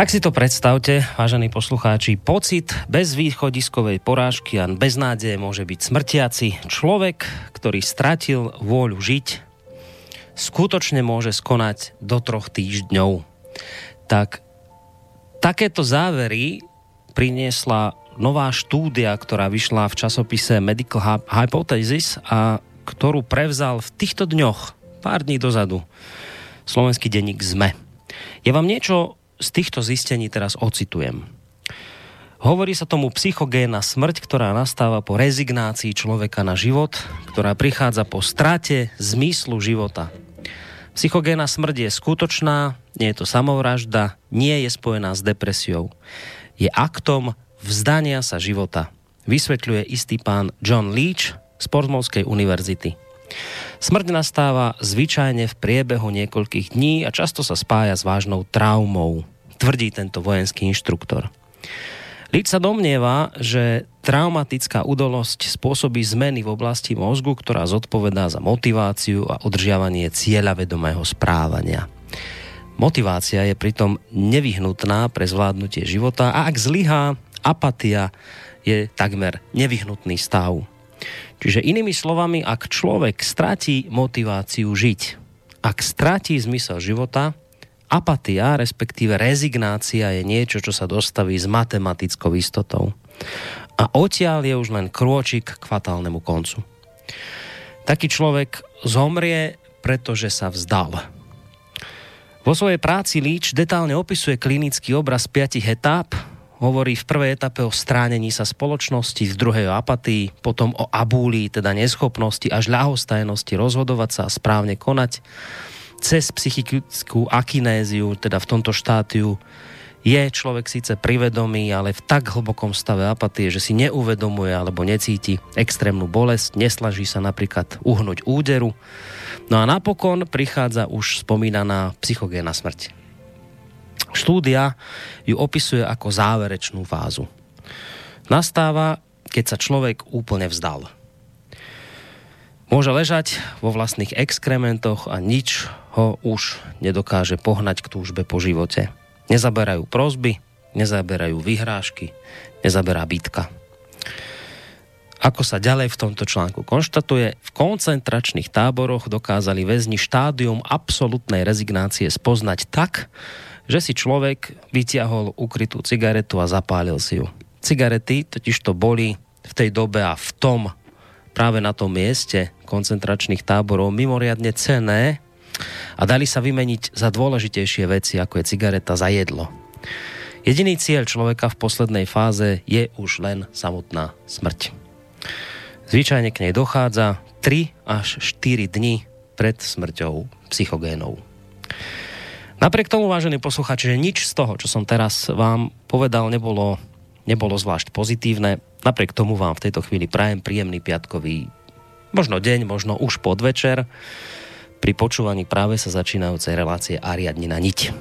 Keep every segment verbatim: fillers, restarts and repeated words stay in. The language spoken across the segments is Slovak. Tak si to predstavte, vážení poslucháči, pocit bezvýchodiskovej porážky a beznádeje môže byť smrtiaci. Človek, ktorý stratil vôľu žiť, skutočne môže skonať do troch týždňov. Tak, takéto závery priniesla nová štúdia, ktorá vyšla v časopise Medical Hypothesis a ktorú prevzal v týchto dňoch, pár dní dozadu, slovenský denník es em e. Ja vám niečo z týchto zistení teraz ocitujem. Hovorí sa tomu psychogénna smrť, ktorá nastáva po rezignácii človeka na život, ktorá prichádza po strate zmyslu života. Psychogénna smrť je skutočná, nie je to samovražda, nie je spojená s depresiou. Je aktom vzdania sa života, vysvetľuje istý pán John Leach z Portsmouthskej univerzity. Smrť nastáva zvyčajne v priebehu niekoľkých dní a často sa spája s vážnou traumou, tvrdí tento vojenský inštruktor. Leach sa domnieva, že traumatická udalosť spôsobí zmeny v oblasti mozgu, ktorá zodpovedá za motiváciu a udržiavanie cieľavedomého správania. Motivácia je pritom nevyhnutná pre zvládnutie života a ak zlyhá, apatia je takmer nevyhnutný stav. Čiže inými slovami, ak človek stratí motiváciu žiť, ak stratí zmysel života, apatia, respektíve rezignácia je niečo, čo sa dostaví s matematickou istotou. A odtiaľ je už len krôčik k fatálnemu koncu. Taký človek zomrie, pretože sa vzdal. Vo svojej práci Leach detálne opisuje klinický obraz piatich etáp. Hovorí v prvej etape o stránení sa spoločnosti, v druhej o apatii, potom o abúlii, teda neschopnosti až ľahostajnosti rozhodovať sa a správne konať. Cez psychickú akinéziu, teda v tomto štádiu, je človek síce privedomý, ale v tak hlbokom stave apatie, že si neuvedomuje alebo necíti extrémnu bolesť, neslaží sa napríklad uhnúť úderu. No a napokon prichádza už spomínaná psychogénna smrť. Štúdia ju opisuje ako záverečnú fázu. Nastáva, keď sa človek úplne vzdal. Môže ležať vo vlastných exkrementoch a nič ho už nedokáže pohnať k túžbe po živote. Nezaberajú prosby, nezaberajú vyhrážky, nezaberá bitka. Ako sa ďalej v tomto článku konštatuje, v koncentračných táboroch dokázali väzni štádium absolútnej rezignácie spoznať tak, že si človek vytiahol ukrytú cigaretu a zapálil si ju. Cigarety totiž to boli v tej dobe a v tom práve na tom mieste koncentračných táborov mimoriadne cenné a dali sa vymeniť za dôležitejšie veci, ako je cigareta za jedlo. Jediný cieľ človeka v poslednej fáze je už len samotná smrť. Zvyčajne k nej dochádza tri až štyri dni pred smrťou psychogénou. Napriek tomu, vážení poslucháči, že nič z toho, čo som teraz vám povedal, nebolo, nebolo zvlášť pozitívne. Napriek tomu vám v tejto chvíli prajem príjemný piatkový možno deň, možno už podvečer. Pri počúvaní práve sa začínajúcej relácie Ariadnina niť.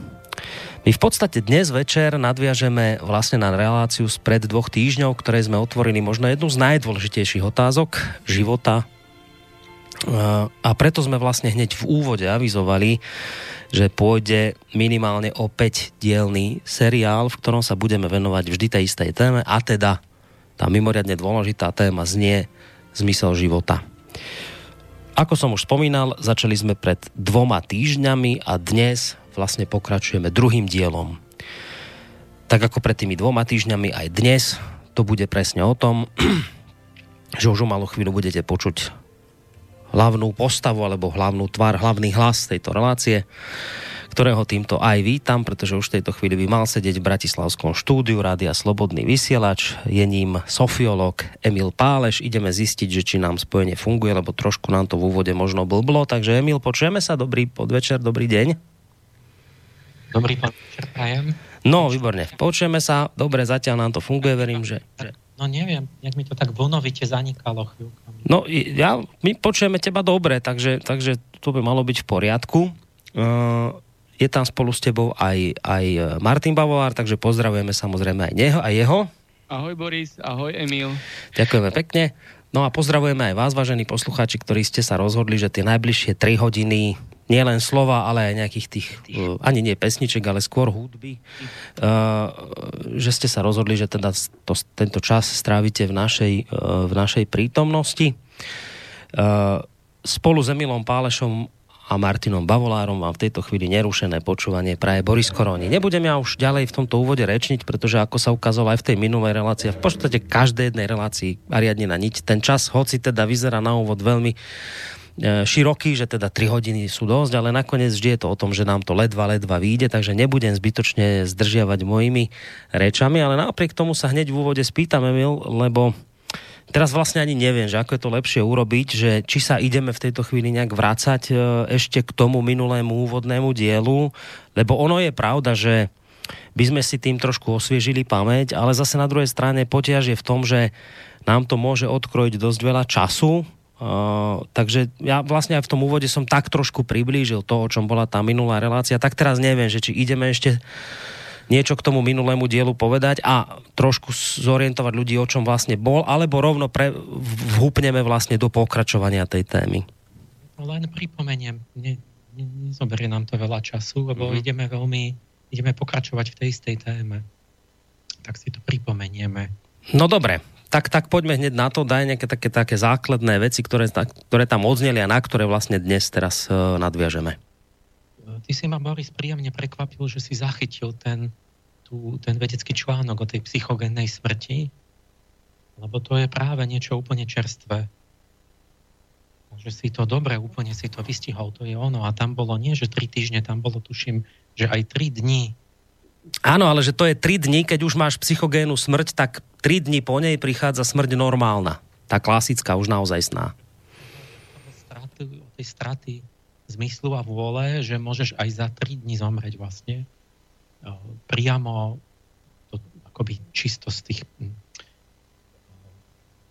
My v podstate dnes večer nadviažeme vlastne na reláciu spred dvoch týždňov, ktoré sme otvorili možno jednu z najdôležitejších otázok života. A preto sme vlastne hneď v úvode avizovali, že pôjde minimálne o päťdielny seriál, v ktorom sa budeme venovať vždy tej istej téme, a teda tá mimoriadne dôležitá téma znie zmysel života. Ako som už spomínal, začali sme pred dvoma týždňami a dnes vlastne pokračujeme druhým dielom. Tak ako pred tými dvoma týždňami, aj dnes to bude presne o tom, že už o malú chvíľu budete počuť hlavnú postavu alebo hlavnú tvár, hlavný hlas tejto relácie, ktorého týmto aj vítam, pretože už v tejto chvíli by mal sedieť v bratislavskom štúdiu Rádia Slobodný vysielač. Je ním sofiológ Emil Páleš. Ideme zistiť, že či nám spojenie funguje, lebo trošku nám to v úvode možno blblo. Takže Emil, počujeme sa. Dobrý podvečer, dobrý deň. Dobrý podvečer, prajem. No, výborne. Počujeme sa. Dobre, zatiaľ nám to funguje, verím, že... že... No neviem, nejak mi to tak vlnovite zanikalo chvíľkami. No ja, my počujeme teba dobre, takže, takže to by malo byť v poriadku. Uh, je tam spolu s tebou aj, aj Martin Bavolár, takže pozdravujeme samozrejme aj neho, aj jeho. Ahoj Boris, ahoj Emil. Ďakujeme pekne. No a pozdravujeme aj vás, vážení poslucháči, ktorí ste sa rozhodli, že tie najbližšie tri hodiny... nielen slova, ale aj nejakých tých, uh, ani nie pesniček, ale skôr hudby, uh, že ste sa rozhodli, že teda to, tento čas strávite v našej, uh, v našej prítomnosti. Uh, spolu s Emilom Pálešom a Martinom Bavolárom vám v tejto chvíli nerušené počúvanie praje Boris Koroni. Nebudem ja už ďalej v tomto úvode rečniť, pretože ako sa ukázalo aj v tej minulej relácii, v podstate každej jednej relácii Ariadnina niť, ten čas, hoci teda vyzerá na úvod veľmi široký, že teda tri hodiny sú dosť, ale nakoniec vždy je to o tom, že nám to ledva, ledva vyjde, takže nebudem zbytočne zdržiavať mojimi rečami, ale napriek tomu sa hneď v úvode spýtam, Emil, lebo teraz vlastne ani neviem, že ako je to lepšie urobiť, že či sa ideme v tejto chvíli nejak vrácať ešte k tomu minulému úvodnému dielu, lebo ono je pravda, že by sme si tým trošku osviežili pamäť, ale zase na druhej strane potiaž je v tom, že nám to môže odkrojiť dosť veľa času. Uh, takže ja vlastne aj v tom úvode som tak trošku priblížil to, o čom bola tá minulá relácia, tak teraz neviem, že či ideme ešte niečo k tomu minulému dielu povedať a trošku zorientovať ľudí, o čom vlastne bol, alebo rovno pre, vhupneme vlastne do pokračovania tej témy. Len pripomeniem, ne, ne, nezoberie nám to veľa času, lebo mm-hmm. ideme veľmi ideme pokračovať v tej istej téme, tak si to pripomenieme. No dobre. Tak, tak poďme hneď na to, daj nejaké také, také základné veci, ktoré, ktoré tam odzneli a na ktoré vlastne dnes teraz uh, nadviažeme. Ty si ma, Boris, príjemne prekvapil, že si zachytil ten, tú, ten vedecký článok o tej psychogénnej smrti, lebo to je práve niečo úplne čerstvé. Že si to dobre, úplne si to vystihol, to je ono. A tam bolo nie, že tri týždne, tam bolo, tuším, že aj tri dní. Áno, ale že to je tri dní, keď už máš psychogénnu smrť, tak tri dní po nej prichádza smrť normálna. Tá klasická, už naozaj sná. O tej straty zmyslu a vôle, že môžeš aj za tri dní zomrieť vlastne. Priamo to, akoby čisto z tých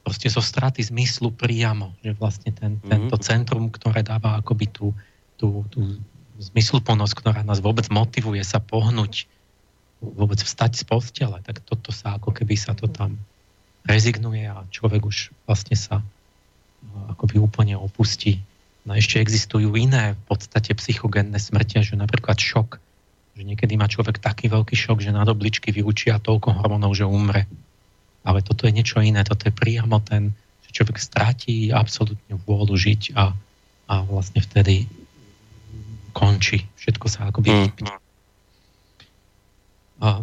proste zo straty zmyslu priamo. Že vlastne ten, tento mm-hmm. centrum, ktoré dáva akoby tú, tú, tú zmysluplnosť, ktorá nás vôbec motivuje sa pohnúť, vôbec vstať z postele, tak toto sa ako keby sa to tam rezignuje a človek už vlastne sa akoby úplne opustí. No ešte existujú iné v podstate psychogénne smrti, že napríklad šok, že niekedy má človek taký veľký šok, že na dobličky vyučia toľko hormónov, že umre. Ale toto je niečo iné, toto je priamo ten, že človek stratí absolútne vôľu žiť a, a vlastne vtedy končí. Všetko sa akoby vypne. A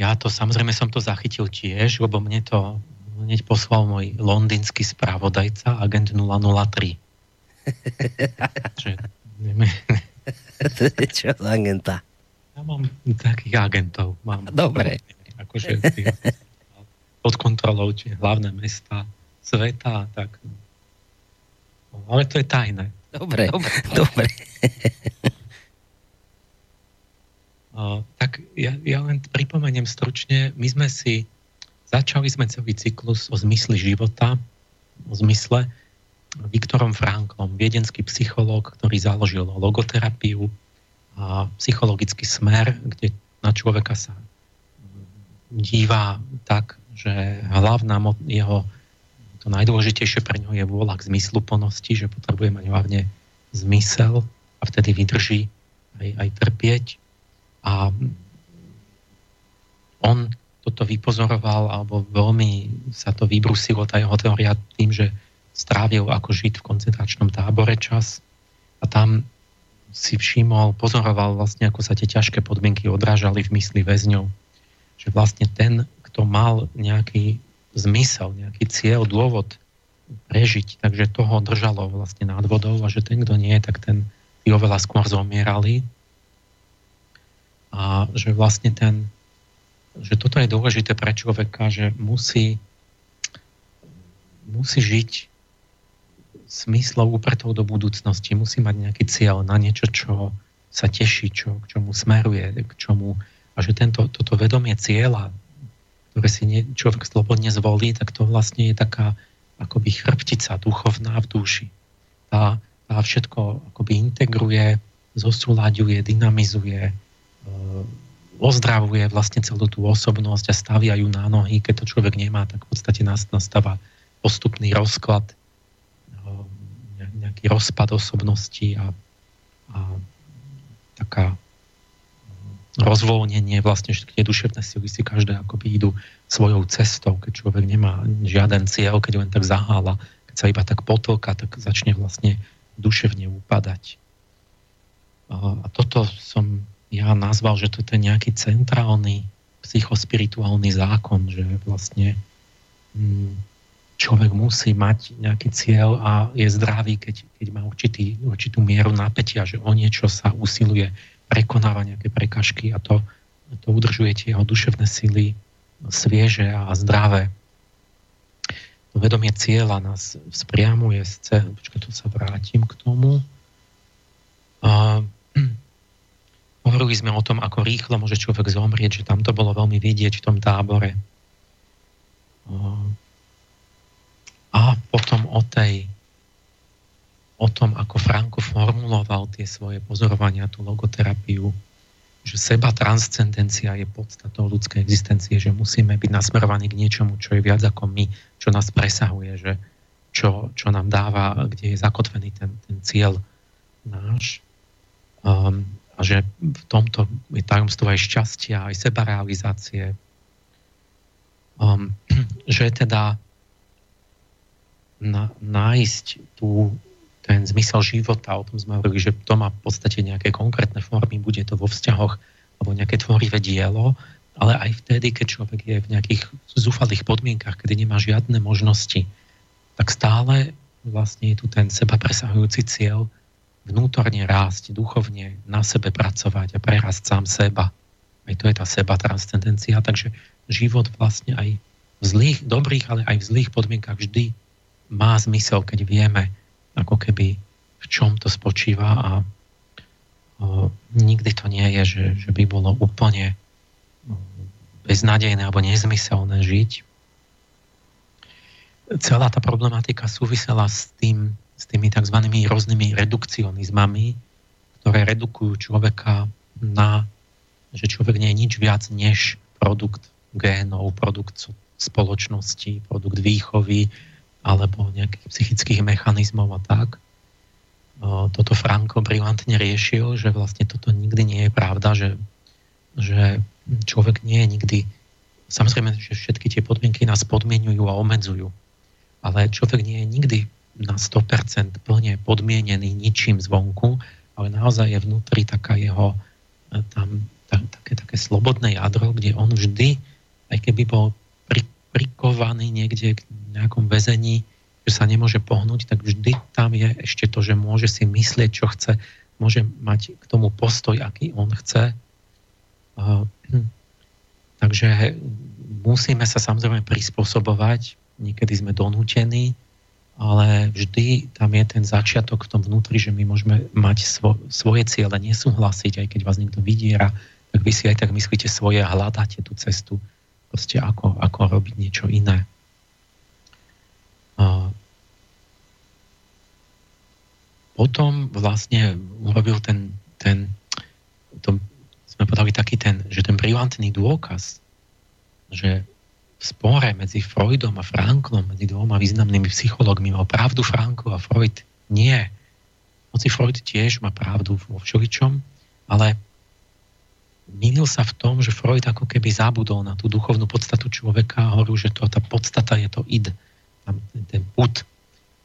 ja to samozrejme som to zachytil tiež, lebo mne to, mne hneď poslal môj londýnsky spravodajca, agent nula nula tri. Čiže, to je čo z agenta? Ja mám takých agentov. Mám, dobre. Akože pod kontrolou, či hlavné mesta sveta, tak... Ale to je tajné. Dobre, dobre. dobre. O, tak ja, ja len pripomeniem stručne, my sme si začali sme celý cyklus o zmysle života, o zmysle Viktorom Franklom, viedenský psychológ, ktorý založil logoterapiu a psychologický smer, kde na človeka sa díva tak, že hlavná jeho, to najdôležitejšie pre ňo je vôľa k zmysluplnosti, že potrebuje mať hlavne zmysel a vtedy vydrží aj, aj trpieť. A on toto vypozoroval, alebo veľmi sa to vybrusilo, tá jeho teória, tým, že strávil ako Žid v koncentračnom tábore čas a tam si všimol, pozoroval vlastne, ako sa tie ťažké podmienky odrážali v mysli väzňov. Že vlastne ten, kto mal nejaký zmysel, nejaký cieľ, dôvod prežiť, takže toho držalo vlastne nad vodou a že ten, kto nie, tak ten by oveľa skôr zomierali. A že vlastne ten, že toto je dôležité pre človeka, že musí, musí žiť smyslov úpretou do budúcnosti, musí mať nejaký cieľ na niečo, čo sa teší, čo, k čomu smeruje, k čomu, a že tento, toto vedomie cieľa, ktoré si nie, človek slobodne zvolí, tak to vlastne je taká akoby chrbtica duchovná v duši. Tá, tá všetko akoby integruje, zosúľaďuje, dynamizuje, ozdravuje vlastne celú tú osobnosť a stavia ju na nohy. Keď to človek nemá, tak v podstate nastáva postupný rozklad, nejaký rozpad osobnosti a, a taká rozvoľnenie, vlastne všetky tie duševné sily si každé akoby idú svojou cestou, keď človek nemá žiaden cieľ, keď len tak zahála, keď sa iba tak potlka, tak začne vlastne duševne upadať. A, a toto som ja nazval, že toto je nejaký centrálny psychospirituálny zákon, že vlastne človek musí mať nejaký cieľ a je zdravý, keď, keď má určitý, určitú mieru napätia, že o niečo sa usiluje, prekonáva nejaké prekažky a to, to udržuje tie jeho duševné sily svieže a zdravé. To vedomie cieľa nás vzpriamuje z cel... Počkaj, to sa vrátim k tomu. A... Hovorili sme o tom, ako rýchlo môže človek zomrieť, že tam to bolo veľmi vidieť v tom tábore. A potom o tej, o tom, ako Franko formuloval tie svoje pozorovania, tú logoterapiu, že seba transcendencia je podstatou ľudskej existencie, že musíme byť nasmerovaní k niečomu, čo je viac ako my, čo nás presahuje, že čo, čo nám dáva, kde je zakotvený ten, ten cieľ náš. Um, A že v tomto je tajomstvo aj šťastia, aj sebarealizácie. Um, že teda na, nájsť tú, ten zmysel života, o tom sme hovorili, že to má v podstate nejaké konkrétne formy, bude to vo vzťahoch alebo nejaké tvorivé dielo, ale aj vtedy, keď človek je v nejakých zúfalých podmienkach, kedy nemá žiadne možnosti, tak stále vlastne je tu ten seba presahujúci cieľ, vnútorne rásť, duchovne na sebe pracovať a prerásť sám seba. Aj to je tá seba transcendencia. Takže život vlastne aj v zlých, dobrých, ale aj v zlých podmienkach vždy má zmysel, keď vieme, ako keby v čom to spočíva a o, nikdy to nie je, že, že by bolo úplne beznadejné alebo nezmyselné žiť. Celá tá problematika súvisela s tým, s tými tzv. Rôznymi redukcionizmami, ktoré redukujú človeka na, že človek nie je nič viac než produkt génov, produkt spoločnosti, produkt výchovy alebo nejakých psychických mechanizmov a tak. Toto Franko brilantne riešil, že vlastne toto nikdy nie je pravda, že, že človek nie je nikdy... Samozrejme, že všetky tie podmienky nás podmienujú a obmedzujú, ale človek nie je nikdy na sto percent plne podmienený ničím zvonku, ale naozaj je vnútri taká jeho tam, tam, také, také slobodné jadro, kde on vždy, aj keby bol pri, prikovaný niekde k nejakom väzení, že sa nemôže pohnúť, tak vždy tam je ešte to, že môže si myslieť, čo chce, môže mať k tomu postoj, aký on chce. Takže musíme sa samozrejme prispôsobovať, niekedy sme donútení, ale vždy tam je ten začiatok v tom vnútri, že my môžeme mať svo, svoje ciele, nesúhlasiť, aj keď vás niekto vydiera, tak vy si aj tak myslíte svoje a hľadáte tú cestu, proste ako, ako robiť niečo iné. A potom vlastne urobil ten, ten to sme povedali taký ten, že ten brilantný dôkaz, že v spore medzi Freudom a Franklom, medzi dvoma významnými psychológmi, mal pravdu Frankl a Freud nie. Hoci Freud tiež má pravdu vo všeličom, ale mýlil sa v tom, že Freud ako keby zabudol na tú duchovnú podstatu človeka a hovoril, že to, tá podstata je to id, tam ten put.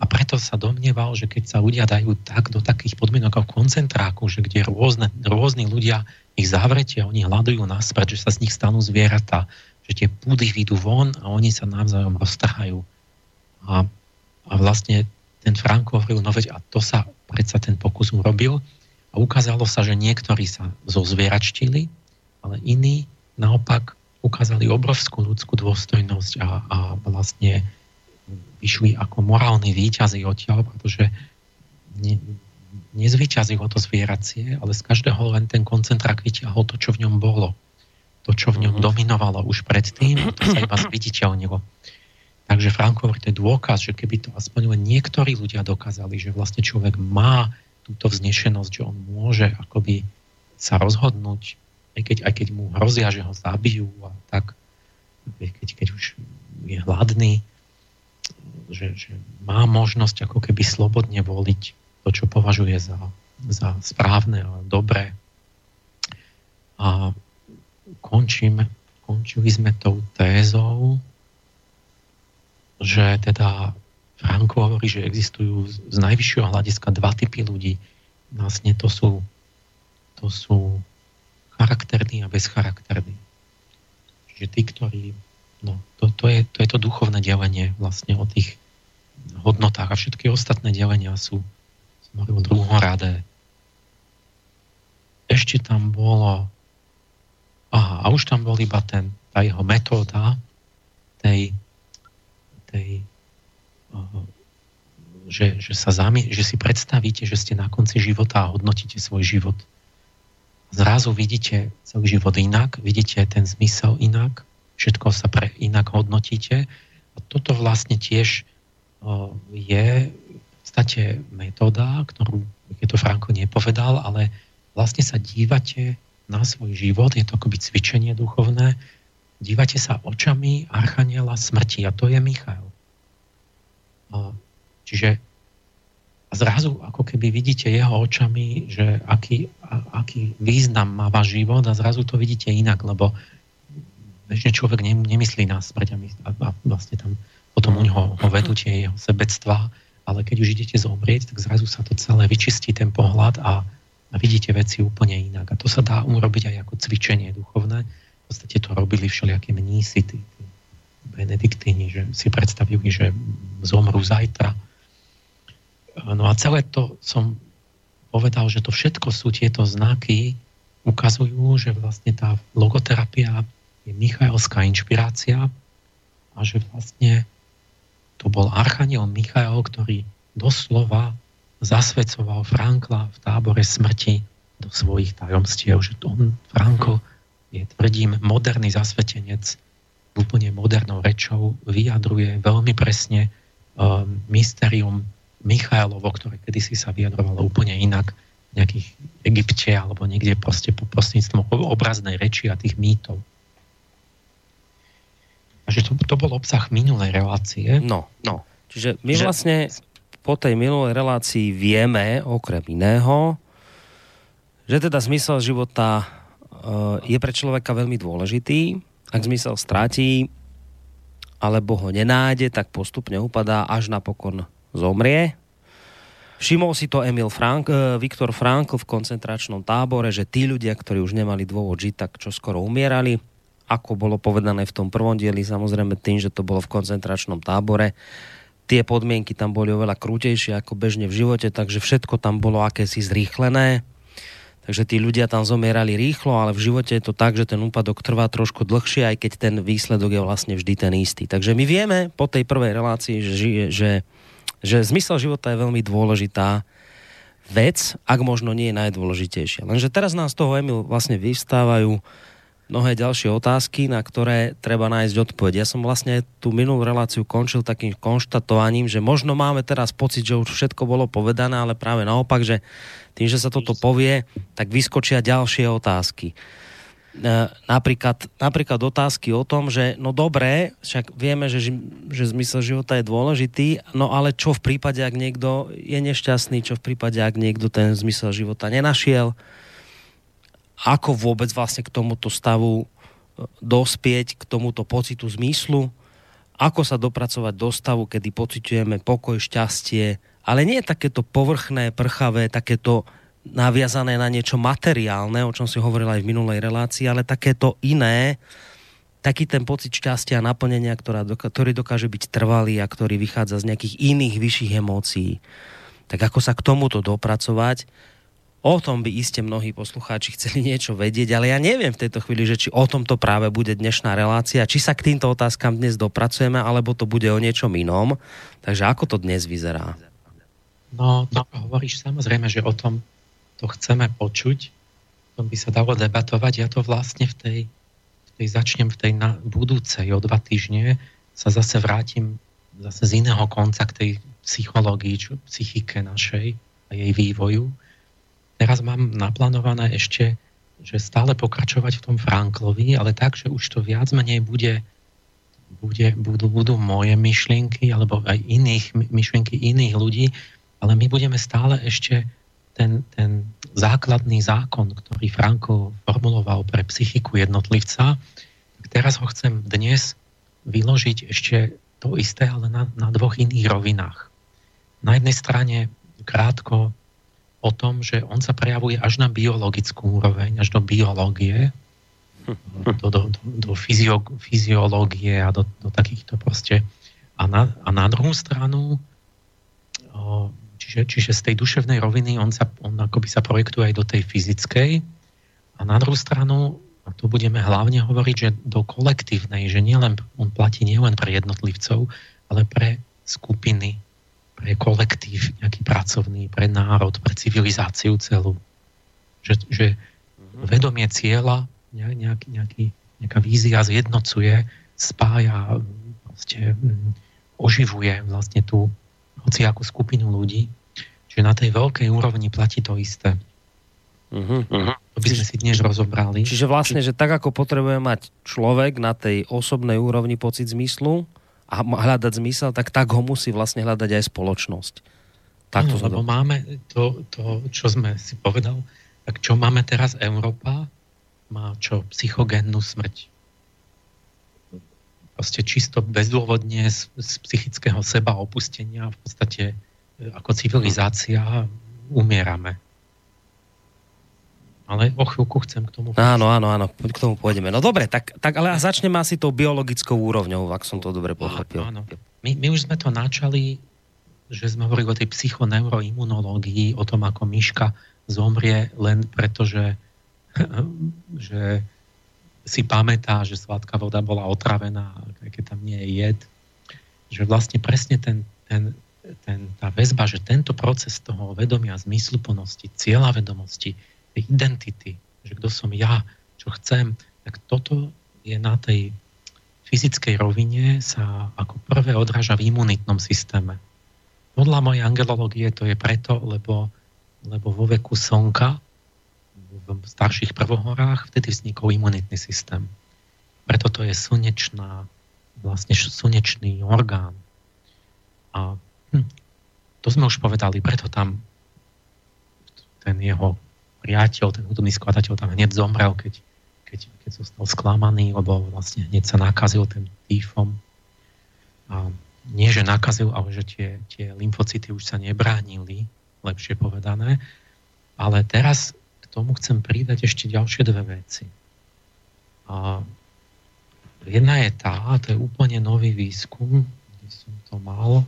A preto sa domnieval, že keď sa ľudia dajú tak do takých podmienok ako koncentráku, že kde rôzne, rôzni ľudia ich zavretia, oni hľadujú naspäť, že sa z nich stanú zvieratá, že tie púdy vyjdú von a oni sa navzájom roztrhajú. A, a vlastne ten Frankl hovoril, no veď, a to sa predsa ten pokus urobil a ukázalo sa, že niektorí sa zozvieračtili, ale iní naopak ukázali obrovskú ľudskú dôstojnosť a, a vlastne vyšli ako morálni víťazi odtiaľ, pretože ne, nezvíťazilo to zvieracie, ale z každého len ten koncentrák vyťahol to, čo v ňom bolo. To, čo v ňom dominovalo už predtým, to sa iba zviditeľnilo. Takže Frankl hovorí, to je dôkaz, že keby to aspoň len niektorí ľudia dokázali, že vlastne človek má túto vznešenosť, že on môže akoby sa rozhodnúť, aj keď, aj keď mu hrozia, že ho zabijú a tak, keď, keď už je hladný, že, že má možnosť ako keby slobodne voliť to, čo považuje za, za správne a dobré. A Končím, končili sme tou tézou, že teda Frankl hovorí, že existujú z najvyššieho hľadiska dva typy ľudí. Vlastne to sú, to sú charakterní a bezcharakterní. Čiže tí, ktorí... No, to, to, je, to je to duchovné delenie vlastne o tých hodnotách a všetky ostatné delenia sú, som hovoril, druhoradé. Ešte tam bolo... Aha, a už tam bol iba ten, tá jeho metóda tej, tej uh, že, že, sa zami, že si predstavíte, že ste na konci života a hodnotíte svoj život. Zrazu vidíte celý život inak, vidíte ten zmysel inak, všetko sa pre inak hodnotíte. A toto vlastne tiež uh, je v podstate metóda, ktorú je to Frankl nepovedal, ale vlastne sa dívate na svoj život, je to akoby cvičenie duchovné, dívate sa očami Archaniela smrti a to je Michael. A čiže a zrazu ako keby vidíte jeho očami, že aký, a, aký význam má váš život a zrazu to vidíte inak, lebo bežne človek nemyslí na smrť a, my, a vlastne tam potom u neho ho vedú tie jeho sebectvá, ale keď už idete zomrieť, tak zrazu sa to celé vyčistí ten pohľad a a vidíte veci úplne inak. A to sa dá urobiť aj ako cvičenie duchovné. V podstate to robili všelijaké mnísi, tí, tí benediktíni, že si predstavili, že zomru zajtra. No a celé to som povedal, že to všetko sú tieto znaky, ukazujú, že vlastne tá logoterapia je michaelská inšpirácia a že vlastne to bol archaniel Michael, ktorý doslova zasvedcoval Frankla v tábore smrti do svojich tajomstiev, že on, Frankl, je, tvrdím, moderný zasvetenec, úplne modernou rečou vyjadruje veľmi presne um, mysterium Michaelovo, ktoré kedysi sa vyjadrovalo úplne inak v nejakých Egypte alebo niekde proste prostredníctvom obraznej reči a tých mýtov. Takže to, to bol obsah minulej relácie. No, no. Čiže my že... vlastne... po tej minulej relácii vieme, okrem iného, že teda zmysel života je pre človeka veľmi dôležitý. Ak zmysel stratí, alebo ho nenájde, tak postupne upadá, až napokon zomrie. Všimol si to Emil Frank, Viktor Frankl v koncentračnom tábore, že tí ľudia, ktorí už nemali dôvod žiť, tak čoskoro umierali. ako bolo povedané v tom prvom dieli, samozrejme tým, že to bolo v koncentračnom tábore. Tie podmienky tam boli oveľa krutejšie ako bežne v živote, takže všetko tam bolo akési zrýchlené. Takže tí ľudia tam zomierali rýchlo, ale v živote je to tak, že ten úpadok trvá trošku dlhšie, aj keď ten výsledok je vlastne vždy ten istý. Takže my vieme po tej prvej relácii, že, žije, že, že zmysel života je veľmi dôležitá vec, ak možno nie je najdôležitejšia. Lenže teraz nás z toho, Emil, vlastne vyvstávajú mnohé ďalšie otázky, na ktoré treba nájsť odpoveď. Ja som vlastne tú minulú reláciu končil takým konštatovaním, že možno máme teraz pocit, že už všetko bolo povedané, ale práve naopak, že tým, že sa toto povie, tak vyskočia ďalšie otázky. Napríklad, napríklad otázky o tom, že no dobré, však vieme, že, že zmysel života je dôležitý, no ale čo v prípade, ak niekto je nešťastný, čo v prípade, ak niekto ten zmysel života nenašiel, ako vôbec vlastne k tomuto stavu dospieť, k tomuto pocitu zmyslu, ako sa dopracovať do stavu, kedy pociťujeme pokoj, šťastie, ale nie takéto povrchné, prchavé, takéto naviazané na niečo materiálne, o čom si hovoril aj v minulej relácii, ale takéto iné, taký ten pocit šťastia a naplnenia, ktorá, ktorý dokáže byť trvalý a ktorý vychádza z nejakých iných vyšších emócií. Tak ako sa k tomuto dopracovať? O tom by iste mnohí poslucháči chceli niečo vedieť, ale ja neviem v tejto chvíli, že či o tomto práve bude dnešná relácia, či sa k týmto otázkam dnes dopracujeme, alebo to bude o niečom inom. Takže ako to dnes vyzerá? No, to hovoríš samozrejme, že o tom to chceme počuť, o tom by sa dalo debatovať. Ja to vlastne v tej, v tej začnem v tej na, budúcej, o dva týždne sa zase vrátim zase z iného konca k tej psychológii, čo, psychike našej a jej vývoju. Teraz mám naplánované ešte, že stále pokračovať v tom Franklovi, ale tak, že už to viac menej bude, bude, budú, budú moje myšlienky, alebo aj iných myšlienky iných ľudí, ale my budeme stále ešte ten, ten základný zákon, ktorý Frankl formuloval pre psychiku jednotlivca, tak teraz ho chcem dnes vyložiť ešte to isté, ale na, na dvoch iných rovinách. Na jednej strane krátko o tom, že on sa prejavuje až na biologickú úroveň, až do biológie, do, do, do, do fyzio, fyziológie a do, do takýchto proste. A na, a na druhú stranu, čiže, čiže z tej duševnej roviny on, sa, on akoby sa projektuje aj do tej fyzickej. A na druhú stranu, a tu budeme hlavne hovoriť, že do kolektívnej, že nielen, on platí nielen pre jednotlivcov, ale pre skupiny, pre kolektív nejaký pracovný, pre národ, pre civilizáciu celú. Že, že vedomie cieľa, nejaký, nejaký, nejaká vízia zjednocuje, spája, vlastne, oživuje vlastne tú hociakú skupinu ľudí. Čiže na tej veľkej úrovni platí to isté. Uh-huh, uh-huh. To by sme si dnes rozobrali. Čiže vlastne, že tak ako potrebuje mať človek na tej osobnej úrovni pocit zmyslu, a hľadať zmysel, tak tak ho musí vlastne hľadať aj spoločnosť. Tak to no, máme to, to, čo sme si povedal, tak čo máme teraz Európa, má čo? Psychogénnu smrť. Proste čisto bezdôvodne z, z psychického seba opustenia v podstate ako civilizácia umierame. Ale o chvíľku chcem k tomu... Áno, áno, áno, k tomu pôjdeme. No dobre, tak, tak ale začneme asi tou biologickou úrovňou, ak som to dobre pochopil. Áno, áno. My, my už sme to načali, že sme hovorili o tej psychoneuroimunológii, o tom, ako myška zomrie len preto, že, že si pamätá, že sladká voda bola otravená, keď tam nie je jed. Že vlastne presne ten, ten, ten, tá väzba, že tento proces toho vedomia, zmysluplnosti, cieľa vedomosti, identity, že kto som ja, čo chcem, tak toto je na tej fyzickej rovine sa ako prvé odráža v imunitnom systéme. Podľa mojej angelológie to je preto, lebo, lebo vo veku slnka, v starších prvohorách, vtedy vznikol imunitný systém. Preto to je slnečná, vlastne slnečný orgán. A hm, to sme už povedali, preto tam ten jeho priateľ, ten hudobný skladateľ tam hneď zomrel, keď, keď, keď zostal sklamaný, lebo vlastne hneď sa nakazil tým týfom. A nie, že nakazil, ale že tie, tie lymfocyty už sa nebránili, lepšie povedané. Ale teraz k tomu chcem pridať ešte ďalšie dve veci. A Jedna je tá, to je úplne nový výskum, kde som to mal,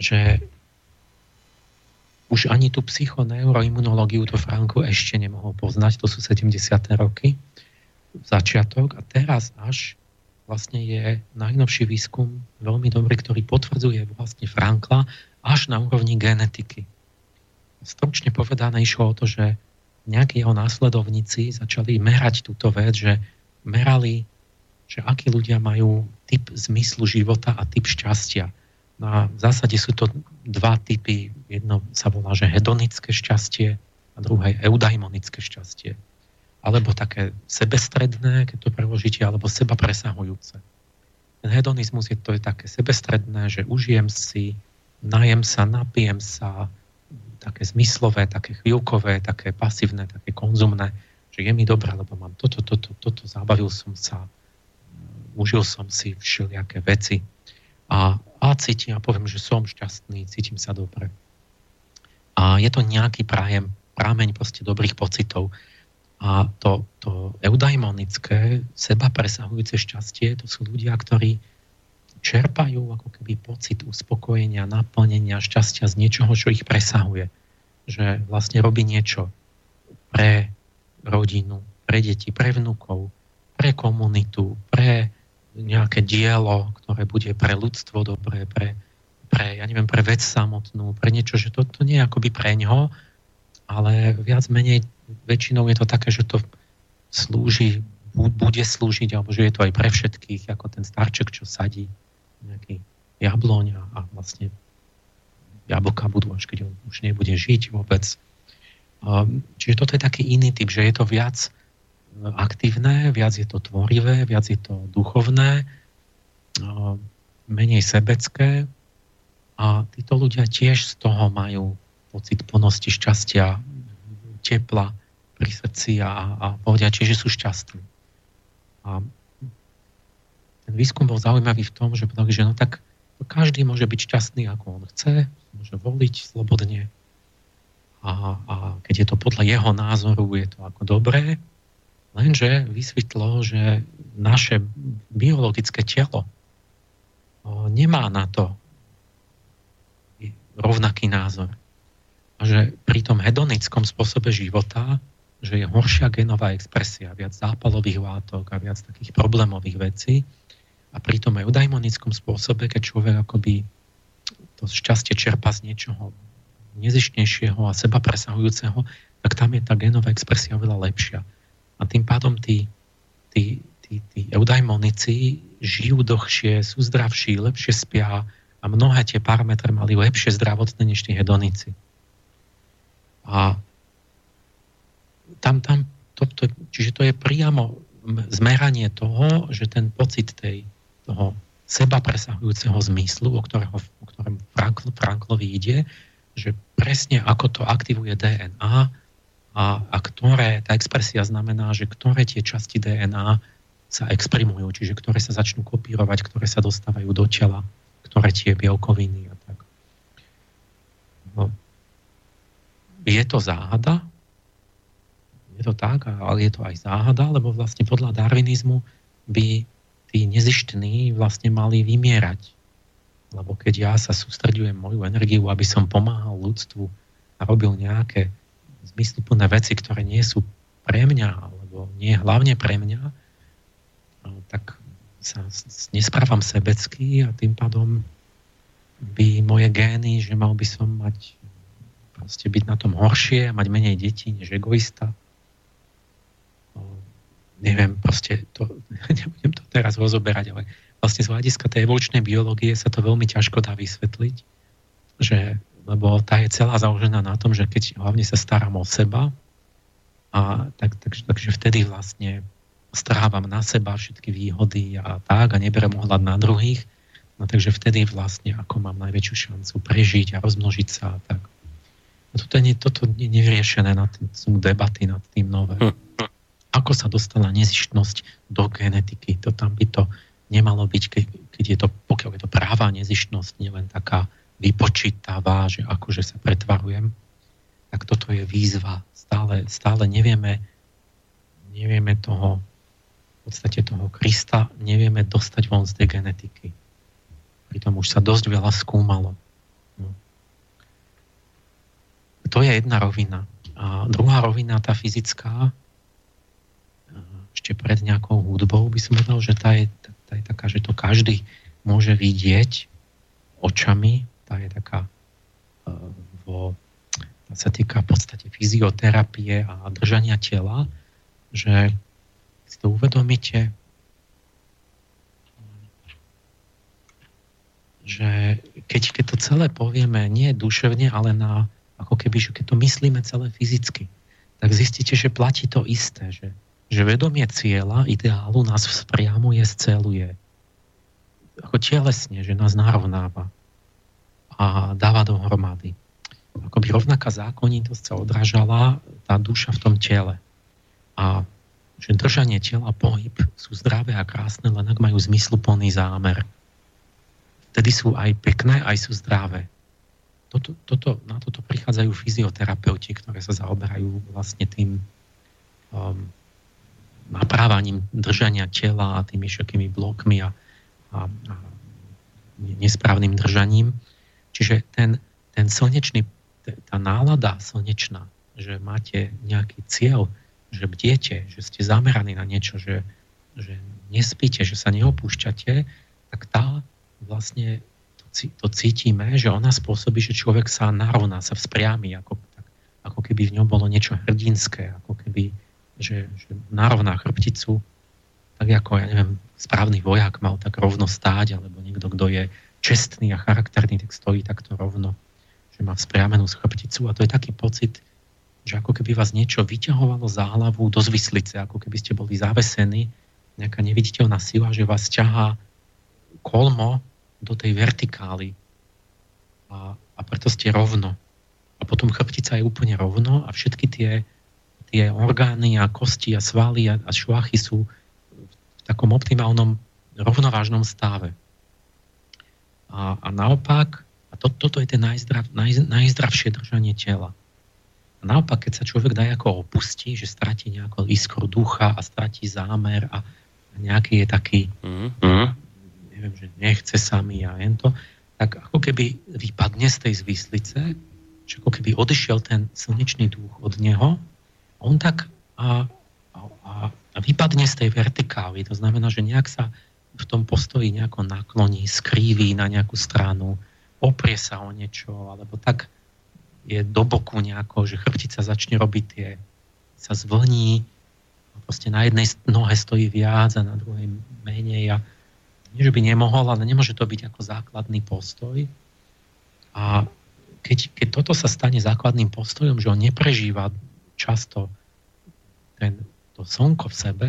že už ani tú psychoneuroimunológiu to Franko ešte nemohol poznať, to sú sedemdesiate roky, začiatok, a teraz až vlastne je najnovší výskum veľmi dobrý, ktorý potvrdzuje vlastne Frankla až na úrovni genetiky. Stručne povedané išlo o to, že nejakí jeho následovníci začali merať túto vec, že merali, že akí ľudia majú typ zmyslu života a typ šťastia. No a v zásade sú to dva typy. Jedno sa volá, že hedonické šťastie a druhé eudaimonické šťastie. Alebo také sebestredné, keď to preložíte, alebo seba presahujúce. Ten hedonizmus je, to je také sebestredné, že užijem si, najem sa, napijem sa, také zmyslové, také chvíľkové, také pasívne, také konzumné, že je mi dobré, lebo mám toto, toto, toto, zabavil som sa, užil som si všelijaké veci a, a cítim, ja poviem, že som šťastný, cítim sa dobre. A je to nejaký prájem, prámeň proste dobrých pocitov. A to, to eudaimonické, seba presahujúce šťastie, to sú ľudia, ktorí čerpajú ako keby pocit uspokojenia, naplnenia, šťastia z niečoho, čo ich presahuje. Že vlastne robí niečo pre rodinu, pre deti, pre vnukov, pre komunitu, pre nejaké dielo, ktoré bude pre ľudstvo dobré, pre, pre ja neviem, pre vec samotnú, pre niečo, že to, to nie je akoby pre ňoho, ale viac menej väčšinou je to také, že to slúži, bude slúžiť, alebo že je to aj pre všetkých, ako ten starček, čo sadí nejaký jabloň a vlastne jablka budú, až keď on už nebude žiť vôbec. Čiže toto je taký iný typ, že je to viac aktívne, viac je to tvorivé, viac je to duchovné, menej sebecké, a títo ľudia tiež z toho majú pocit plnosti, šťastia, tepla pri srdci a, a povedia, čiže sú šťastní. A ten výskum bol zaujímavý v tom, že povedali, že no tak každý môže byť šťastný, ako on chce, môže voliť slobodne a, a keď je to podľa jeho názoru, je to ako dobré, lenže vysvetlo, že naše biologické telo nemá na to rovnaký názor. A že pri tom hedonickom spôsobe života, že je horšia genová expresia, viac zápalových látok a viac takých problémových vecí. A pri tom eudaimonickom spôsobe, keď človek akoby to šťastie čerpa z niečoho nezištnejšieho a seba presahujúceho, tak tam je tá genová expresia oveľa lepšia. A tým pádom tí, tí, tí, tí eudaimonici žijú dlhšie, sú zdravší, lepšie spia a mnohé tie parametre mali lepšie zdravotné než tí hedonici. A tam, tam, to, to, čiže to je priamo zmeranie toho, že ten pocit tej, toho seba presahujúceho zmyslu, o, ktorého, o ktorom Frankl, Franklovi ide, že presne ako to aktivuje dé en á a, a ktoré, tá expresia znamená, že ktoré tie časti dé en á sa exprimujú, čiže ktoré sa začnú kopírovať, ktoré sa dostávajú do tela, ktoré tie bielkoviny a tak. No. Je to záhada, je to tak, ale je to aj záhada, lebo vlastne podľa darwinizmu by tí nezištní vlastne mali vymierať. Lebo keď ja sa sústreďujem moju energiu, aby som pomáhal ľudstvu a robil nejaké zmysluplné veci, ktoré nie sú pre mňa, alebo nie hlavne pre mňa, tak sa nesprávam sebecky a tým pádom by moje gény, že mal by som mať proste byť na tom horšie, mať menej detí než egoista. O, neviem, proste to, nebudem to teraz rozoberať, ale vlastne z hľadiska tej evolučnej biológie sa to veľmi ťažko dá vysvetliť, že, lebo tá je celá založená na tom, že keď hlavne sa starám o seba, a tak, tak, takže vtedy vlastne strávam na seba všetky výhody a tak a neberem ohľad na druhých, no takže vtedy vlastne ako mám najväčšiu šancu prežiť a rozmnožiť sa a tak. A toto je, toto je neriešené, na tým, sú debaty nad tým nové. Ako sa dostala nezištnosť do genetiky? To tam by to nemalo byť, keď, keď je to, pokiaľ je to práva nezištnosť, nielen taká vypočítavá, že akože sa pretvarujem, tak toto je výzva. Stále, stále nevieme, nevieme toho podstate toho Krista nevieme dostať von z tej genetiky. Pritom už sa dosť veľa skúmalo. No. To je jedna rovina. A druhá rovina, tá fyzická, ešte pred nejakou hudbou by som povedal, že tá je, tá je taká, že to každý môže vidieť očami. Tá je taká vo, tá sa týka v podstate fyzioterapie a držania tela, že si to uvedomíte, že keď, keď to celé povieme, nie duševne, ale na, ako keby, že keď to myslíme celé fyzicky, tak zistíte, že platí to isté, že, že vedomie cieľa, ideálu nás vzpriamuje, sceluje. Ako telesne, že nás narovnáva a dáva dohromady. Ako by rovnaká zákonitosť sa odrážala tá duša v tom tele. A že držanie tela a pohyb sú zdravé a krásne, len ak majú zmysluplný zámer. Vtedy sú aj pekné, aj sú zdravé. Toto, toto, na toto prichádzajú fyzioterapeuti, ktoré sa zaoberajú vlastne tým um, naprávaním držania tela a tými všetkými blokmi a, a, a nesprávnym držaním. Čiže ten, ten slnečný, tá nálada slnečná, že máte nejaký cieľ, že bdiete, že ste zameraní na niečo, že, že nespíte, že sa neopúšťate, tak tá vlastne to, to cítime, že ona spôsobí, že človek sa narovná, sa vzpriami, ako, tak, ako keby v ňom bolo niečo hrdinské, ako keby, že, že narovná chrbticu, tak ako, ja neviem, správny vojak mal tak rovno stáť, alebo niekto, kto je čestný a charakterný, tak stojí takto rovno, že má vzpriamenú chrbticu a to je taký pocit, že ako keby vás niečo vyťahovalo za hlavu do zvislice, ako keby ste boli zavesení, nejaká neviditeľná sila, že vás ťahá kolmo do tej vertikály a, a preto ste rovno. A potom chrbtica je úplne rovno a všetky tie, tie orgány a kosti a svaly a, a šľachy sú v takom optimálnom rovnovážnom stave. A, a naopak, a to, toto je to najzdrav, naj, najzdravšie držanie tela. A naopak, keď sa človek dá ako opustí, že stratí nejakú iskru ducha a stratí zámer a nejaký je taký, mm-hmm. neviem, že nechce sami a ento, tak ako keby vypadne z tej zvislice, že ako keby odišiel ten slnečný duch od neho, on tak a, a, a vypadne z tej vertikály. To znamená, že nejak sa v tom postoji nejako nakloní, skríví na nejakú stranu, oprie sa o niečo, alebo tak je do boku nejako, že chrbtica začne robiť tie, sa zvlní a proste na jednej nohe stojí viac a na druhej menej a nie, že by nemohol, ale nemôže to byť ako základný postoj. A keď, keď toto sa stane základným postojom, že on neprežíva často ten, to slnko v sebe,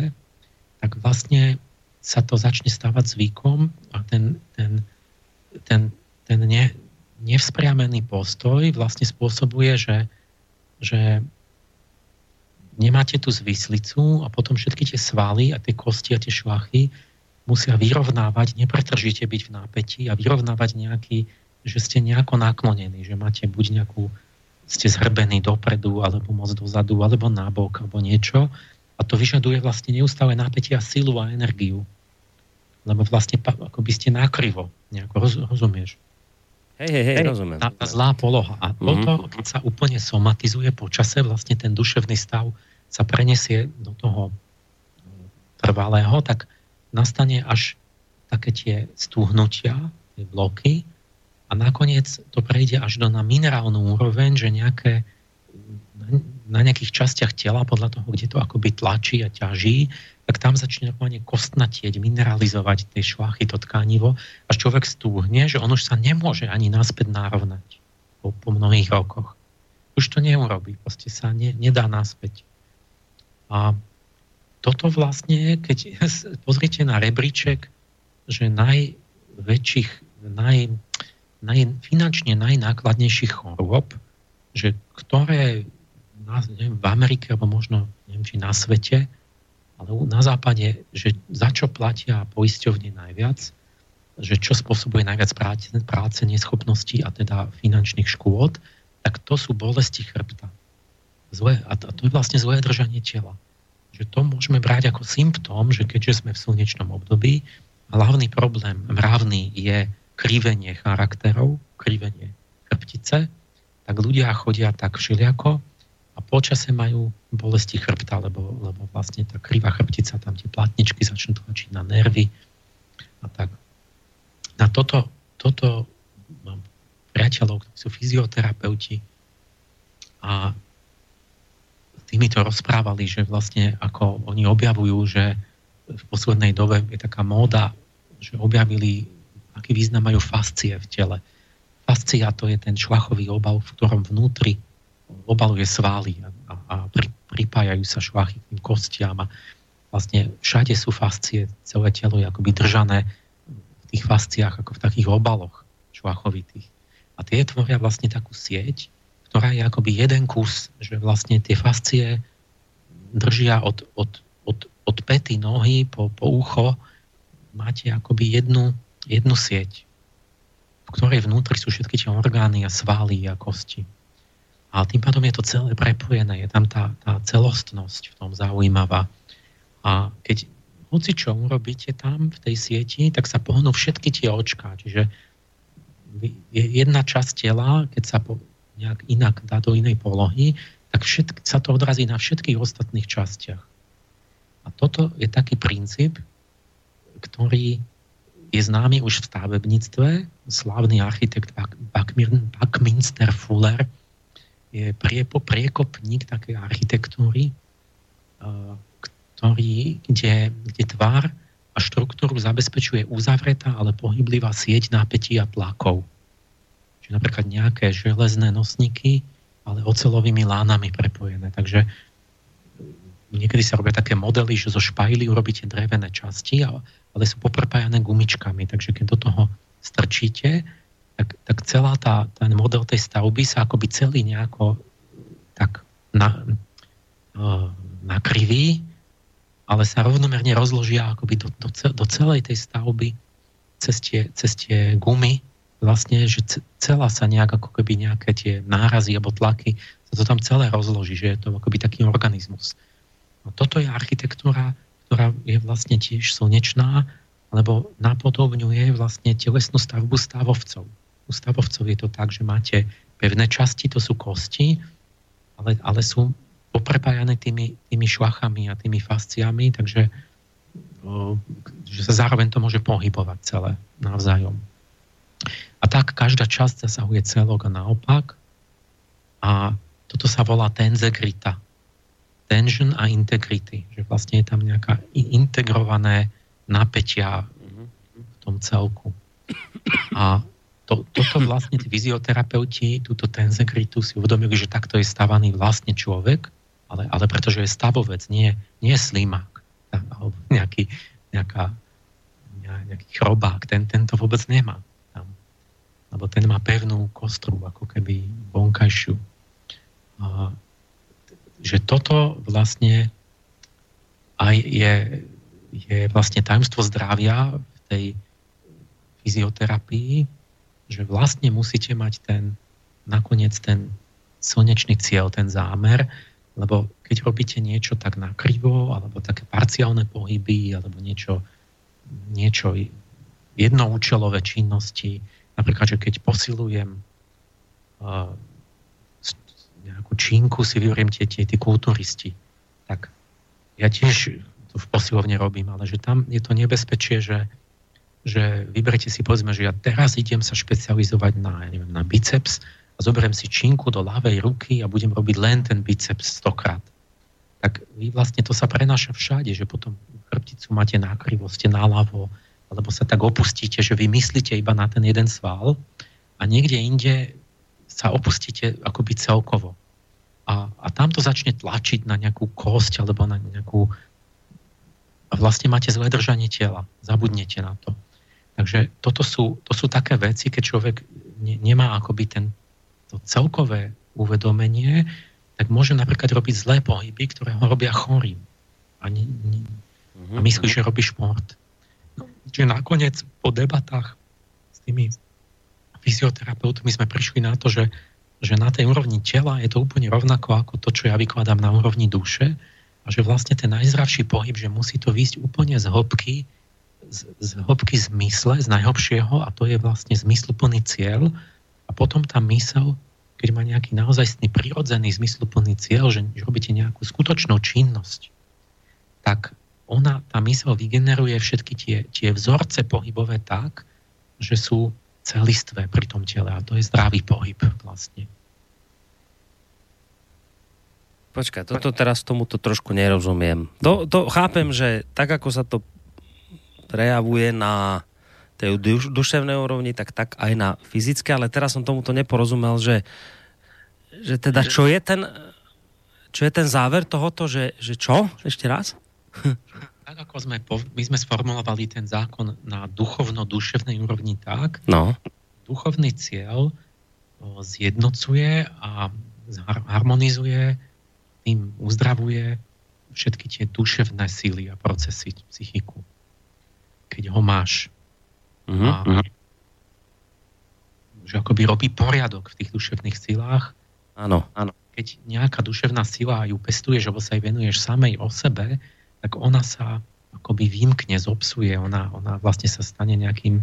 tak vlastne sa to začne stávať zvykom a ten, ten, ten, ten ne, nevzpriamený postoj vlastne spôsobuje, že, že nemáte tú zvislicu a potom všetky tie svaly a tie kosti a tie šlachy musia vyrovnávať, nepretržite byť v nápätí a vyrovnávať nejaký, že ste nejako naklonení, že máte buď nejakú, ste zhrbení dopredu, alebo moc dozadu, alebo nabok, alebo niečo. A to vyžaduje vlastne neustále nápätie a silu a energiu. Lebo vlastne ako by ste nakrivo, nejako rozumieš. Hej, hej, hej, rozumiem. Tá, tá zlá poloha. A toto, mm-hmm. keď sa úplne somatizuje po čase, vlastne ten duševný stav sa prenesie do toho trvalého, tak nastane až také tie stúhnutia, tie bloky a nakoniec to prejde až do na minerálnu úroveň, že nejaké na nejakých častiach tela, podľa toho, kde to akoby tlačí a ťaží, tak tam začne normálne kostnatieť, mineralizovať tie šlachy, to tkanivo, až človek stúhne, že on už sa nemôže ani naspäť narovnať po, po mnohých rokoch. Už to neurobí, proste sa ne, nedá naspäť. A toto vlastne, keď pozrite na rebríček, že najväčších, naj, naj, finančne najnákladnejších chorôb, že ktoré neviem, v Amerike, alebo možno neviem, či na svete, ale na západe, že za čo platia poisťovne najviac, že čo spôsobuje najviac práce, práce neschopnosti a teda finančných škôd, tak to sú bolesti chrbta. Zlé, a to je vlastne zlé držanie tela. Že Čiže to môžeme brať ako symptóm, že keďže sme v slnečnom období, hlavný problém mravný je krivenie charakterov, krivenie chrbtice, tak ľudia chodia tak všeliako a počase majú bolesti chrbta, lebo, lebo vlastne tá krivá chrbtica, tam tie platničky začnú tlačiť na nervy a tak. Na toto, toto mám priateľov, ktorí sú fyzioterapeuti a tí mi to rozprávali, že vlastne ako oni objavujú, že v poslednej dobe je taká móda, že objavili, aký význam majú fascie v tele. Fascia to je ten šlachový obal, v ktorom vnútri obaluje svaly a, a pri, pripájajú sa šlachy k tým kostiam a vlastne všade sú fascie, celé telo je akoby držané v tých fasciách ako v takých obaloch šlachovitých. A tie tvoria vlastne takú sieť, ktorá je akoby jeden kus, že vlastne tie fascie držia od, od, od, od pety nohy po, po ucho, máte akoby jednu, jednu sieť, v ktorej vnútri sú všetky tie orgány a svaly a kosti. A tým pádom je to celé prepojené, je tam tá, tá celostnosť v tom zaujímavá. A keď hoci čo urobíte tam v tej sieti, tak sa pohnú všetky tie očká, čiže jedna časť tela, keď sa po nejak inak dá do inej polohy, tak všetk, sa to odrazí na všetkých ostatných častiach. A toto je taký princíp, ktorý je známy už v stavebníctve. Slávny architekt Buckminster Fuller je priekopník takej architektúry, ktorý, kde, kde tvár a štruktúru zabezpečuje uzavretá, ale pohyblivá sieť napätí a tlakov. Napríklad nejaké železné nosníky, ale oceľovými lánami prepojené. Takže niekedy sa robia také modely, že zo špajly urobíte drevené časti, ale sú poprepájané gumičkami. Takže keď do toho strčíte, tak, tak celá tá, ten model tej stavby sa akoby celý nejako tak na, nakriví, ale sa rovnomerne rozložia akoby do, do, do celej tej stavby cez tie, cez tie gumy, vlastne, že celá sa nejak, ako keby nejaké tie nárazy alebo tlaky, sa to tam celé rozloží, že je to akoby taký organizmus. No toto je architektúra, ktorá je vlastne tiež slnečná, alebo napodobňuje vlastne telesnú stavbu stavovcov. U stavovcov je to tak, že máte pevné časti, to sú kosti, ale, ale sú poprepájané tými, tými šlachami a tými fasciami, takže že sa zároveň to môže pohybovať celé navzájom. A tak každá časť zasahuje celok a naopak. A toto sa volá tenzegrita. Tension a integrity. Že vlastne je tam nejaká integrované napätia v tom celku. A to, toto vlastne tí fyzioterapeuti, túto tenzegritu si uvedomili, že takto je stavaný vlastne človek, ale, ale pretože je stavovec, nie, nie slimák. Alebo nejaký, nejaká, nejaký chrobák. Ten, ten to vôbec nemá. Lebo ten má pevnú kostru, ako keby vonkajšiu. A, že toto vlastne aj je, je vlastne tajomstvo zdravia v tej fyzioterapii, že vlastne musíte mať ten, nakoniec ten slnečný cieľ, ten zámer, lebo keď robíte niečo tak nakrivo, alebo také parciálne pohyby, alebo niečo, niečo jednoúčelové činnosti, napríklad, že keď posilujem uh, nejakú činku, si vyberiem tie, tie, tie kulturisti, tak ja tiež to v posilovne robím, ale že tam je to nebezpečie, že, že vyberete si, povedzme, že ja teraz idem sa špecializovať na, ja neviem, na biceps a zoberiem si činku do ľavej ruky a budem robiť len ten biceps stokrát. Tak vlastne to sa prenáša všade, že potom chrbticu máte nakrivo, ste naľavo, alebo sa tak opustíte, že vy myslíte iba na ten jeden sval a niekde inde sa opustíte akoby celkovo. A, a tam to začne tlačiť na nejakú kosť alebo na nejakú... A vlastne máte zlé držanie tela. Zabudnete na to. Takže toto sú, to sú také veci, keď človek ne, nemá akoby ten, to celkové uvedomenie, tak môže napríklad robiť zlé pohyby, ktoré ho robia chorým. A, ne, ne, a myslí, že robí šport. Čiže nakoniec po debatách s tými fyzioterapeutmi sme prišli na to, že, že na tej úrovni tela je to úplne rovnako ako to, čo ja vykladám na úrovni duše a že vlastne ten najzdravší pohyb, že musí to výjsť úplne z hĺbky, z, z hĺbky zmysle, z najhlbšieho, a to je vlastne zmysluplný cieľ. A potom tá myseľ, keď má nejaký naozajstný prirodzený zmysluplný cieľ, že robíte nejakú skutočnú činnosť, tak ona, tá myseľ vygeneruje všetky tie, tie vzorce pohybové tak, že sú celistvé pri tom tele. A to je zdravý pohyb vlastne. Počkaj, toto teraz tomuto trošku nerozumiem. To, to chápem, že tak, ako sa to prejavuje na tej duš, duševnej úrovni, tak, tak aj na fyzické, ale teraz som tomuto neporozumel, že, že teda čo je ten, čo je ten záver tohoto, že, že čo? Ešte raz? Tak, ako sme, my sme sformulovali ten zákon na duchovno-duševnej úrovni tak, no. Duchovný cieľ zjednocuje a harmonizuje, tým uzdravuje všetky tie duševné síly a procesy psychiku. Keď ho máš. Mm-hmm. A, že akoby robí poriadok v tých duševných silách. Áno, áno. Keď nejaká duševná sila ju pestuješ, alebo sa jej venuješ samej o sebe, tak ona sa akoby vymkne, zobsuje. Ona, ona vlastne sa stane nejakým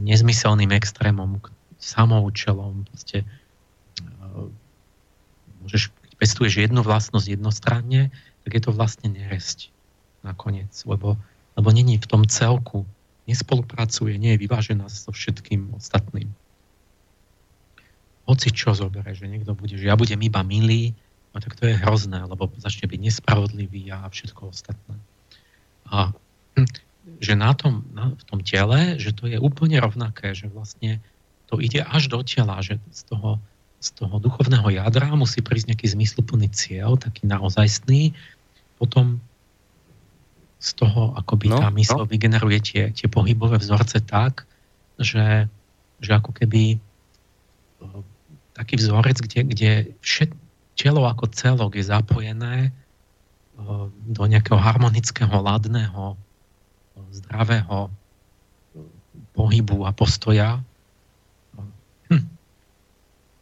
nezmyselným extrémom, samoučelom. Proste môžeš pestuješ jednu vlastnosť jednostranne, tak je to vlastne neresť nakoniec, lebo, lebo není v tom celku, nespolupracuje, nie je vyvážená so všetkým ostatným. Hoci čo zoberie, že niekto bude, že ja budem iba milý, no tak to je hrozné, lebo začne byť nespravodlivý a všetko ostatné. A že na tom, na, v tom tele, že to je úplne rovnaké, že vlastne to ide až do tela, že z toho z toho duchovného jadra musí prísť nejaký zmysluplný cieľ, taký naozajstný. Potom z toho, akoby no, tá mysl no. vygeneruje tie, tie pohybové vzorce tak, že, že ako keby taký vzorec, kde, kde všet, telo ako celok je zapojené do nejakého harmonického, ladného, zdravého pohybu a postoja. Hm.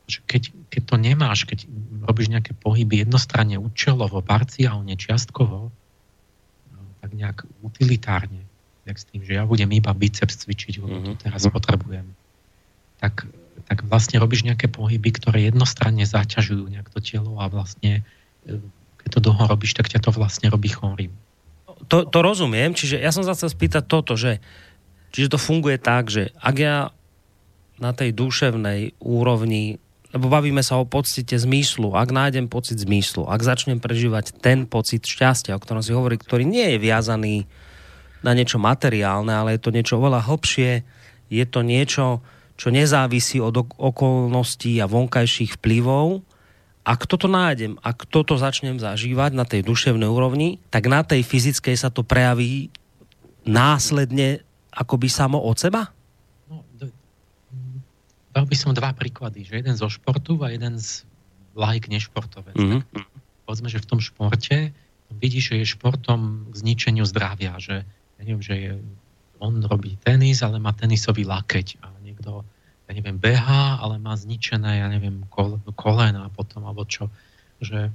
Keď, keď to nemáš, keď robíš nejaké pohyby jednostranne, účelovo, parciálne, čiastkovo, no, tak nejak utilitárne, tak s tým, že ja budem iba biceps cvičiť, lebo to teraz potrebujem, tak, tak vlastne robíš nejaké pohyby, ktoré jednostranne zaťažujú nejak to telo a vlastne, keď to dlho robíš, tak ťa to vlastne robí chorým. To, to rozumiem, čiže ja som sa chcel spýtať toto, že čiže to funguje tak, že ak ja na tej duševnej úrovni, lebo bavíme sa o pocite zmyslu. Ak nájdem pocit zmyslu, ak začnem prežívať ten pocit šťastia, o ktorom si hovorí, ktorý nie je viazaný na niečo materiálne, ale je to niečo oveľa hlbšie, je to niečo, čo nezávisí od okolností a vonkajších vplyvov. Ak toto nájdem, ak toto začnem zažívať na tej duševnej úrovni, tak na tej fyzickej sa to prejaví následne akoby samo od seba? Dal by som dva príklady, že jeden zo športu a jeden z laik nešportovec. Mm-hmm. Tak povedzme, že v tom športe vidíš, že je športom k zničeniu zdravia, že ja neviem, že je, on robí tenis, ale má tenisový lakeť, a niekto, ja neviem, behá, ale má zničené, ja neviem, kol, kolena potom, alebo čo, že,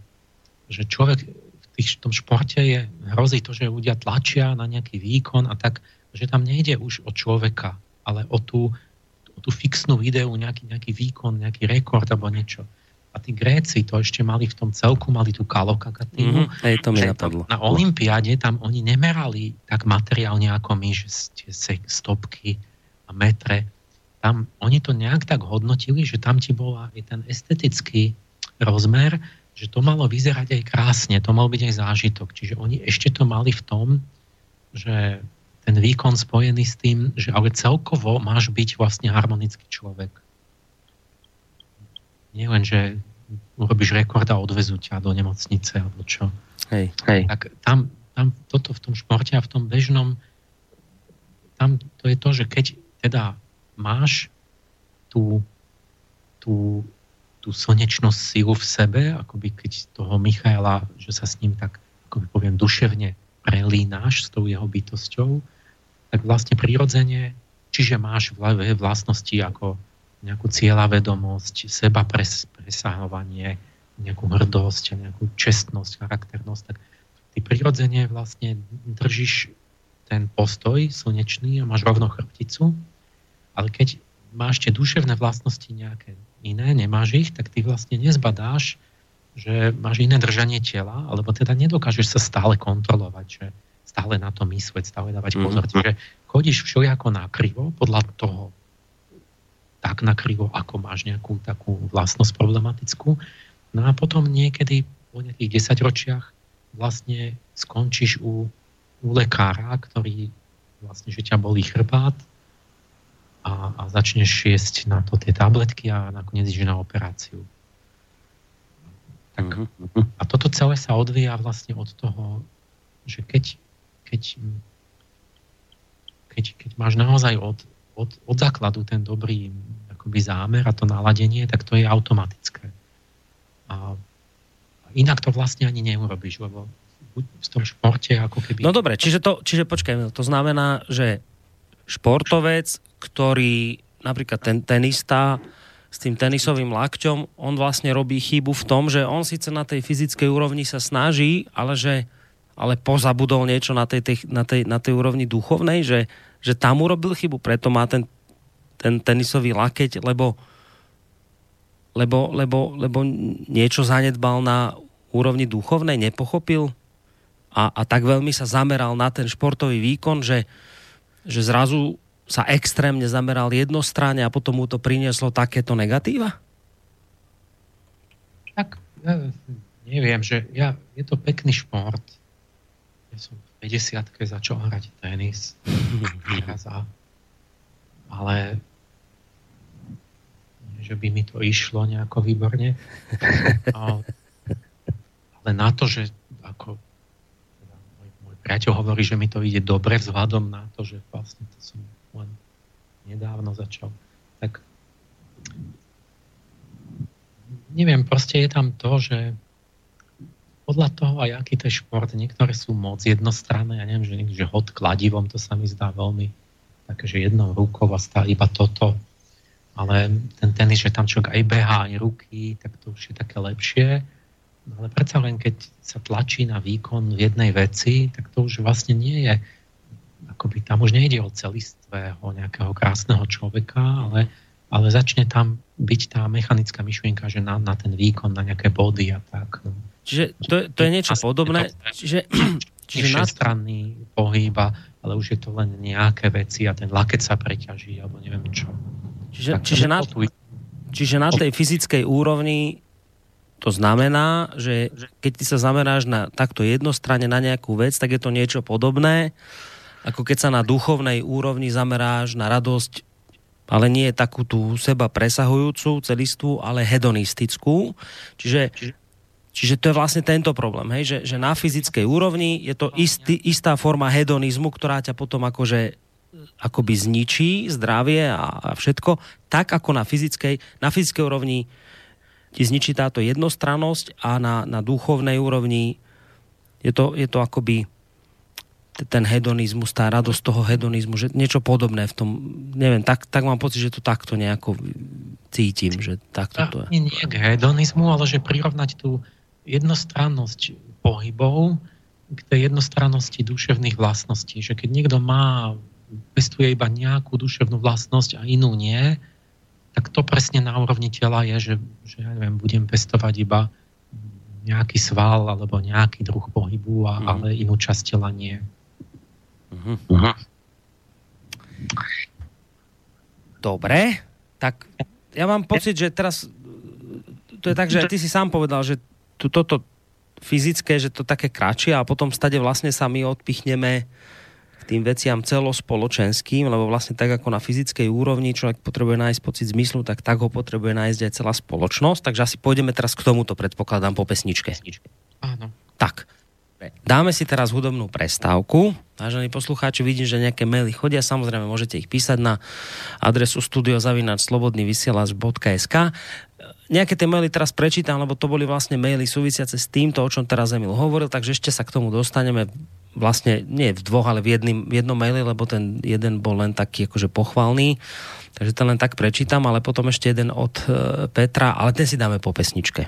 že človek v, tých, v tom športe je, hrozí to, že ľudia tlačia na nejaký výkon a tak, že tam nejde už o človeka, ale o tú tú fixnú ideu, nejaký, nejaký výkon, nejaký rekord alebo niečo. A tí Gréci to ešte mali v tom celku, mali tú kalokakatívu. Mm-hmm, hej, to mi napadlo. Na olympiáde tam oni nemerali tak materiálne ako my, že tie stopky a metre. Tam oni to nejak tak hodnotili, že tam ti bol aj ten estetický rozmer, že to malo vyzerať aj krásne, to mal byť aj zážitok. Čiže oni ešte to mali v tom, že ten výkon spojený s tým, že ale celkovo máš byť vlastne harmonický človek. Nie len, že urobíš rekord a odvezú ťa do nemocnice alebo čo. Hej, hej. Tak tam, tam toto v tom športe a v tom bežnom, tam to je to, že keď teda máš tú, tú, tú slnečnú silu v sebe, akoby keď toho Michaela, že sa s ním tak, akoby poviem, duševne prelínáš s tou jeho bytosťou, tak vlastne prirodzene, čiže máš vlastnosti ako nejakú cieľavedomosť, seba presahovanie, nejakú hrdosť, nejakú čestnosť, charakternosť, tak ty prirodzene vlastne držíš ten postoj slnečný a máš rovno chrbticu, ale keď máš tie duševné vlastnosti nejaké iné, nemáš ich, tak ty vlastne nezbadáš, že máš iné držanie tela, alebo teda nedokážeš sa stále kontrolovať, že stále na to mysleť, stále dávať pozor, mm-hmm. že chodíš všelijako na krivo, podľa toho tak na krivo, ako máš nejakú takú vlastnosť problematickú. No a potom niekedy po nejakých desaťročiach vlastne skončíš u, u lekára, ktorý vlastne, že ťa bolí chrbát, a, a začneš jesť na to tie tabletky a nakoniec ideš na operáciu. Tak, a toto celé sa odvíja vlastne od toho, že keď, keď, keď, keď máš naozaj od, od, od základu ten dobrý akoby zámer a to naladenie, tak to je automatické. A inak to vlastne ani neurobíš, lebo v tom športe ako keby... No dobre, čiže, to, čiže počkaj, to znamená, že športovec, ktorý napríklad ten tenista s tým tenisovým lakťom, on vlastne robí chybu v tom, že on síce na tej fyzickej úrovni sa snaží, ale že ale pozabudol niečo na tej, tej, na tej, na tej úrovni duchovnej, že, že tam urobil chybu, preto má ten, ten tenisový lakeť, lebo, lebo, lebo, lebo niečo zanedbal na úrovni duchovnej, nepochopil a, a tak veľmi sa zameral na ten športový výkon, že, že zrazu sa extrémne zameral jednostranne a potom mu to prinieslo takéto negatíva? Tak, ja neviem, že ja, je to pekný šport. Ja som v päťdesiatke začal hrať tenis. Ale že by mi to išlo nejako výborne. No, ale na to, že ako teda môj, môj priateľ hovorí, že mi to ide dobre vzhľadom na to, že vlastne to som len nedávno začal. Tak neviem, proste je tam to, že podľa toho, aj aký to je šport, niektoré sú moc jednostranné, ja neviem, že, že hod kladivom, to sa mi zdá veľmi také, že jednou rukou a stá iba toto, ale ten tenis, že tam človek aj behá, aj ruky, tak to už je také lepšie, ale predsa len keď sa tlačí na výkon v jednej veci, tak to už vlastne nie je akoby tam už nejde o celistvého nejakého krásneho človeka, ale, ale začne tam byť tá mechanická myšlienka, že na, na ten výkon, na nejaké body a tak. No. Čiže to, to je niečo podobné. Čiže, čiže všestranný pohyb, ale už je to len nejaké veci a ten lakeť sa preťaží, alebo neviem čo. Čiže, tak, čiže, na, čiže na tej fyzickej úrovni to znamená, že keď ty sa zameráš na takto jednostranne na nejakú vec, tak je to niečo podobné, ako keď sa na duchovnej úrovni zameráš na radosť, ale nie takú tú seba presahujúcu, celistvú, ale hedonistickú. Čiže, čiže to je vlastne tento problém, hej? Že, že na fyzickej úrovni je to istý, istá forma hedonizmu, ktorá ťa potom akože, akoby zničí zdravie a, a všetko, tak ako na fyzickej, na fyzickej úrovni ti zničí táto jednostrannosť a na, na duchovnej úrovni je to, je to akoby ten hedonizmus, tá radosť toho hedonizmu, že niečo podobné v tom, neviem, tak, tak mám pocit, že to takto nejako cítim, že takto to je. Nie k hedonizmu, ale že prirovnať tú jednostrannosť pohybov k tej jednostrannosti duševných vlastností, že keď niekto má, pestuje iba nejakú duševnú vlastnosť a inú nie, tak to presne na úrovni tela je, že, že ja neviem, budem pestovať iba nejaký sval alebo nejaký druh pohybu, a, mm. ale inú časť tela nie. Uh-huh. Dobre, tak ja mám pocit, že teraz to je tak, že ty si sám povedal, že tu, toto fyzické, že to také kráčia a potom stade vlastne sa my odpichneme k tým veciam celospoločenským, lebo vlastne tak ako na fyzickej úrovni človek potrebuje nájsť pocit zmyslu, tak tak ho potrebuje nájsť aj celá spoločnosť, takže asi pôjdeme teraz k tomuto, predpokladám, po pesničke. Áno. Tak. Dáme si teraz hudobnú prestávku. Vážení poslucháči, vidím, že nejaké maily chodia. Samozrejme, môžete ich písať na adresu studio zavináč slobodný vysielač bodka es ká. Nejaké tie maily teraz prečítam, lebo to boli vlastne maily súvisiace s týmto, o čom teraz Emil hovoril, takže ešte sa k tomu dostaneme vlastne nie v dvoch, ale v, jedným, v jednom maili, lebo ten jeden bol len taký akože pochvalný. Takže ten len tak prečítam, ale potom ešte jeden od Petra, ale ten si dáme po pesničke.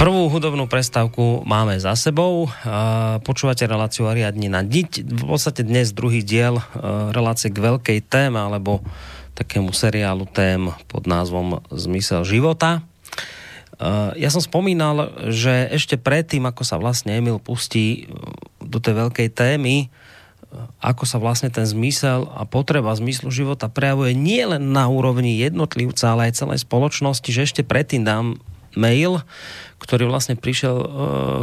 Prvú hudobnú prestávku máme za sebou. Počúvate reláciu Ariadne na diť. V podstate dnes druhý diel relácie k veľkej téme alebo takému seriálu tém pod názvom Zmysel života. Ja som spomínal, že ešte predtým, ako sa vlastne Emil pustí do tej veľkej témy, ako sa vlastne ten zmysel a potreba zmyslu života prejavuje nie len na úrovni jednotlivca, ale aj celej spoločnosti, že ešte predtým dám mail, ktorý vlastne prišiel e,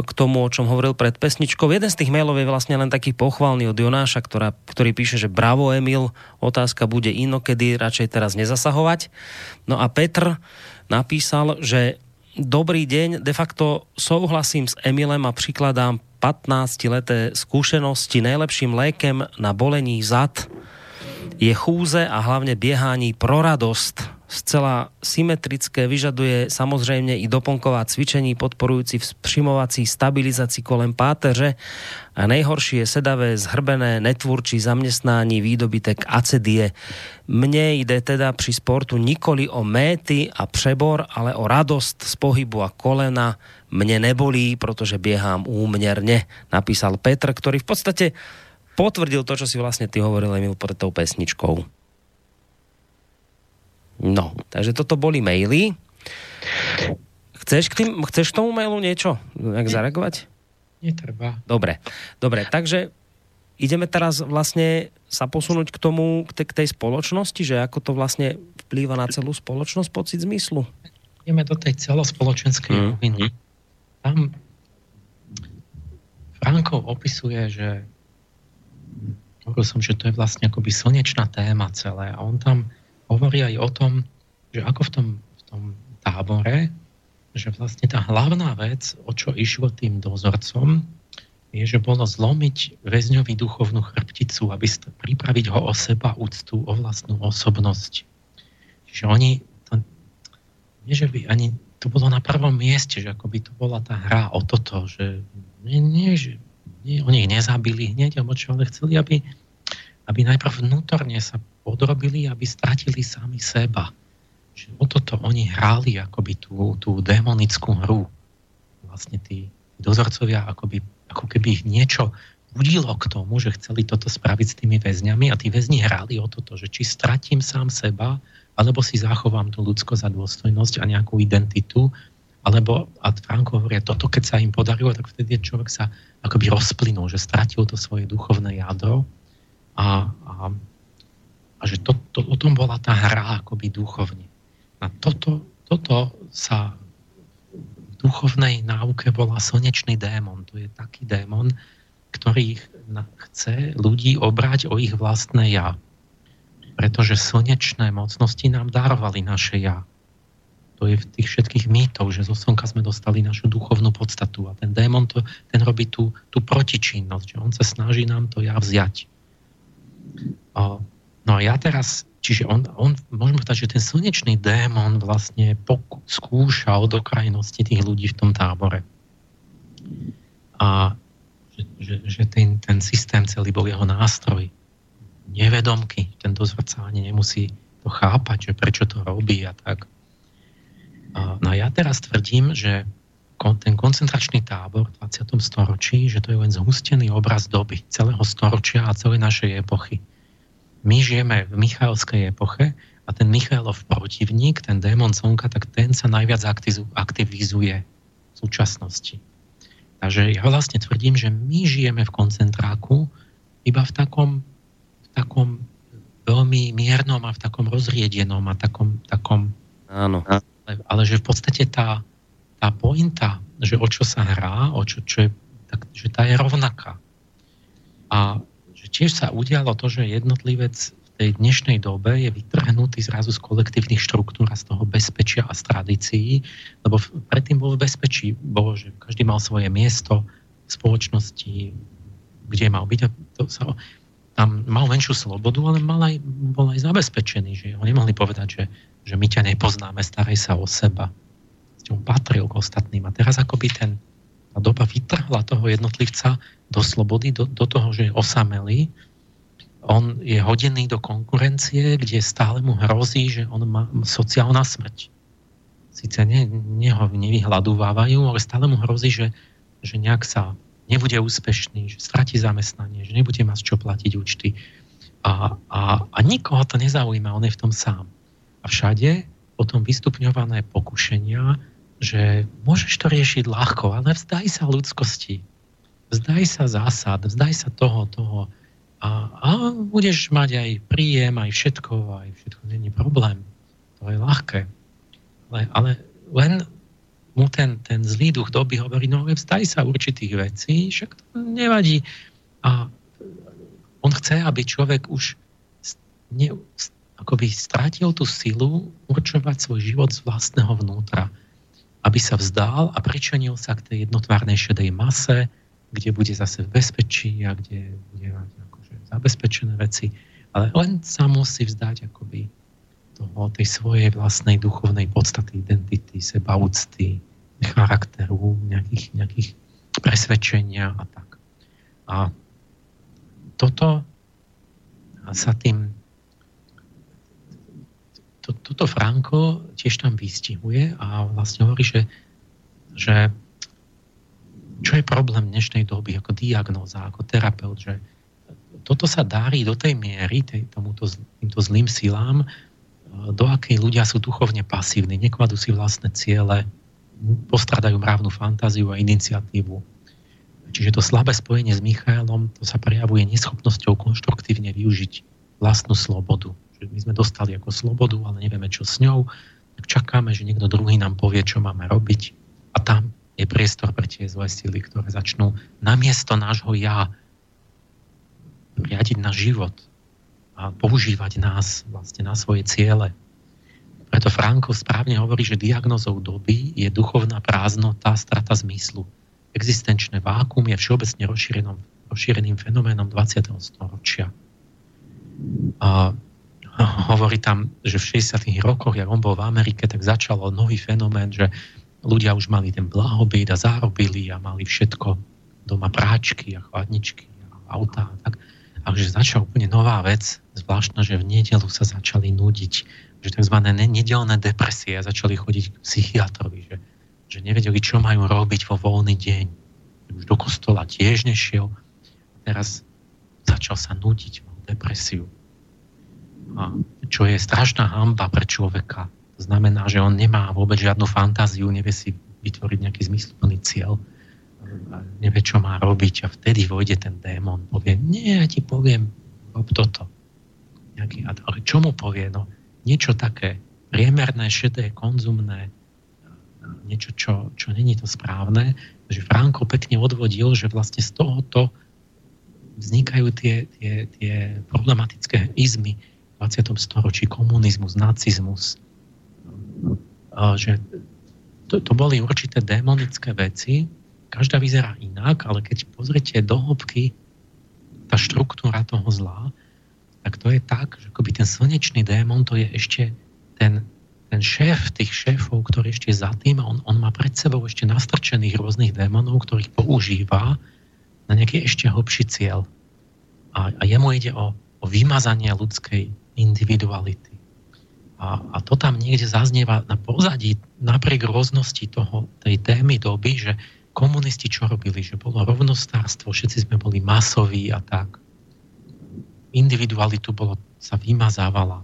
k tomu, o čom hovoril pred pesničkou. Jeden z tých mailov je vlastne len taký pochvalný od Jonáša, ktorá, ktorý píše, že bravo Emil, otázka bude inokedy, radšej teraz nezasahovať. No a Petr napísal, že dobrý deň, de facto souhlasím s Emilem a prikladám pätnásťročné skúsenosti najlepším lékem na bolení zad je chůze a hlavne biehání pro radosť. Zcela symetrické, vyžaduje samozrejme i doplnková cvičení podporujúci vzpřimovací stabilizaci kolem páteře a nejhoršie sedavé, zhrbené, netvůrčí zamestnání výdobytek acedie. Mne jde teda pri sportu nikoli o méty a přebor, ale o radosť z pohybu a kolena mne nebolí, pretože biehám úmerne, napísal Petr, ktorý v podstate potvrdil to, čo si vlastne ty hovoril, Emil, pred tou pesničkou. No, takže toto boli maily. Chceš k, tým, chceš k tomu mailu niečo? Jak zareagovať? Netreba. Dobre, dobre, takže ideme teraz vlastne sa posunúť k tomu, k tej, k tej spoločnosti, že ako to vlastne vplýva na celú spoločnosť, pocit zmyslu. Ideme do tej celospoločenskej mm. roviny. Tam Frankl opisuje, že hovoril som, že to je vlastne akoby slnečná téma celé a on tam hovorí aj o tom, že ako v tom, v tom tábore, že vlastne tá hlavná vec, o čo išlo tým dozorcom, je, že bolo zlomiť väzňovi duchovnú chrbticu, aby st- pripraviť ho o seba, úctu, o vlastnú osobnosť. Čiže oni, to, nie že by ani, to bolo na prvom mieste, že akoby to bola tá hra o toto, že nie, nie, že nie, oni ich nezabili hneď, alebo čo, ale chceli, aby, aby najprv vnútorne sa odrobili, aby stratili sami seba. Že o toto oni hráli akoby tú, tú démonickú hru. Vlastne tí dozorcovia akoby, ako keby ich niečo budilo k tomu, že chceli toto spraviť s tými väzňami a tí väzni hráli o toto, že či stratím sám seba, alebo si zachovám tú ľudskosť a dôstojnosť a nejakú identitu, alebo, a Franko hovorí, toto keď sa im podarilo, tak vtedy človek sa akoby rozplynul, že stratil to svoje duchovné jadro a, a A že to, to, o tom bola tá hra akoby duchovne. A toto, toto sa v duchovnej náuke volá slnečný démon. To je taký démon, ktorý chce ľudí obrať o ich vlastné ja. Pretože slnečné mocnosti nám darovali naše ja. To je v tých všetkých mýtov, že zo slnka sme dostali našu duchovnú podstatu. A ten démon, to, ten robí tú, tú protičinnosť. Že on sa snaží nám to ja vziať. A No a ja teraz, čiže on, on môžem povedať, že ten slnečný démon vlastne poku, skúšal do krajnosti tých ľudí v tom tábore. A že, že, že ten, ten systém celý bol jeho nástroj. Nevedomky, ten dozorca ani nemusí to chápať, že prečo to robí a tak. A, no a ja teraz tvrdím, že kon, ten koncentračný tábor v dvadsiatom storočí, že to je len zhustený obraz doby, celého storočia a celej našej epochy. My žijeme v Michaelskej epoche a ten Michaelov protivník, ten démon slnka, tak ten sa najviac aktivizuje v súčasnosti. Takže ja vlastne tvrdím, že my žijeme v koncentráku iba v takom, v takom veľmi miernom a v takom rozriedenom a takom... takom Áno. Ale, ale že v podstate tá, tá pointa, že o čo sa hrá, o čo, čo je, tak, že tá je rovnaká. A že tiež sa udialo to, že jednotlivec v tej dnešnej dobe je vytrhnutý zrazu z kolektívnych štruktúr a z toho bezpečia a z tradícií, lebo predtým bol v bezpečí, bolo, že každý mal svoje miesto v spoločnosti, kde mal byť a to sa, tam mal menšiu slobodu, ale mal aj, bol aj zabezpečený, že ho nemohli povedať, že, že my ťa nepoznáme, staraj sa o seba. S ňom patril k ostatným a teraz akoby ten tá doba vytrhla toho jednotlivca do slobody, do, do toho, že je osamelý. On je hodený do konkurencie, kde stále mu hrozí, že on má sociálna smrť. síce ne, neho nevyhľadovávajú, ale stále mu hrozí, že, že nejak sa nebude úspešný, že stratí zamestnanie, že nebude mať čo platiť účty. A, a, a nikoho to nezaujíma, on je v tom sám. A všade potom vystupňované pokušenia, že môžeš to riešiť ľahko, ale vzdaj sa ľudskosti, vzdaj sa zásad, vzdaj sa toho, toho. A, a budeš mať aj príjem, aj všetko, aj všetko, není problém. To je ľahké. Ale, ale len mu ten, ten zlý duch doby hovorí, no vzdaj sa určitých vecí, však to nevadí. A on chce, aby človek už ne, akoby stratil tú silu určovať svoj život z vlastného vnútra. Aby sa vzdal a pričenil sa k tej jednotvárnej šedej mase, kde bude zase v bezpečí a kde bude mať akože zabezpečené veci. Ale len sa musí vzdať akoby toho, tej svojej vlastnej duchovnej podstaty, identity, sebaúcty, charakteru, nejakých, nejakých presvedčenia a tak. A toto sa tým to, toto Franko tiež tam vystihuje a vlastne hovorí, že, že čo je problém dnešnej doby ako diagnóza, ako terapeut, že toto sa darí do tej miery tej, tomuto, týmto zlým silám, do akej ľudia sú duchovne pasívni, nekladú si vlastné ciele, postradajú mravnú fantáziu a iniciatívu. Čiže to slabé spojenie s Michaelom, to sa prejavuje neschopnosťou konštruktívne využiť vlastnú slobodu. Čiže my sme dostali ako slobodu, ale nevieme, čo s ňou, tak čakáme, že niekto druhý nám povie, čo máme robiť. A tam je priestor pre tie zlé síly, ktoré začnú namiesto nášho ja riadiť náš život a používať nás vlastne na svoje ciele. Preto Frankl správne hovorí, že diagnózou doby je duchovná prázdnota, strata zmyslu. Existenčné vákuum je všeobecne rozšíreným, rozšíreným fenoménom dvadsiateho storočia. A hovorí tam, že v šesťdesiatych rokoch, jak on bol v Amerike, tak začalo nový fenomén, že ľudia už mali ten blahobyt a zárobili a mali všetko doma, práčky a chladničky a autá a tak. Takže začala úplne nová vec, zvláštna, že v nedeľu sa začali nudiť, že tzv. Nedeľné depresie a začali chodiť k psychiatrovi, že, že nevedeli, čo majú robiť vo voľný deň. Už do kostola tiež nešiel. Teraz začal sa nudiť, mal depresiu. A čo je strašná hanba pre človeka. To znamená, že on nemá vôbec žiadnu fantáziu, nevie si vytvoriť nejaký zmysluplný cieľ. Nevie, čo má robiť a vtedy vojde ten démon, povie, nie, ja ti poviem, rob toto. Nejaký, ale čo mu povie? No, niečo také priemerné, šedé, konzumné, niečo, čo, čo není to správne. Takže Franko pekne odvodil, že vlastne z tohoto vznikajú tie, tie, tie problematické izmy v dvadsiatom storočí, komunizmus, nacizmus, že to, to boli určité démonické veci. Každá vyzerá inak, ale keď pozrite do hĺbky tá štruktúra toho zla, tak to je tak, že akoby ten slnečný démon, to je ešte ten, ten šéf tých šéfov, ktorý ešte je za tým a on, on má pred sebou ešte nastrčených rôznych démonov, ktorých používa na nejaký ešte hlbší cieľ. A, a jemu ide o, o vymazanie ľudskej individuality. A, a to tam niekde zaznieva na pozadí, napriek rôznosti toho, tej témy doby, že komunisti čo robili, že bolo rovnostárstvo, všetci sme boli masoví a tak. Individualitu bolo, sa vymazávala,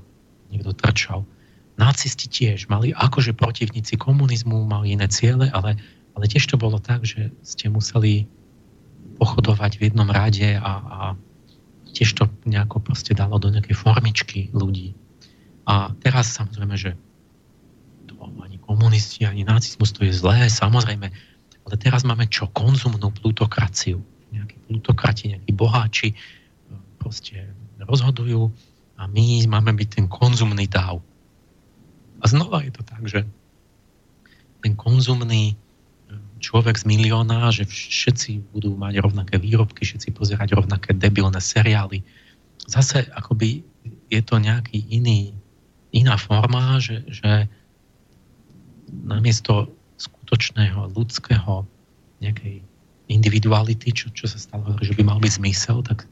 niekto trčal. Nacisti tiež mali, akože protivníci komunizmu, mali iné ciele, ale, ale tiež to bolo tak, že ste museli pochodovať v jednom rade a, a tiež to nejako proste dalo do nejakej formičky ľudí. A teraz samozrejme, že to ani komunisti, ani nacizmus, to je zlé, samozrejme. Ale teraz máme čo? Konzumnú plutokraciu. Nejakí plutokrati, nejakí boháči proste rozhodujú a my máme byť ten konzumný dáv. A znova je to tak, že ten konzumný človek z milióna, že všetci budú mať rovnaké výrobky, všetci pozerať rovnaké debilné seriály. Zase akoby je to nejaký iný, iná forma, že, že namiesto skutočného, ľudského, nejakej individuality, čo, čo sa stále hovorí, že by mal byť zmysel, tak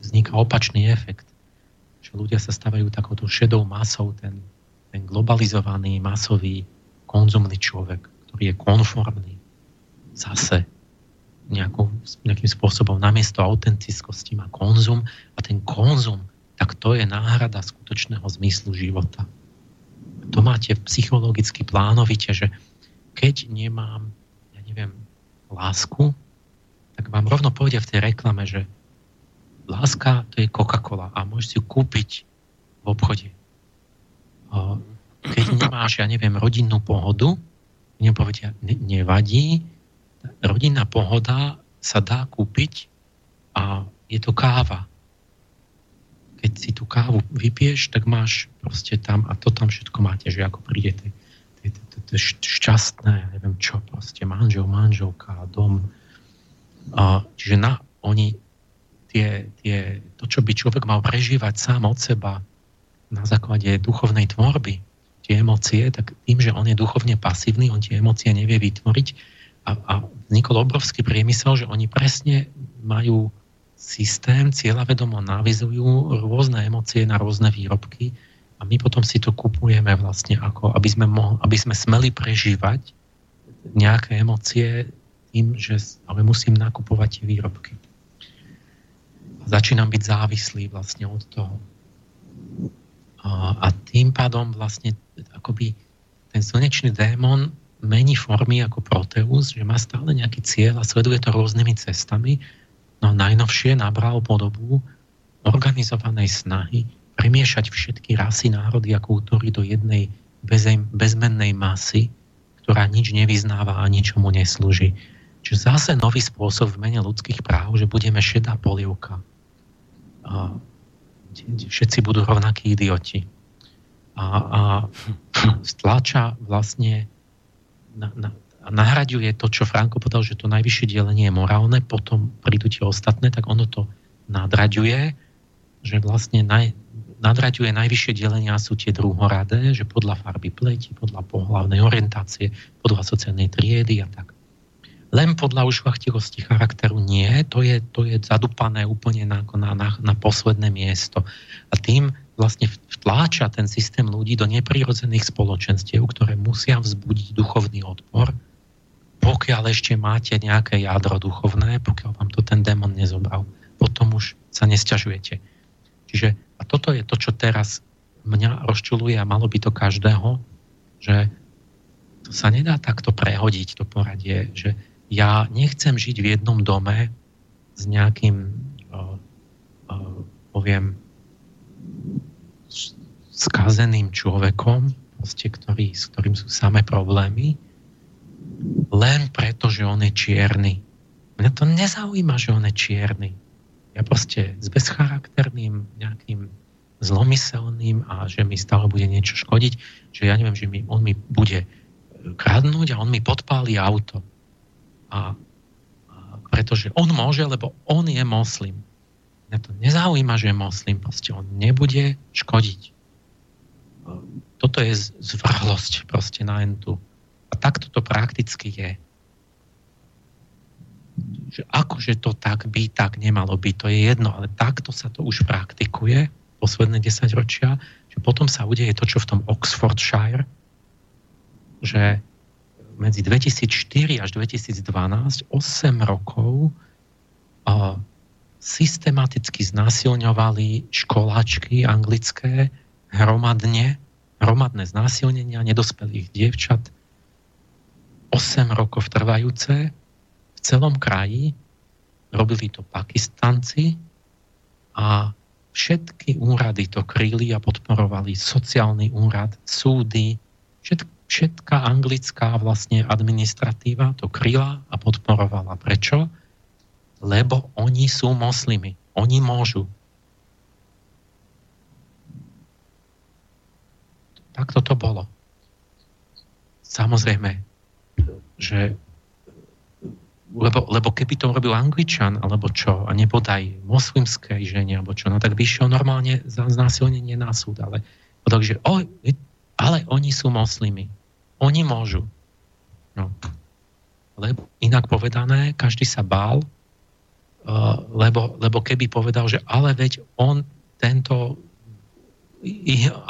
vzniká opačný efekt. Že ľudia sa stavajú takouto šedou masou, ten, ten globalizovaný, masový konzumný človek, ktorý je konformný zase nejakou, nejakým spôsobom namiesto autentickosti má konzum a ten konzum, tak to je náhrada skutočného zmyslu života. To máte psychologicky plánovite, že keď nemám, ja neviem, lásku, tak vám rovno povedia v tej reklame, že láska to je Coca-Cola a môžeš si ju kúpiť v obchode. Keď nemáš, ja neviem, rodinnú pohodu, mne povedia, ne, nevadí, rodinná pohoda sa dá kúpiť a je to káva. Keď si tú kávu vypiješ, tak máš proste tam a to tam všetko máte, že ako príde tej šťastné, ja neviem čo, proste manžel, manželka, dom. A, čiže na oni tie, tie, to, čo by človek mal prežívať sám od seba na základe duchovnej tvorby, tie emócie, tak tým, že on je duchovne pasívny, on tie emócie nevie vytvoriť a, a vznikol obrovský priemysel, že oni presne majú systém, cieľavedomo navizujú rôzne emócie na rôzne výrobky a my potom si to kupujeme vlastne ako, aby sme, mohli, aby sme smeli prežívať nejaké emócie tým, že ale musím nakupovať tie výrobky. A začínam byť závislý vlastne od toho. A, a tým pádom vlastne akoby ten slnečný démon mení formy ako Proteus, že má stále nejaký cieľ a sleduje to rôznymi cestami. No najnovšie nabral podobu organizovanej snahy premiešať všetky rasy, národy a kultúry do jednej bezmennej masy, ktorá nič nevyznáva a ničomu neslúži. Čiže zase nový spôsob v mene ľudských práv, že budeme šedá polievka. A všetci budú rovnakí idioti. A, a stlača vlastne na, na a nahraďuje to, čo Franko povedal, že to najvyššie delenie je morálne, potom prídu tie ostatné, tak ono to nadraďuje, že vlastne naj, nadraďuje najvyššie delenia sú tie druhoradé, že podľa farby pleti, podľa pohlavnej orientácie, podľa sociálnej triedy a tak. Len podľa ušľachtivosti charakteru nie, to je, to je zadupané úplne na, na, na, na posledné miesto. A tým vlastne vtláča ten systém ľudí do neprirodzených spoločenstiev, ktoré musia vzbudiť duchovný odpor, pokiaľ ešte máte nejaké jadro duchovné, pokiaľ vám to ten démon nezobral, potom už sa nesťažujete. Čiže a toto je to, čo teraz mňa rozčuluje a malo by to každého, že to sa nedá takto prehodiť, to poradie, že ja nechcem žiť v jednom dome s nejakým, o, o, poviem, skazeným človekom, proste, ktorý, s ktorým sú samé problémy, len preto, že on je čierny. Mňa to nezaujíma, že on je čierny. Ja proste s bezcharakterným, nejakým zlomyselným a že mi stále bude niečo škodiť, že ja neviem, že mi, on mi bude kradnúť a on mi podpáli auto. A, a pretože on môže, lebo on je moslim. Mňa to nezaujíma, že je moslim. Proste on nebude škodiť. Toto je zvrhlosť proste na entu. A takto to prakticky je. Že akože to tak by, tak nemalo by, to je jedno, ale takto sa to už praktikuje posledné desaťročia, že potom sa udeje to, čo v tom Oxfordshire, že medzi dvetisícštyri až dvetisícdvanásť, osem rokov uh, systematicky znásilňovali školáčky anglické hromadne, hromadné znásilnenia nedospelých dievčat osem rokov trvajúce v celom kraji, robili to Pakistanci a všetky úrady to kryli a podporovali, sociálny úrad, súdy, všetká anglická vlastne administratíva to kryla a podporovala. Prečo? Lebo oni sú moslimi, oni môžu. Tak to bolo. Samozrejme, že lebo, lebo keby to robil Angličan alebo čo, a nebodaj moslimskej žene alebo čo, no tak by išiel normálne za znásilnenie na súd, ale takže, o, ale oni sú moslimi, oni môžu, no. Lebo inak povedané, každý sa bál, lebo, lebo keby povedal, že ale veď on tento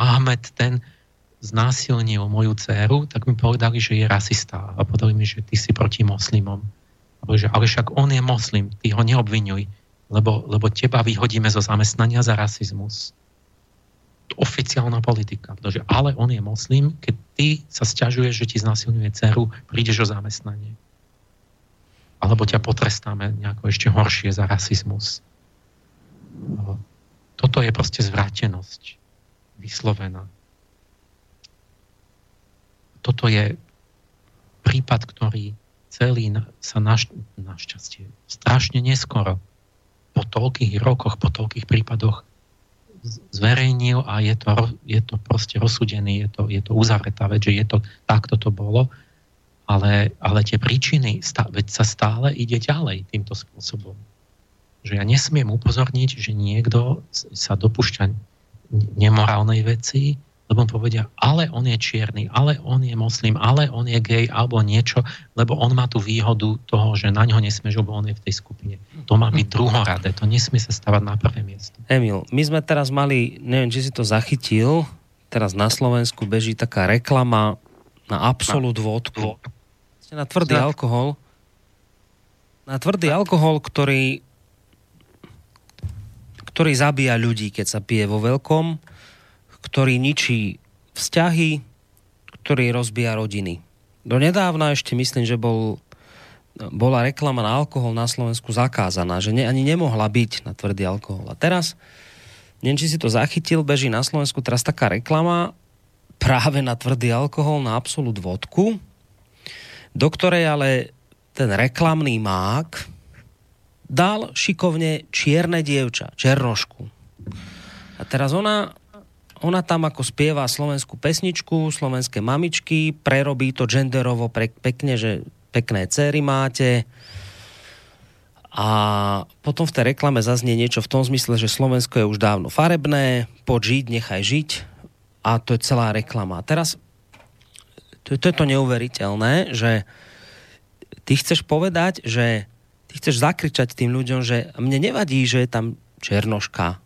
Ahmed, ten znásilnil moju dceru, tak mi povedali, že je rasista. A povedali mi, že ty si proti moslimom. A povedali, že ale však on je moslim, ty ho neobvinuj, lebo, lebo teba vyhodíme zo zamestnania za rasizmus. Oficiálna politika, pretože ale on je moslim, keď ty sa sťažuješ, že ti znásilňuje dceru, prídeš o zamestnanie. Alebo ťa potrestáme nejako ešte horšie za rasizmus. Toto je proste zvrátenosť vyslovená. Toto je prípad, ktorý celý sa našť, našťastie strašne neskoro po toľkých rokoch, po toľkých prípadoch zverejnil a je to, je to proste rozsúdený, je to, je to uzavretá vec, že je to, takto to bolo, ale, ale tie príčiny, stá, veď sa stále ide ďalej týmto spôsobom. Že ja nesmiem upozorniť, že niekto sa dopúšťa nemorálnej veci, lebo povedia, ale on je čierny, ale on je moslim, ale on je gej, alebo niečo, lebo on má tú výhodu toho, že na ňo nesmieš, lebo on je v tej skupine. To má byť druhoradé, to nesmie sa stavať na prvé miesto. Emil, my sme teraz mali, neviem, či si to zachytil, teraz na Slovensku beží taká reklama na Absolut vodku. Na tvrdý Znak. alkohol. Na tvrdý Znak. alkohol, ktorý ktorý zabíja ľudí, keď sa pije vo veľkom, ktorý ničí vzťahy, ktorý rozbíja rodiny. Donedávna ešte myslím, že bol, bola reklama na alkohol na Slovensku zakázaná, že ne, ani nemohla byť na tvrdý alkohol. A teraz, neviem, či si to zachytil, beží na Slovensku teraz taká reklama práve na tvrdý alkohol, na Absolut vodku, do ktorej ale ten reklamný mák dal šikovne čierne dievča, černošku. A teraz ona, ona tam ako spieva slovenskú pesničku, slovenské mamičky, prerobí to genderovo pre, pekne, že pekné céry máte. A potom v tej reklame zaznie niečo v tom zmysle, že Slovensko je už dávno farebné, poď žiť, nechaj žiť. A to je celá reklama. A teraz, to, to je to neuveriteľné, že ty chceš povedať, že ty chceš zakričať tým ľuďom, že mne nevadí, že je tam černoška.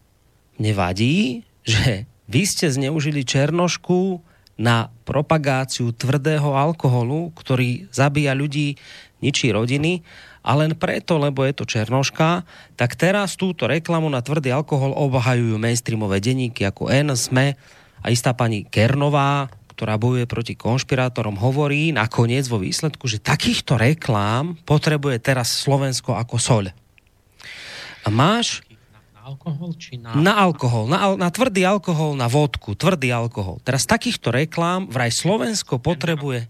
Mne vadí, že vy ste zneužili černošku na propagáciu tvrdého alkoholu, ktorý zabíja ľudí, ničí rodiny, a len preto, lebo je to černoška, tak teraz túto reklamu na tvrdý alkohol obhajujú mainstreamové denníky ako N, SME a istá pani Kernová, ktorá bojuje proti konšpirátorom, hovorí nakoniec vo výsledku, že takýchto reklám potrebuje teraz Slovensko ako soľ. A máš... Na alkohol či na... Na alkohol, na, na tvrdý alkohol, na vodku, tvrdý alkohol. Teraz takýchto reklám vraj Slovensko potrebuje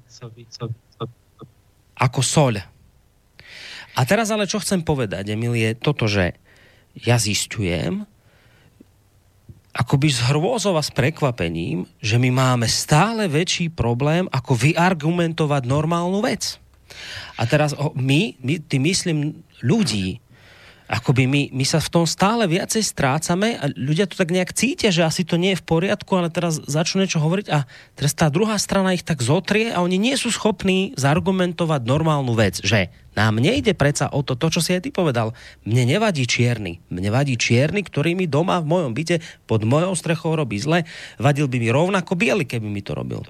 ako soľ. A teraz ale čo chcem povedať, Emil, je toto, že ja zisťujem, akoby z hrôzou a s prekvapením, že my máme stále väčší problém, ako vyargumentovať normálnu vec. A teraz o, my, my, ty myslím ľudí, akoby my, my sa v tom stále viacej strácame a ľudia to tak nejak cítia, že asi to nie je v poriadku, ale teraz začnú niečo hovoriť a teraz tá druhá strana ich tak zotrie a oni nie sú schopní zargumentovať normálnu vec, že nám nejde predsa o to, to, čo si aj ty povedal. Mne nevadí čierny. Mne vadí čierny, ktorý mi doma v mojom byte pod mojou strechou robí zle. Vadil by mi rovnako biely, keby mi to robil.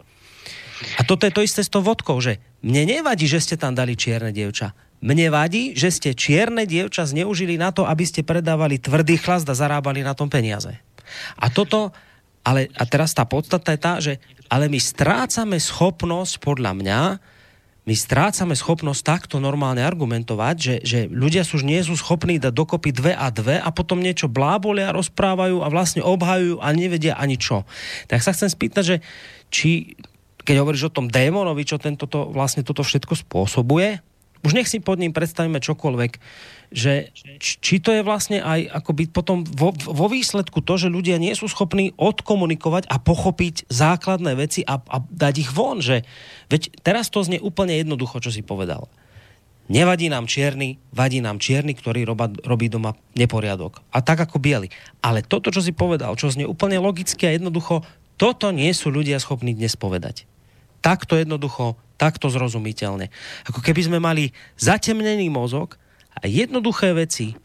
A toto je to isté s tou vodkou, že mne nevadí, že ste tam dali čierne dievča. Mne vadí, že ste čierne dievča zneužili na to, aby ste predávali tvrdý chlast a zarábali na tom peniaze. A toto, ale a teraz tá podstata je tá, že ale my strácame schopnosť, podľa mňa, my strácame schopnosť takto normálne argumentovať, že, že ľudia sú už nie sú schopní dať dokopy dve a dve a potom niečo blábolia, rozprávajú a vlastne obhajujú a nevedia ani čo. Tak sa chcem spýtať, že či, keď hovoríš o tom démonovi, čo tento to, vlastne toto všetko spôsobuje, už nech si pod ním predstavíme čokoľvek, že či to je vlastne aj akoby potom vo, vo výsledku to, že ľudia nie sú schopní odkomunikovať a pochopiť základné veci a, a dať ich von, že veď teraz to znie úplne jednoducho, čo si povedal. Nevadí nám čierny, vadí nám čierny, ktorý roba, robí doma neporiadok. A tak ako biely. Ale toto, čo si povedal, čo znie úplne logicky a jednoducho, toto nie sú ľudia schopní dnes povedať. Takto jednoducho, takto zrozumiteľne. Ako keby sme mali zatemnený mozog a jednoduché veci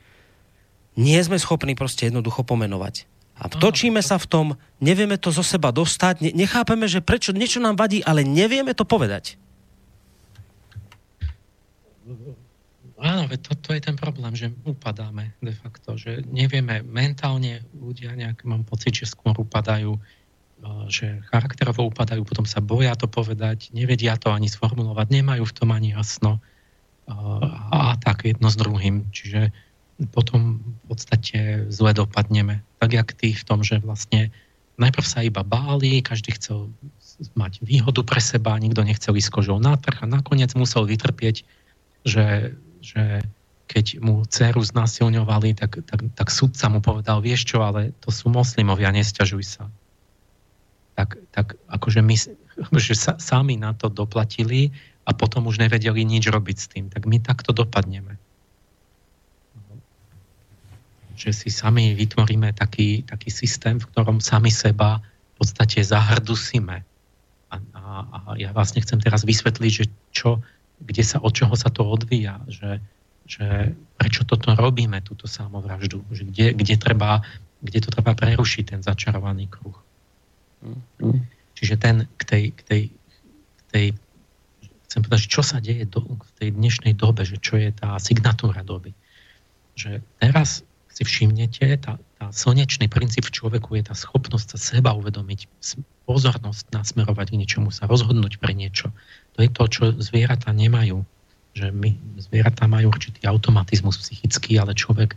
nie sme schopní proste jednoducho pomenovať. A točíme sa v tom, nevieme to zo seba dostať, nechápeme, že prečo niečo nám vadí, ale nevieme to povedať. Áno, veď toto to je ten problém, že upadáme de facto, že nevieme mentálne, ľudia nejak mám pocit, že skôr upadajú, že charakterovo upadajú, potom sa boja to povedať, nevedia to ani sformulovať, nemajú v tom ani jasno a, a tak jedno s druhým. Čiže potom v podstate zle dopadneme. Tak jak tí v tom, že vlastne najprv sa iba báli, každý chcel mať výhodu pre seba, nikto nechcel ísť kožou na trh a nakoniec musel vytrpieť, že že keď mu dceru znásilňovali, tak, tak, tak sudca mu povedal, vieš čo, ale to sú moslimovia, nesťažuj sa. Tak, tak akože my že sa, sami na to doplatili a potom už nevedeli nič robiť s tým. Tak my takto dopadneme. Že si sami vytvoríme taký, taký systém, v ktorom sami seba v podstate zahrdusíme. A, a, a ja vás nechcem teraz vysvetliť, že čo kde sa, od čoho sa to odvíja, že, že prečo toto robíme, túto samovraždu, že kde, kde, treba, kde to treba prerušiť, ten začarovaný kruh. Mm. Čiže ten k tej, k tej, k tej chcem povedať, čo sa deje do, v tej dnešnej dobe, že čo je tá signatúra doby. Že teraz si všimnete, tá, tá slnečný princíp v človeku je tá schopnosť sa seba uvedomiť, pozornosť nasmerovať k niečomu, sa rozhodnúť pre niečo. To je to, čo zvieratá nemajú. Že my, zvieratá majú určitý automatizmus psychický, ale človek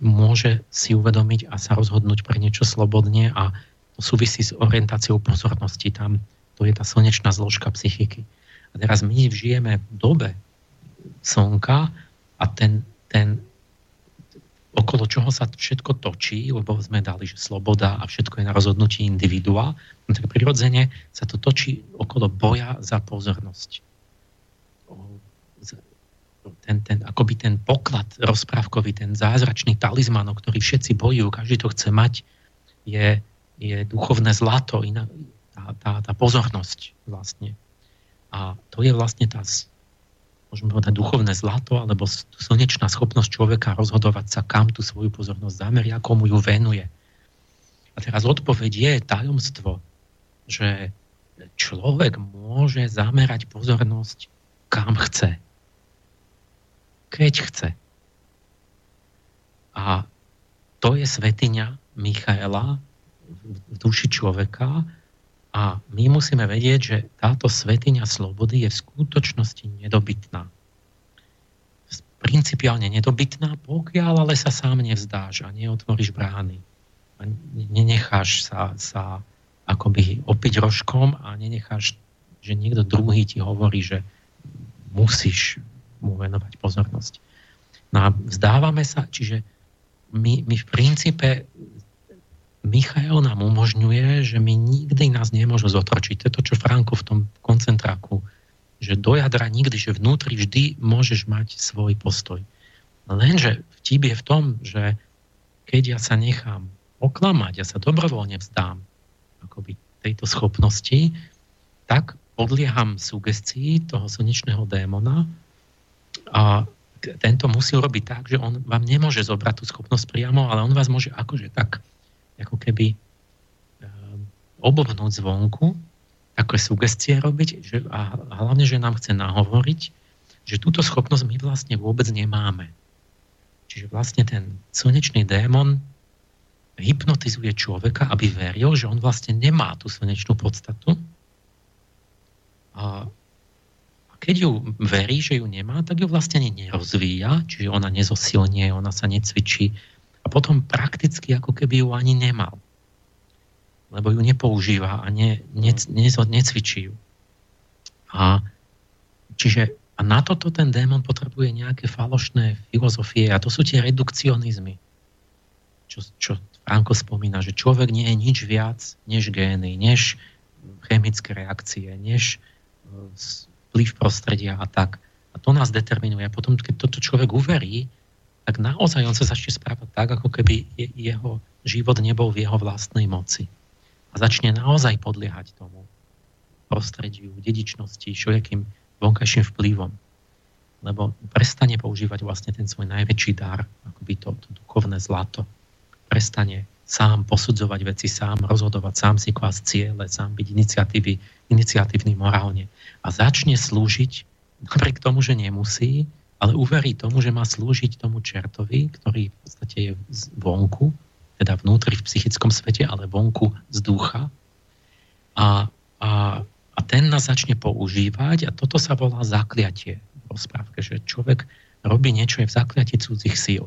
môže si uvedomiť a sa rozhodnúť pre niečo slobodne a to súvisí s orientáciou pozornosti. Tam to je tá slnečná zložka psychiky. A teraz my žijeme v dobe slnka a ten, ten okolo čoho sa všetko točí, lebo sme dali, že sloboda a všetko je na rozhodnutí individua, no tak prirodzene sa to točí okolo boja za pozornosť. Ten, ten, akoby ten poklad rozprávkový, ten zázračný talizman, o ktorý všetci bojujú, každý to chce mať, je, je duchovné zlato, iná, tá, tá, tá pozornosť vlastne. A to je vlastne tá môžeme povedať duchovné zlato, alebo slnečná schopnosť človeka rozhodovať sa, kam tú svoju pozornosť zameria, komu ju venuje. A teraz odpoveď je tajomstvo, že človek môže zamerať pozornosť, kam chce. Keď chce. A to je svätyňa Michaela v duši človeka, a my musíme vedieť, že táto svätyňa slobody je v skutočnosti nedobytná. Principiálne nedobytná, pokiaľ ale sa sám nevzdáš a neotvoríš brány. A nenecháš sa, sa akoby opiť rožkom a nenecháš, že niekto druhý ti hovorí, že musíš mu venovať pozornosť. No a vzdávame sa, čiže my, my v princípe Michael nám umožňuje, že my nikdy nás nemôžu zotročiť. To je to, čo Franko v tom koncentráku, že do jadra nikdy, že vnútri vždy môžeš mať svoj postoj. Lenže vtip je v tom, že keď ja sa nechám oklamať, ja sa dobrovoľne vzdám akoby tejto schopnosti, tak podlieham sugestii toho slnečného démona a tento musí urobiť tak, že on vám nemôže zobrať tú schopnosť priamo, ale on vás môže akože tak ako keby obobnúť zvonku, ako je sugestie robiť že, a hlavne, že nám chce nahovoriť, že túto schopnosť my vlastne vôbec nemáme. Čiže vlastne ten slnečný démon hypnotizuje človeka, aby veril, že on vlastne nemá tú slnečnú podstatu a keď ju verí, že ju nemá, tak ju vlastne nerozvíja, čiže ona nezosilnie, ona sa necvičí, a potom prakticky ako keby ju ani nemal. Lebo ju nepoužíva a ne, ne, ne, necvičí ju. A, čiže, a na toto ten démon potrebuje nejaké falošné filozofie a to sú tie redukcionizmy. Čo, čo Franko spomína, že človek nie je nič viac než gény, než chemické reakcie, než vplyv prostredia a tak. A to nás determinuje. A potom, keď toto človek uverí, tak naozaj on sa začne správať tak, ako keby jeho život nebol v jeho vlastnej moci. A začne naozaj podliehať tomu prostrediu, dedičnosti, všelijakým vonkajším vplyvom. Lebo prestane používať vlastne ten svoj najväčší dar, akoby to, to duchovné zlato. Prestane sám posudzovať veci, sám rozhodovať, sám si klásť ciele, sám byť iniciatívy, iniciatívny morálne. A začne slúžiť, napriek tomu, že nemusí, ale uverí tomu, že má slúžiť tomu čertovi, ktorý v podstate je vonku, teda vnútri v psychickom svete, ale vonku z ducha. A, a, a ten nás začne používať a toto sa volá zakliatie v rozprávke, že človek robí niečo v zakliatí cudzích síl.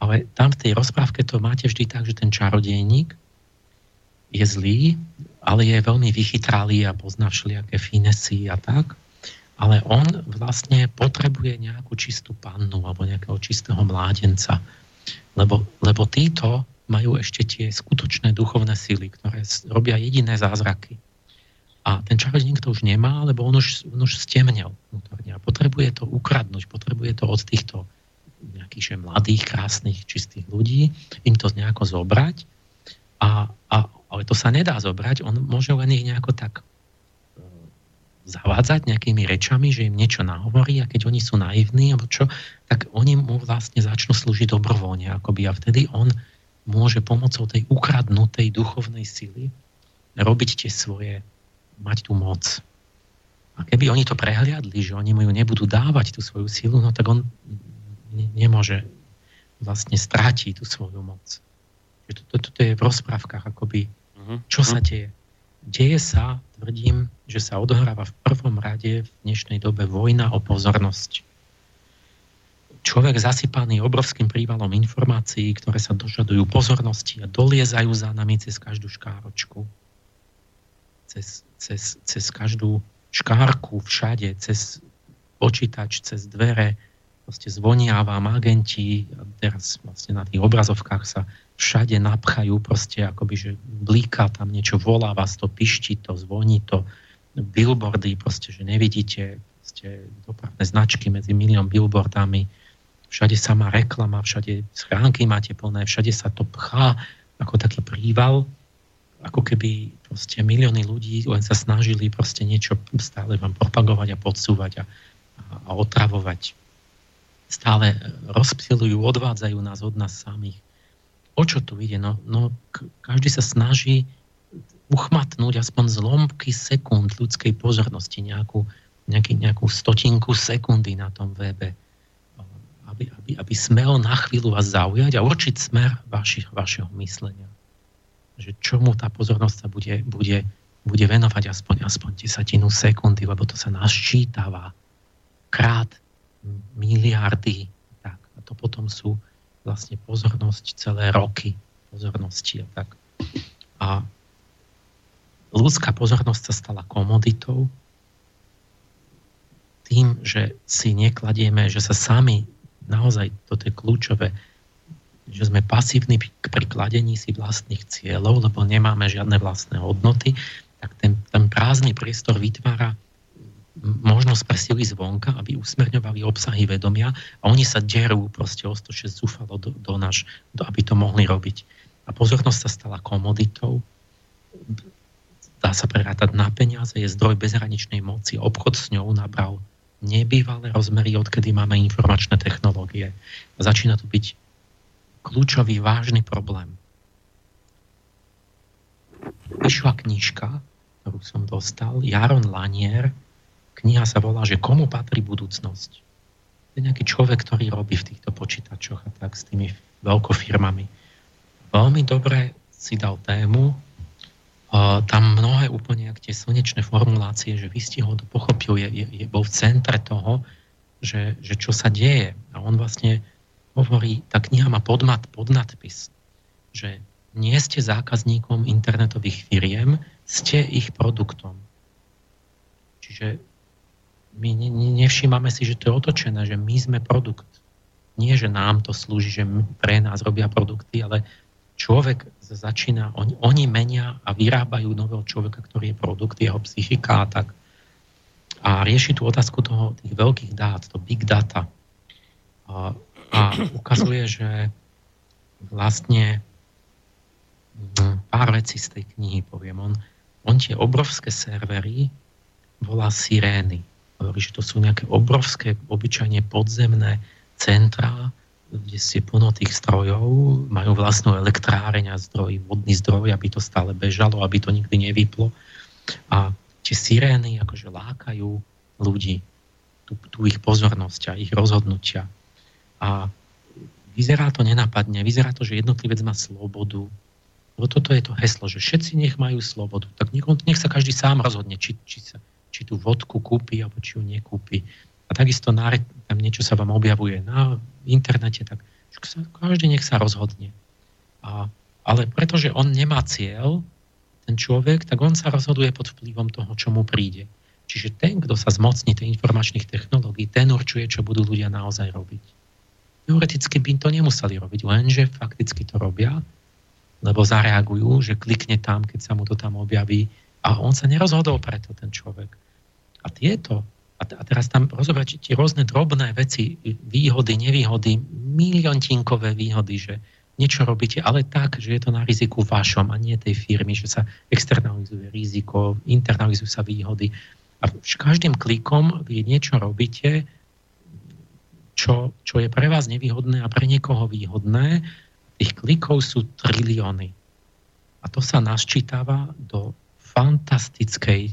Ale tam v tej rozprávke to máte vždy tak, že ten čarodejník je zlý, ale je veľmi vychytralý a pozná všelijaké finesy a tak. Ale on vlastne potrebuje nejakú čistú pannu alebo nejakého čistého mládenca. Lebo, lebo títo majú ešte tie skutočné duchovné sily, ktoré robia jediné zázraky. A ten čarodejník to už nemá, lebo on už, on už stemnel vnútorne. A potrebuje to ukradnúť, potrebuje to od týchto nejakých že mladých, krásnych, čistých ľudí, im to nejako zobrať. A, a, ale to sa nedá zobrať, on môže len ich nejako tak zavádzať nejakými rečami, že im niečo nahovorí a keď oni sú naivní, alebo čo, tak oni mu vlastne začnú slúžiť dobrovoľne. Akoby, a vtedy on môže pomocou tej ukradnutej duchovnej sily robiť tie svoje, mať tú moc. A keby oni to prehliadli, že oni mu ju nebudú dávať, tú svoju silu, no tak on nemôže vlastne strátiť tú svoju moc. Toto je v rozprávkach, akoby, čo sa deje. Deje sa, tvrdím, že sa odohráva v prvom rade v dnešnej dobe vojna o pozornosť. Človek zasypaný obrovským prívalom informácií, ktoré sa dožadujú pozornosti a doliezajú za nami cez každú škáročku. Cez, cez, cez každú škárku všade, cez počítač, cez dvere, proste zvonia vám agenti a teraz vlastne na tých obrazovkách sa všade napchajú proste akoby, že blíka tam niečo, volá vás to, pišti to, zvoní to, billboardy proste, že nevidíte, proste dopravné značky medzi milión billboardami, všade sa má reklama, všade schránky máte plné, všade sa to pchá ako taký príval, ako keby proste milióny ľudí len sa snažili proste niečo stále vám propagovať a podsúvať a, a, a otravovať. Stále rozptilujú, odvádzajú nás od nás samých. O čo tu ide? No, no každý sa snaží uchmatnúť aspoň zlomky sekúnd ľudskej pozornosti, nejakú, nejaký, nejakú stotinku sekundy na tom webe, aby, aby, aby smel na chvíľu vás zaujať a určiť smer vašich, vašeho myslenia. Že čomu tá pozornosť sa bude, bude, bude venovať aspoň, aspoň desatinu sekundy, lebo to sa nasčítava krát miliardy. Tak. A to potom sú vlastne pozornosť celé roky pozornosti. A, tak. A ľudská pozornosť sa stala komoditou tým, že si nekladieme, že sa sami naozaj, toto je kľúčové, že sme pasívni pri kladení si vlastných cieľov, lebo nemáme žiadne vlastné hodnoty, tak ten, ten prázdny priestor vytvára možnosť pre sily zvonka, aby usmerňovali obsahy vedomia a oni sa derú proste o sto šesť zúfalo do, do náš, do, aby to mohli robiť. A pozornosť sa stala komoditou, dá sa prerátať na peniaze, je zdroj bezhraničnej moci, obchod s ňou nabral nebývalé rozmery, odkedy máme informačné technológie. A začína to byť kľúčový, vážny problém. Vyšla knižka, ktorú som dostal, Jaron Lanier. Kniha sa volá, že komu patrí budúcnosť. To je nejaký človek, ktorý robí v týchto počítačoch a tak s tými veľkofirmami. Veľmi dobre si dal tému. Tam mnohé úplne tie slnečné formulácie, že vystihol, to pochopil, je, je, je bol v centre toho, že, že čo sa deje. A on vlastne hovorí, tá kniha má podmat, podnadpis, že nie ste zákazníkom internetových firiem, ste ich produktom. Čiže my nevšímame si, že to je otočené, že my sme produkt. Nie, že nám to slúži, že pre nás robia produkty, ale človek začína, oni, oni menia a vyrábajú nového človeka, ktorý je produkt, jeho psychika a tak. A rieši tú otázku toho, tých veľkých dát, to big data. A, a ukazuje, že vlastne pár vecí z tej knihy, poviem. On, on tie obrovské servery volá sirény. Hovorí, že to sú nejaké obrovské, obyčajne podzemné centrá kde si plno tých strojov, majú vlastnú elektráreň a zdroj, vodný zdroj, aby to stále bežalo, aby to nikdy nevyplo. A tie sirény akože lákajú ľudí, tú, tú ich pozornosť a ich rozhodnutia. A vyzerá to nenápadne, vyzerá to, že jednotlivec má slobodu. Lebo toto je to heslo, že všetci nech majú slobodu. Tak nech, nech sa každý sám rozhodne, či, či, sa, či tú vodku kúpi, alebo či ju nekúpi. A takisto na, tam niečo sa vám objavuje na internete, tak každý nech sa rozhodne. A, ale pretože on nemá cieľ, ten človek, tak on sa rozhoduje pod vplyvom toho, čo mu príde. Čiže ten, kto sa zmocní tých informačných technológií, ten určuje, čo budú ľudia naozaj robiť. Teoreticky by to nemuseli robiť, lenže fakticky to robia, lebo zareagujú, že klikne tam, keď sa mu to tam objaví a on sa nerozhodol preto, ten človek. A tieto A teraz tam rozobrať tie rôzne drobné veci, výhody, nevýhody, miliontinkové výhody, že niečo robíte, ale tak, že je to na riziku vašom a nie tej firmy, že sa externalizuje riziko, internalizujú sa výhody. A každým klikom vy niečo robíte, čo, čo je pre vás nevýhodné a pre niekoho výhodné. Tých klikov sú trilióny. A to sa nasčítava do fantastickej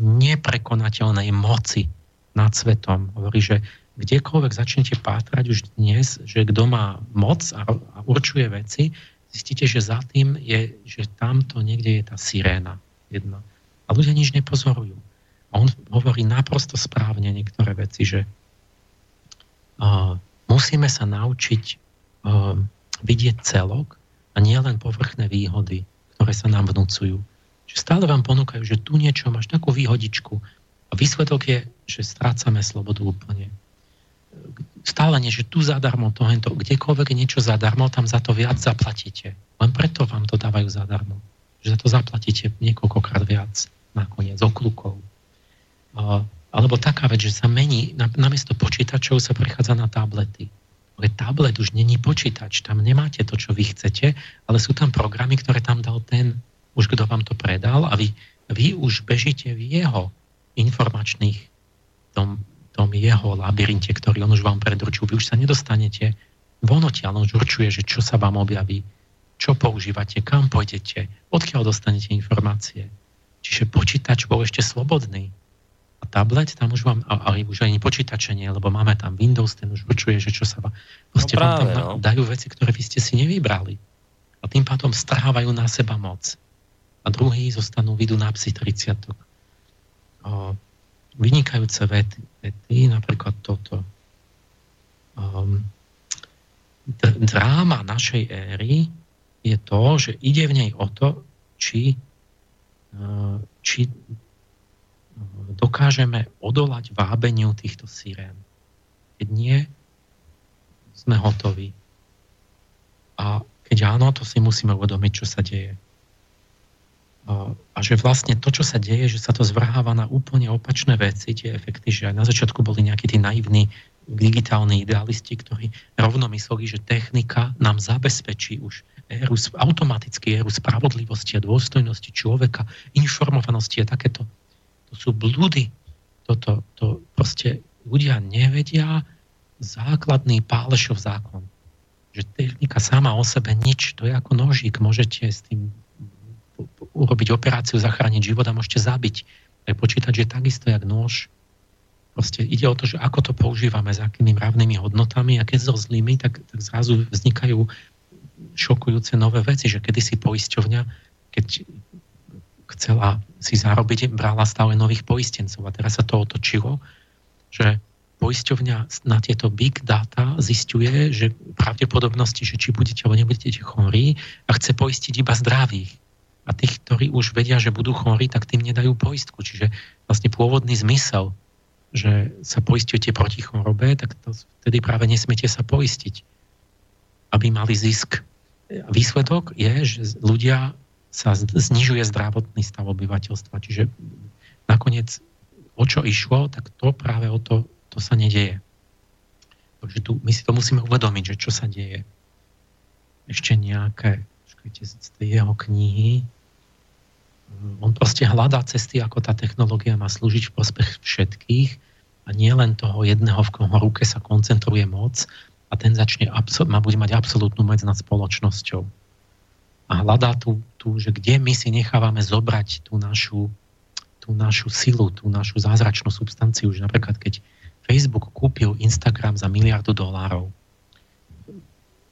neprekonateľnej moci nad svetom. Hovorí, že kdekoľvek začnete pátrať už dnes, že kto má moc a určuje veci, zistíte, že za tým je, že tamto niekde je tá siréna jedna. A ľudia nič nepozorujú. A on hovorí naprosto správne niektoré veci, že uh, musíme sa naučiť uh, vidieť celok a nie len povrchné výhody, ktoré sa nám vnúcujú. Že stále vám ponúkajú, že tu niečo máš, takú výhodičku. A výsledok je, že strácame slobodu úplne. Stále nie, že tu zadarmo, to hento, kdekoľvek niečo zadarmo, tam za to viac zaplatíte. Len preto vám to dávajú zadarmo. Že za to zaplatíte niekoľkokrát viac nakoniec, okľukov. Alebo taká vec, že sa mení, namiesto počítačov sa prechádza na tablety. Ale tablet už není počítač, tam nemáte to, čo vy chcete, ale sú tam programy, ktoré tam dal ten už kto vám to predal a vy, vy už bežíte v jeho informačných, tom, tom jeho labyrinte, ktorý on už vám predurčil. Vy už sa nedostanete von odtiaľ, on už určuje, že čo sa vám objaví, čo používate, kam pôjdete, odkiaľ dostanete informácie. Čiže počítač bol ešte slobodný. A tablet tam už vám, ale už ani počítačenie, lebo máme tam Windows, ten už určuje, že čo sa vám... Proste no práve, vám tam no. dajú veci, ktoré vy ste si nevybrali. A tým pádom strhávajú na seba moc. A druhý zostanú vidú na psi tridsiatok. O, vynikajúce vety, vety, napríklad toto. Um, d- dráma našej éry je to, že ide v nej o to, či, uh, či dokážeme odolať vábeniu týchto sirén. Keď nie, sme hotoví. A keď áno, to si musíme uvedomiť, čo sa deje. A že vlastne to, čo sa deje, že sa to zvrháva na úplne opačné veci, tie efekty, že aj na začiatku boli nejakí tí naivní digitálni idealisti, ktorí rovno mysleli, že technika nám zabezpečí už éru, automaticky éru spravodlivosti a dôstojnosti človeka, informovanosti a takéto. To sú blúdy. Toto, to proste ľudia nevedia základný Pálešov zákon. Že technika sama o sebe nič, to je ako nožík, môžete s tým urobiť operáciu, zachrániť život a môžete zabiť. Tak počítať, že takisto jak nôž. Proste ide o to, že ako to používame, s akými mravnými hodnotami a keď so zlými, tak, tak zrazu vznikajú šokujúce nové veci, že kedysi poisťovňa, keď chcela si zarobiť, brala stále nových poistencov a teraz sa to otočilo, že poisťovňa na tieto big data zisťuje, že pravdepodobnosti, že či budete alebo nebudete chorí a chce poistiť iba zdravých. A tých, ktorí už vedia, že budú chorí, tak tým nedajú poistku. Čiže vlastne pôvodný zmysel, že sa poistujete proti chorobe, tak to vtedy práve nesmiete sa poistiť, aby mali zisk. Výsledok je, že ľudia sa znižuje zdravotný stav obyvateľstva. Čiže nakoniec, o čo išlo, tak to práve o to, to sa nedeje. Takže tu my si to musíme uvedomiť, že čo sa deje. Ešte nejaké z tej jeho knihy. On proste hľadá cesty, ako tá technológia má slúžiť v prospech všetkých a nie len toho jedného, v koho ruke sa koncentruje moc a a ten začne absol- má, bude mať absolútnu moc nad spoločnosťou. A hľadá tu, tu, že kde my si nechávame zobrať tú našu, tú našu silu, tú našu zázračnú substanciu. Že napríklad, keď Facebook kúpil Instagram za miliardu dolárov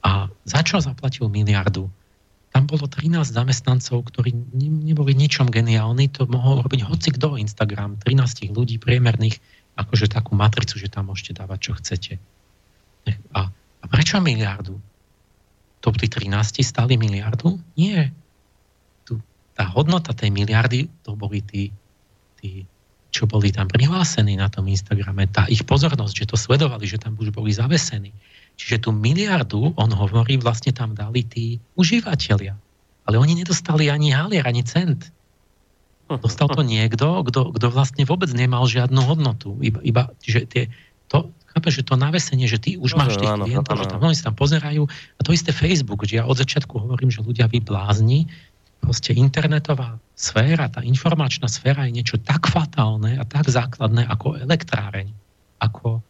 a za čo zaplatil miliardu? Tam bolo trinásť zamestnancov, ktorí neboli ničom geniálni, to mohol robiť hocikto Instagram, trinásť ľudí priemerných, akože takú matricu, že tam môžete dávať, čo chcete. A, a prečo miliardu? To tí trinásť stáli miliardu? Nie. Tu, tá hodnota tej miliardy, to boli tí, tí, čo boli tam prihlásení na tom Instagrame, tá ich pozornosť, že to sledovali, že tam už boli zavesení. Čiže tú miliardu, on hovorí, vlastne tam dali tí užívateľia. Ale oni nedostali ani halier, ani cent. Dostal to niekto, kto, kto vlastne vôbec nemal žiadnu hodnotu. Iba, iba že tie, to, chápem, že to navesenie, že ty už no, máš tých áno, klientov, áno. Že tam oni sa tam pozerajú. A to isté Facebook, že ja od začiatku hovorím, že ľudia vyblázni. Proste internetová sféra, tá informačná sféra je niečo tak fatálne a tak základné ako elektráreň. Ako,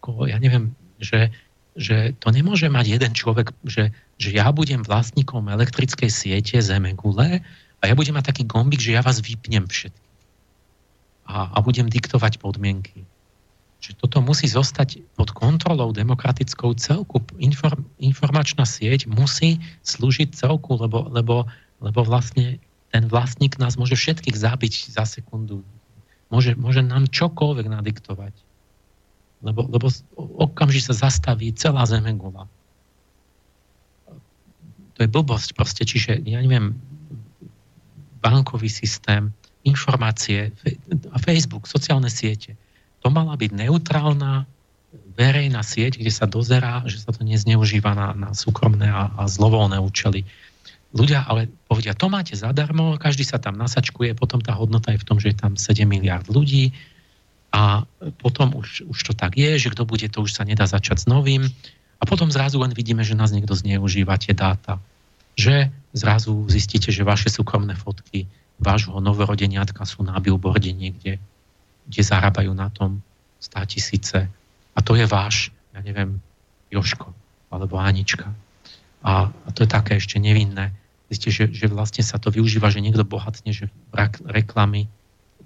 ako ja neviem, že, že to nemôže mať jeden človek, že, že ja budem vlastníkom elektrickej siete Zemegule. A ja budem mať taký gombík, že ja vás vypnem všetky. A, a budem diktovať podmienky. Čiže toto musí zostať pod kontrolou demokratickou celku. Inform, informačná sieť musí slúžiť celku, lebo, lebo, lebo vlastne ten vlastník nás môže všetkých zabiť za sekundu. Môže, môže nám čokoľvek nadiktovať. Lebo, lebo okamžite sa zastaví celá Zemegula. To je blbosť proste. Čiže ja neviem... bankový systém, informácie a Facebook, sociálne siete. To mala byť neutrálna verejná sieť, kde sa dozerá, že sa to nezneužíva na, na súkromné a, a zlovolné účely. Ľudia ale povedia, to máte zadarmo, každý sa tam nasačkuje, potom tá hodnota je v tom, že je tam sedem miliárd ľudí a potom už, už to tak je, že kto bude, to už sa nedá začať s novým a potom zrazu len vidíme, že nás niekto zneužíva tie dáta. Že zrazu zistíte, že vaše súkromné fotky vášho novorodeniatka sú na billboarde niekde, kde zarábajú na tom sto tisíce. A to je váš, ja neviem, Joško alebo Anička. A, a to je také ešte nevinné. Zistíte, že, že vlastne sa to využíva, že niekto bohatne, že reklamy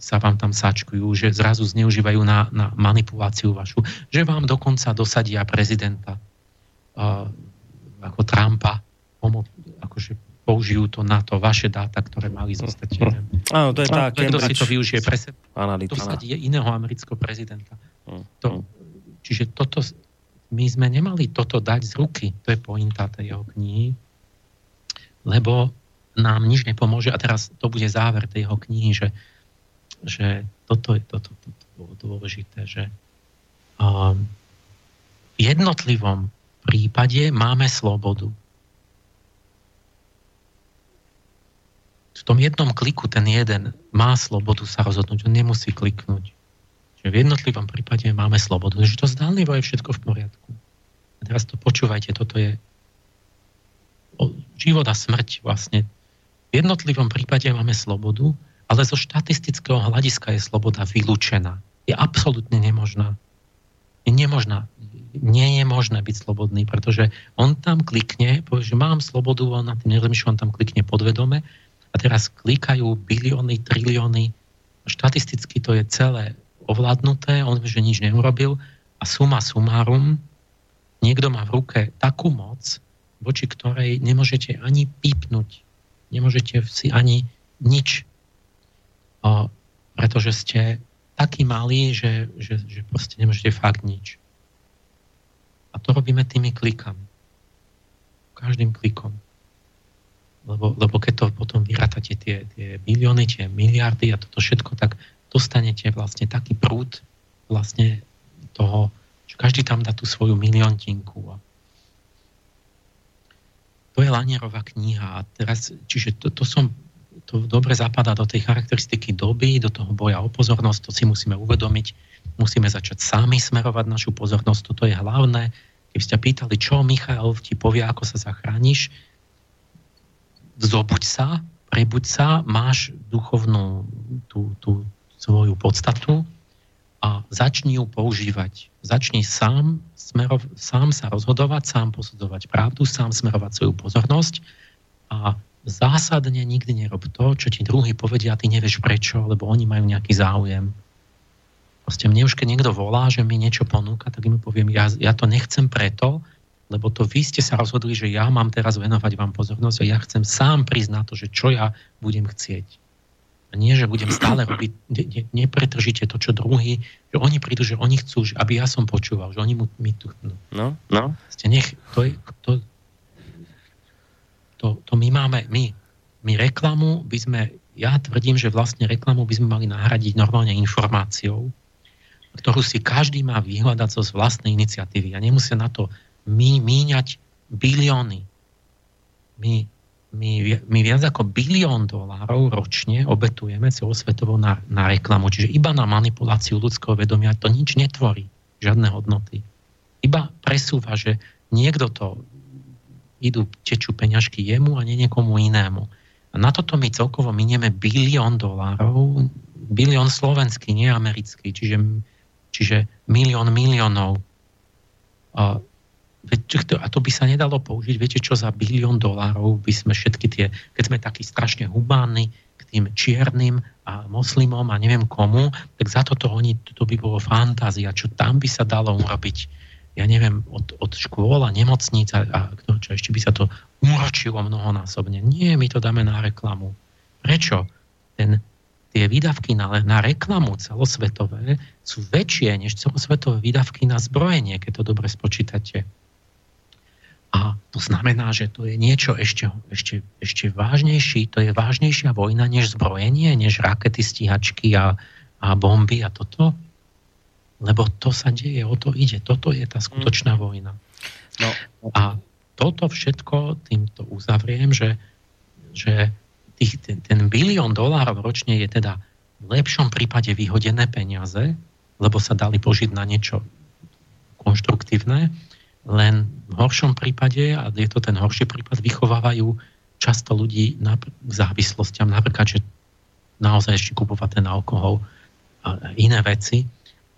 sa vám tam sačkujú, že zrazu zneužívajú na, na manipuláciu vašu, že vám dokonca dosadia prezidenta uh, ako Trumpa, pomoc, akože použijú to na to vaše dáta, ktoré mali zostať. Áno, to je tá Cambridge. Kto si to využije pre seba. To je iného amerického prezidenta. To, čiže toto, my sme nemali toto dať z ruky. To je pointa tej jeho knihy, lebo nám nič nepomôže. A teraz to bude záver tej jeho knihy, že, že toto je toto, toto bolo dôležité, že um, v jednotlivom prípade máme slobodu. V tom jednom kliku ten jeden má slobodu sa rozhodnúť, on nemusí kliknúť. Čiže v jednotlivom prípade máme slobodu. Čiže to zdánlivo je všetko v poriadku. A teraz to počúvajte, toto je život a smrť vlastne. V jednotlivom prípade máme slobodu, ale zo štatistického hľadiska je sloboda vylúčená. Je absolútne nemožná. Je nemožná. Nie je možné byť slobodný, pretože on tam klikne, povie, že mám slobodu, on na tým nerozmýšľa, on tam klikne podvedome. A teraz klikajú bilióny, trilióny. Štatisticky to je celé ovládnuté, on že nič neurobil. A suma sumárum, niekto má v ruke takú moc, voči ktorej nemôžete ani pípnuť. Nemôžete si ani nič. O, pretože ste takí malí, že, že, že proste nemôžete fakt nič. A to robíme tými klikami. Každým klikom. Lebo, lebo keď to potom vyratáte tie, tie milióny, tie miliardy a toto všetko, tak dostanete vlastne taký prúd vlastne toho, že každý tam dá tú svoju milióntinku. To je Lanierova kniha. A teraz, čiže to, to som, to dobre zapadá do tej charakteristiky doby, do toho boja o pozornosť, to si musíme uvedomiť, musíme začať sami smerovať našu pozornosť, toto je hlavné. Keby ste pýtali, čo Michal ti povie, ako sa zachrániš, zobuď sa, prebuď sa, máš duchovnú tú, tú svoju podstatu a začni ju používať. Začni sám, smerov, sám sa rozhodovať, sám posudzovať pravdu, sám smerovať svoju pozornosť a zásadne nikdy nerob to, čo ti druhý povedia, ty nevieš prečo, lebo oni majú nejaký záujem. Proste mne už keď niekto volá, že mi niečo ponúka, tak im poviem, ja, ja to nechcem preto, lebo to vy ste sa rozhodli, že ja mám teraz venovať vám pozornosť a ja chcem sám prísť na to, že čo ja budem chcieť. A nie, že budem stále robiť, ne, nepretržite to, čo druhý, že oni prídu, že oni chcú, že aby ja som počúval, že oni mu, mi tu... No, no. Ste nech, to, je, to, to, to my máme, my, my reklamu by sme, ja tvrdím, že vlastne reklamu by sme mali nahradiť normálne informáciou, ktorú si každý má vyhľadať zo vlastnej iniciatívy. A nemusia na to my míňať bilióny. My, my, my viac ako bilión dolárov ročne obetujeme celosvetovo na, na reklamu. Čiže iba na manipuláciu ľudského vedomia to nič netvorí. Žiadne hodnoty. Iba presúva, že niekto to idú, tečú peňažky jemu a nie niekomu inému. A na toto my celkovo minieme bilión dolárov, bilión slovenský, nie americký, čiže Čiže milión miliónov. A, a to by sa nedalo použiť. Viete, čo za bilión dolárov by sme všetky tie, keď sme takí strašne humánni k tým čiernym a moslimom a neviem komu, tak za toto oni, to by bolo fantázia. Čo tam by sa dalo urobiť? Ja neviem, od, od škôl a nemocníc a, a čo, ešte by sa to uročilo mnohonásobne. Nie, my to dáme na reklamu. Prečo? Ten... Tie výdavky na, na reklamu celosvetové sú väčšie než celosvetové výdavky na zbrojenie, keď to dobre spočítate. A to znamená, že to je niečo ešte, ešte, ešte vážnejší, to je vážnejšia vojna než zbrojenie, než rakety, stíhačky a, a bomby a toto. Lebo to sa deje, o to ide. Toto je tá skutočná vojna. No. A toto všetko, týmto uzavriem, že, že Tých, ten, ten bilión dolárov ročne je teda v lepšom prípade vyhodené peniaze, lebo sa dali požiť na niečo konštruktívne, len v horšom prípade, a je to ten horší prípad, vychovávajú často ľudí na, k závislostiam, napríklad, že naozaj ešte kupovať ten alkohol a iné veci,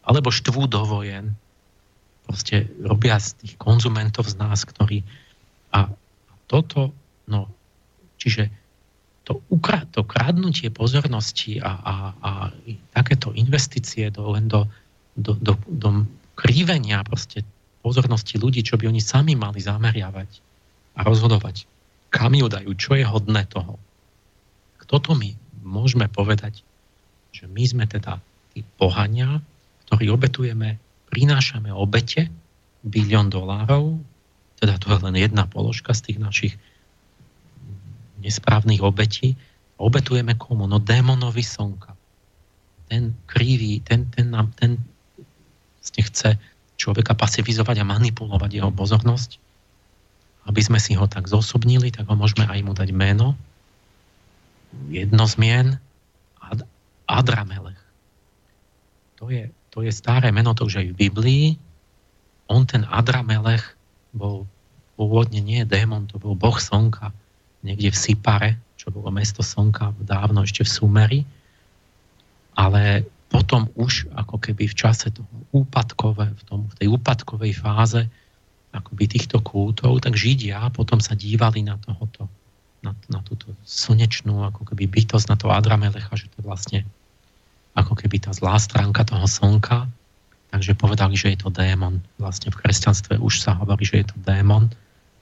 alebo štvú do vojen. Proste robia z tých konzumentov z nás, ktorí... A toto, no, čiže... To, ukra- to kradnutie pozornosti a, a, a takéto investície do, len do, do, do, do krívenia proste pozornosti ľudí, čo by oni sami mali zameriavať a rozhodovať, kam ju dajú, čo je hodné toho. K toto my môžeme povedať, že my sme teda tí pohania, ktorí obetujeme, prinášame obete bilión dolárov, teda to je len jedna položka z tých našich nesprávnych obetí, obetujeme komu? No démonovi slnka. Ten krivý, ten, ten nám, ten chce človeka pasivizovať a manipulovať jeho pozornosť. Aby sme si ho tak zosobnili, tak ho môžeme aj mu dať meno. Jedno z mien, Ad, Adramelech. To je, to je staré meno, to už aj v Biblii. On, ten Adramelech, bol pôvodne nie démon, to bol boh slnka. Niekde v Sipare, čo bolo mesto slnka dávno ešte v Sumeri, ale potom už ako keby v čase toho úpadkové, v, tom, v tej úpadkovej fáze akoby týchto kultov, tak Židia potom sa dívali na tohoto, na, na túto slnečnú ako keby bytosť, na toho Adramelecha, že to je vlastne ako keby tá zlá stránka toho slnka, takže povedali, že je to démon. Vlastne v kresťanstve už sa hovorí, že je to démon,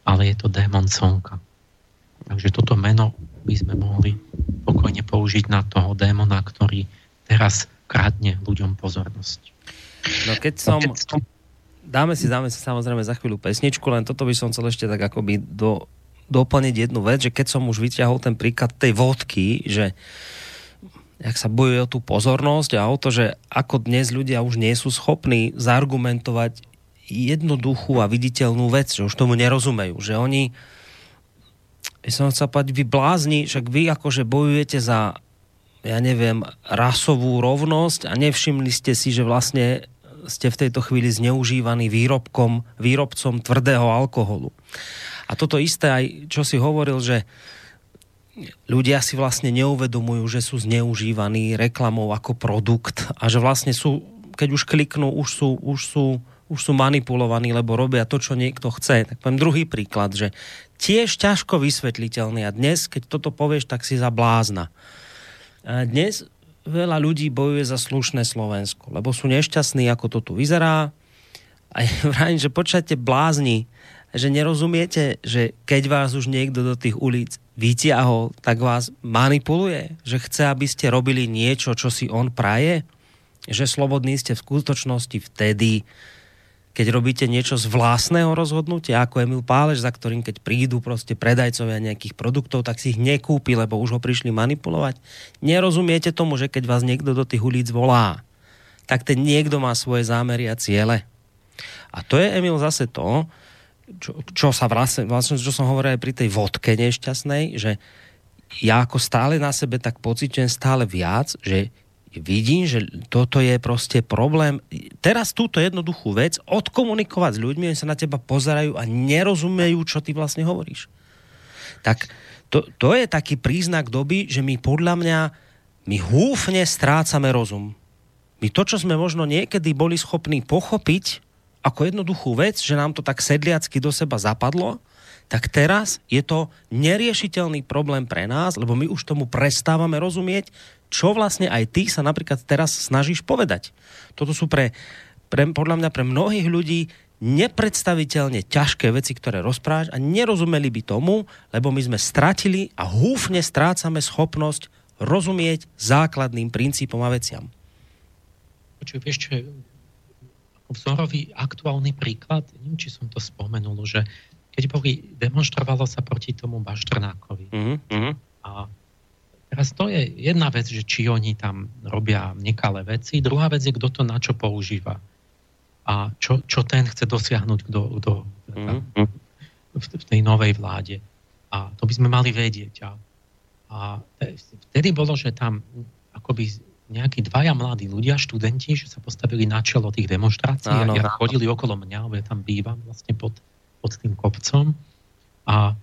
ale je to démon slnka. Takže toto meno by sme mohli pokojne použiť na toho démona, ktorý teraz kradne ľuďom pozornosť. No keď som... No, keď som... Dáme si, dáme si samozrejme za chvíľu pesničku, len toto by som chcel ešte tak akoby do, doplniť jednu vec, že keď som už vyťahol ten príklad tej vodky, že jak sa bojuje o tú pozornosť a o to, že ako dnes ľudia už nie sú schopní zaargumentovať jednoduchú a viditeľnú vec, že už tomu nerozumejú, že oni... Ja som chcel povedať, vy blázni, však vy akože bojujete za, ja neviem, rasovú rovnosť a nevšimli ste si, že vlastne ste v tejto chvíli zneužívaní výrobkom, výrobcom tvrdého alkoholu. A toto isté aj, čo si hovoril, že ľudia si vlastne neuvedomujú, že sú zneužívaní reklamou ako produkt a že vlastne sú keď už kliknú, už sú, už sú, už sú manipulovaní, lebo robia to, čo niekto chce. Tak poviem druhý príklad, že tiež ťažko vysvetliteľný. A dnes, keď toto povieš, tak si za blázna. A dnes veľa ľudí bojuje za slušné Slovensko, lebo sú nešťastní, ako to tu vyzerá. A ja vrajím, že počujete blázni, že nerozumiete, že keď vás už niekto do tých ulic vytiahol, tak vás manipuluje, že chce, aby ste robili niečo, čo si on praje, že slobodní ste v skutočnosti vtedy, keď robíte niečo z vlastného rozhodnutia, ako Emil Pálež, za ktorým keď prídu proste predajcovia nejakých produktov, tak si ich nekúpi, lebo už ho prišli manipulovať. Nerozumiete tomu, že keď vás niekto do tých ulic volá, tak ten niekto má svoje zámery a ciele. A to je, Emil, zase to, Čo, čo sa vlastne, vlastne, čo som hovoril aj pri tej vodke nešťastnej, že ja ako stále na sebe tak pociťujem stále viac, že vidím, že toto je proste problém. Teraz túto jednoduchú vec odkomunikovať s ľuďmi, oni sa na teba pozerajú a nerozumejú, čo ty vlastne hovoríš. Tak to, to je taký príznak doby, že my podľa mňa, my húfne strácame rozum. My to, čo sme možno niekedy boli schopní pochopiť, ako jednoduchú vec, že nám to tak sedliacky do seba zapadlo, tak teraz je to neriešiteľný problém pre nás, lebo my už tomu prestávame rozumieť, čo vlastne aj ty sa napríklad teraz snažíš povedať. Toto sú pre, pre, podľa mňa pre mnohých ľudí nepredstaviteľne ťažké veci, ktoré rozprávaš a nerozumeli by tomu, lebo my sme stratili a húfne strácame schopnosť rozumieť základným princípom a veciam. Počuj, vieš čo je vzorový aktuálny príklad, neviem, či som to spomenul, že keď boli, demonštrovalo sa proti tomu Baštrnákovi. Mm-hmm. A teraz to je jedna vec, že či oni tam robia nekalé veci, druhá vec je, kto to na čo používa. A čo, čo ten chce dosiahnuť kdo, kdo, mm-hmm. v, v tej novej vláde. A to by sme mali vedieť. A, a vtedy bolo, že tam akoby nejakí dvaja mladí ľudia, študenti, že sa postavili na čelo tých demonstrácií áno, a chodili okolo mňa, lebo ja tam bývam vlastne pod, pod tým kopcom. A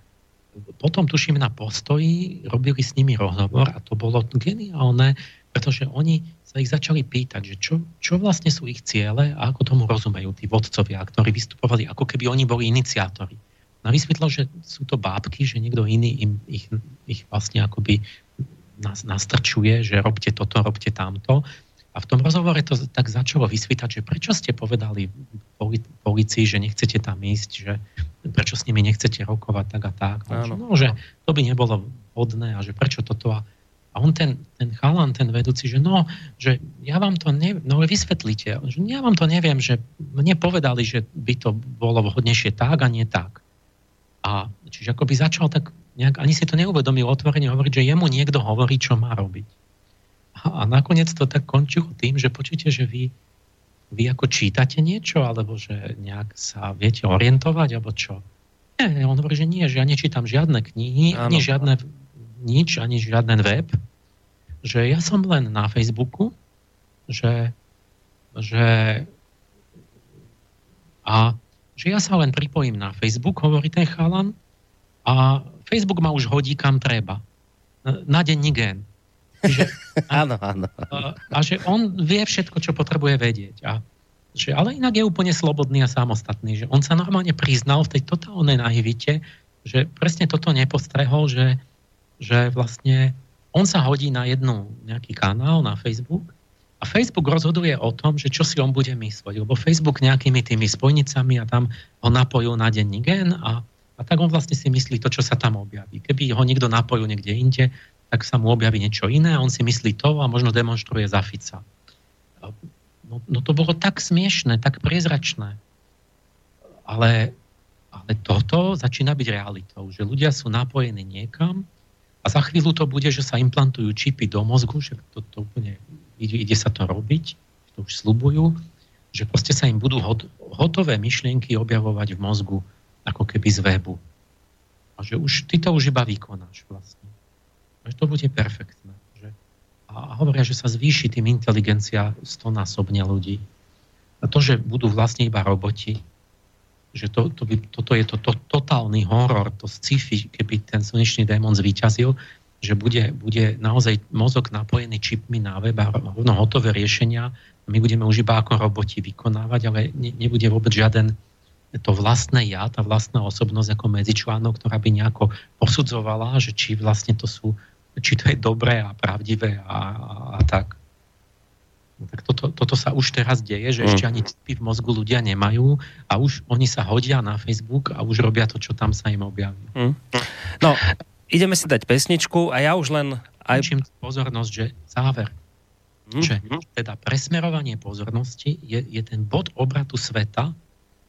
potom, tuším, na Postoji robili s nimi rozhovor a to bolo geniálne, pretože oni sa ich začali pýtať, že čo, čo vlastne sú ich ciele a ako tomu rozumejú tí vodcovia, ktorí vystupovali, ako keby oni boli iniciátori. A vysvetlo, že sú to bábky, že niekto iný im, ich, ich vlastne akoby nás nastrčuje, že robte toto, robte tamto. A v tom rozhovore to tak začalo vysvítať, že prečo ste povedali policii, že nechcete tam ísť, že prečo s nimi nechcete rokovať tak a tak. Áno. No, že to by nebolo hodné a že prečo toto. A, a on ten, ten chalan, ten vedúci, že no, že ja vám to neviem, no ale vysvetlite, že ja vám to neviem, že mne povedali, že by to bolo vhodnejšie tak a nie tak. A čiže akoby začal tak nejak, ani si to neuvedomil otvorene hovoriť, že jemu niekto hovorí, čo má robiť. A, a nakoniec to tak končilo tým, že počujete, že vy, vy ako čítate niečo, alebo že nejak sa viete orientovať, alebo čo. Nie, on hovorí, že nie, že ja nečítam žiadne knihy, ani žiadne nič, ani žiadny web, že ja som len na Facebooku, že, že a že ja sa len pripojím na Facebook, hovorí ten chalan, a Facebook ma už hodí kam treba. Na denní gen. Že, áno, áno. A, a že on vie všetko, čo potrebuje vedieť. A, že, ale inak je úplne slobodný a samostatný. Že on sa normálne priznal v tej totálnej naivite, že presne toto nepostrehol, že, že vlastne on sa hodí na jednu nejaký kanál na Facebook. A Facebook rozhoduje o tom, že čo si on bude mysleť, lebo Facebook nejakými tými spojnicami a tam ho napojil na denní gen a, a tak on vlastne si myslí to, čo sa tam objaví. Keby ho niekto napojil niekde inde, tak sa mu objaví niečo iné a on si myslí to a možno demonstruje za Fica. No, no to bolo tak smiešné, tak priezračné. Ale, ale toto začína byť realitou, že ľudia sú napojení niekam a za chvíľu to bude, že sa implantujú čipy do mozgu, že to, to úplne ide sa to robiť, to už sľubujú, že proste sa im budú hotové myšlienky objavovať v mozgu, ako keby z webu. A že už ty to už iba vykonáš vlastne. A že to bude perfektné. Že? A hovoria, že sa zvýši tým inteligencia stonásobne ľudí. A to, že budú vlastne iba roboti, že to, to by, toto je to, to totálny horor, to sci-fi, keby ten slnečný démon zvíťazil, že bude, bude naozaj mozog napojený čipmi na web a rovno hotové riešenia my budeme už iba ako roboti vykonávať, ale nebude vôbec žiaden to vlastné ja, tá vlastná osobnosť ako medzičlánok, ktorá by nejako posudzovala, že či vlastne to sú, či to je dobré a pravdivé a, a, a tak. tak toto, toto sa už teraz deje, že mm. ešte ani typy v mozgu ľudia nemajú a už oni sa hodia na Facebook a už robia to, čo tam sa im objaví. Mm. No, ideme si dať pesničku a ja už len... Aj... Učím pozornosť, že záver. Mm. Že teda presmerovanie pozornosti je, je ten bod obratu sveta,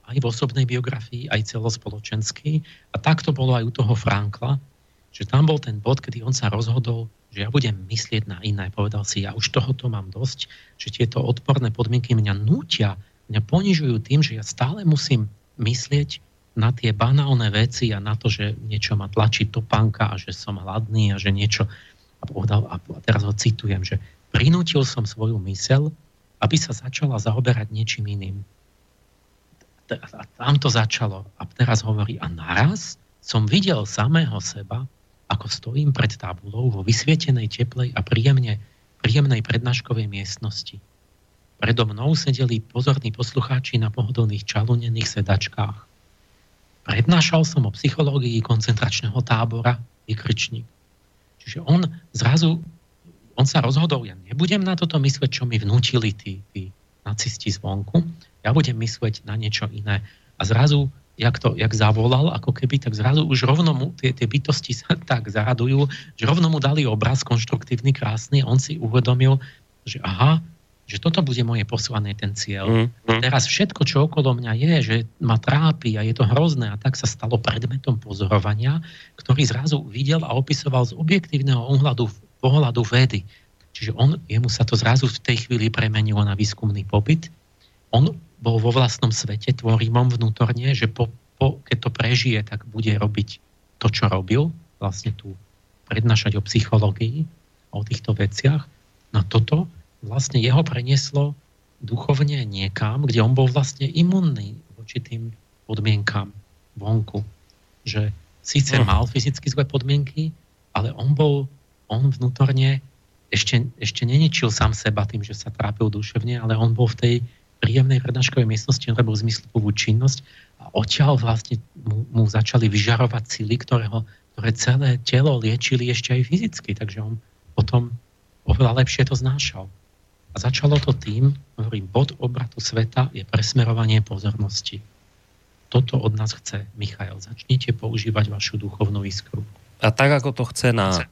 aj v osobnej biografii, aj celospoločenský. A tak to bolo aj u toho Frankla, že tam bol ten bod, kedy on sa rozhodol, že ja budem myslieť na iné. Povedal si, ja už tohoto mám dosť, že tieto odporné podmienky mňa nútia, mňa ponižujú tým, že ja stále musím myslieť na tie banálne veci a na to, že niečo ma tlačí topánka a že som hladný a že niečo... A povedal, a teraz ho citujem, že prinútil som svoju myseľ, aby sa začala zaoberať niečím iným. A tam to začalo. A teraz hovorí, a naraz som videl samého seba, ako stojím pred tabulou vo vysvietenej, teplej a príjemne, príjemnej prednáškovej miestnosti. Predo mnou sedeli pozorní poslucháči na pohodlných čalunených sedačkách. Prednášal som o psychológii koncentračného tábora vykričník. Čiže on zrazu, on sa rozhodol, ja nebudem na toto mysleť, čo mi vnútili tí, tí nacisti zvonku, ja budem mysleť na niečo iné. A zrazu, jak to, jak zavolal, ako keby, tak zrazu už rovno mu tie, tie bytosti sa tak zaradujú, že rovno mu dali obraz konštruktívny, krásny, on si uvedomil, že aha, že toto bude moje poslané, ten cieľ. Mm, mm. Teraz všetko, čo okolo mňa je, že ma trápi a je to hrozné a tak sa stalo predmetom pozorovania, ktorý zrazu videl a opisoval z objektívneho ohľadu, pohľadu vedy. Čiže on, jemu sa to zrazu v tej chvíli premenilo na výskumný pobyt. On bol vo vlastnom svete, tvorímom vnútorne, že po, po, keď to prežije, tak bude robiť to, čo robil, vlastne tu prednášať o psychológii a o týchto veciach. Na toto vlastne jeho prenieslo duchovne niekam, kde on bol vlastne imunný voči tým podmienkam vonku. Že síce mal fyzicky zlé podmienky, ale on bol, on vnútorne ešte, ešte neničil sám seba tým, že sa trápil duševne, ale on bol v tej príjemnej prednáškovej miestnosti, on robil zmyslupovú činnosť a odtiaľ vlastne mu, mu začali vyžarovať sily, ktorého, ktoré celé telo liečili ešte aj fyzicky, takže on potom oveľa lepšie to znášal. A začalo to tým, hovorím, bod obratu sveta je presmerovanie pozornosti. Toto od nás chce Michael. Začnite používať vašu duchovnú iskru. A tak, ako to chce na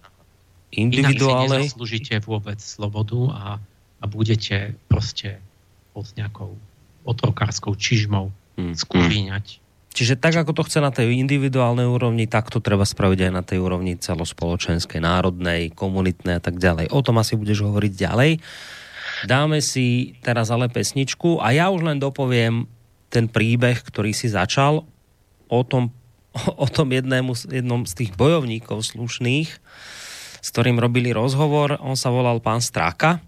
individuálnej... Inak si nezaslúžite vôbec slobodu a, a budete proste pod nejakou otrokárskou čižmou hmm. skúriňať. Čiže tak, ako to chce na tej individuálnej úrovni, tak to treba spraviť aj na tej úrovni celospoločenskej, národnej, komunitnej a tak ďalej. O tom asi budeš hovoriť ďalej. Dáme si teraz ale pesničku a ja už len dopoviem ten príbeh, ktorý si začal o tom, o tom jednému, jednom z tých bojovníkov slušných, s ktorým robili rozhovor. On sa volal pán Stráka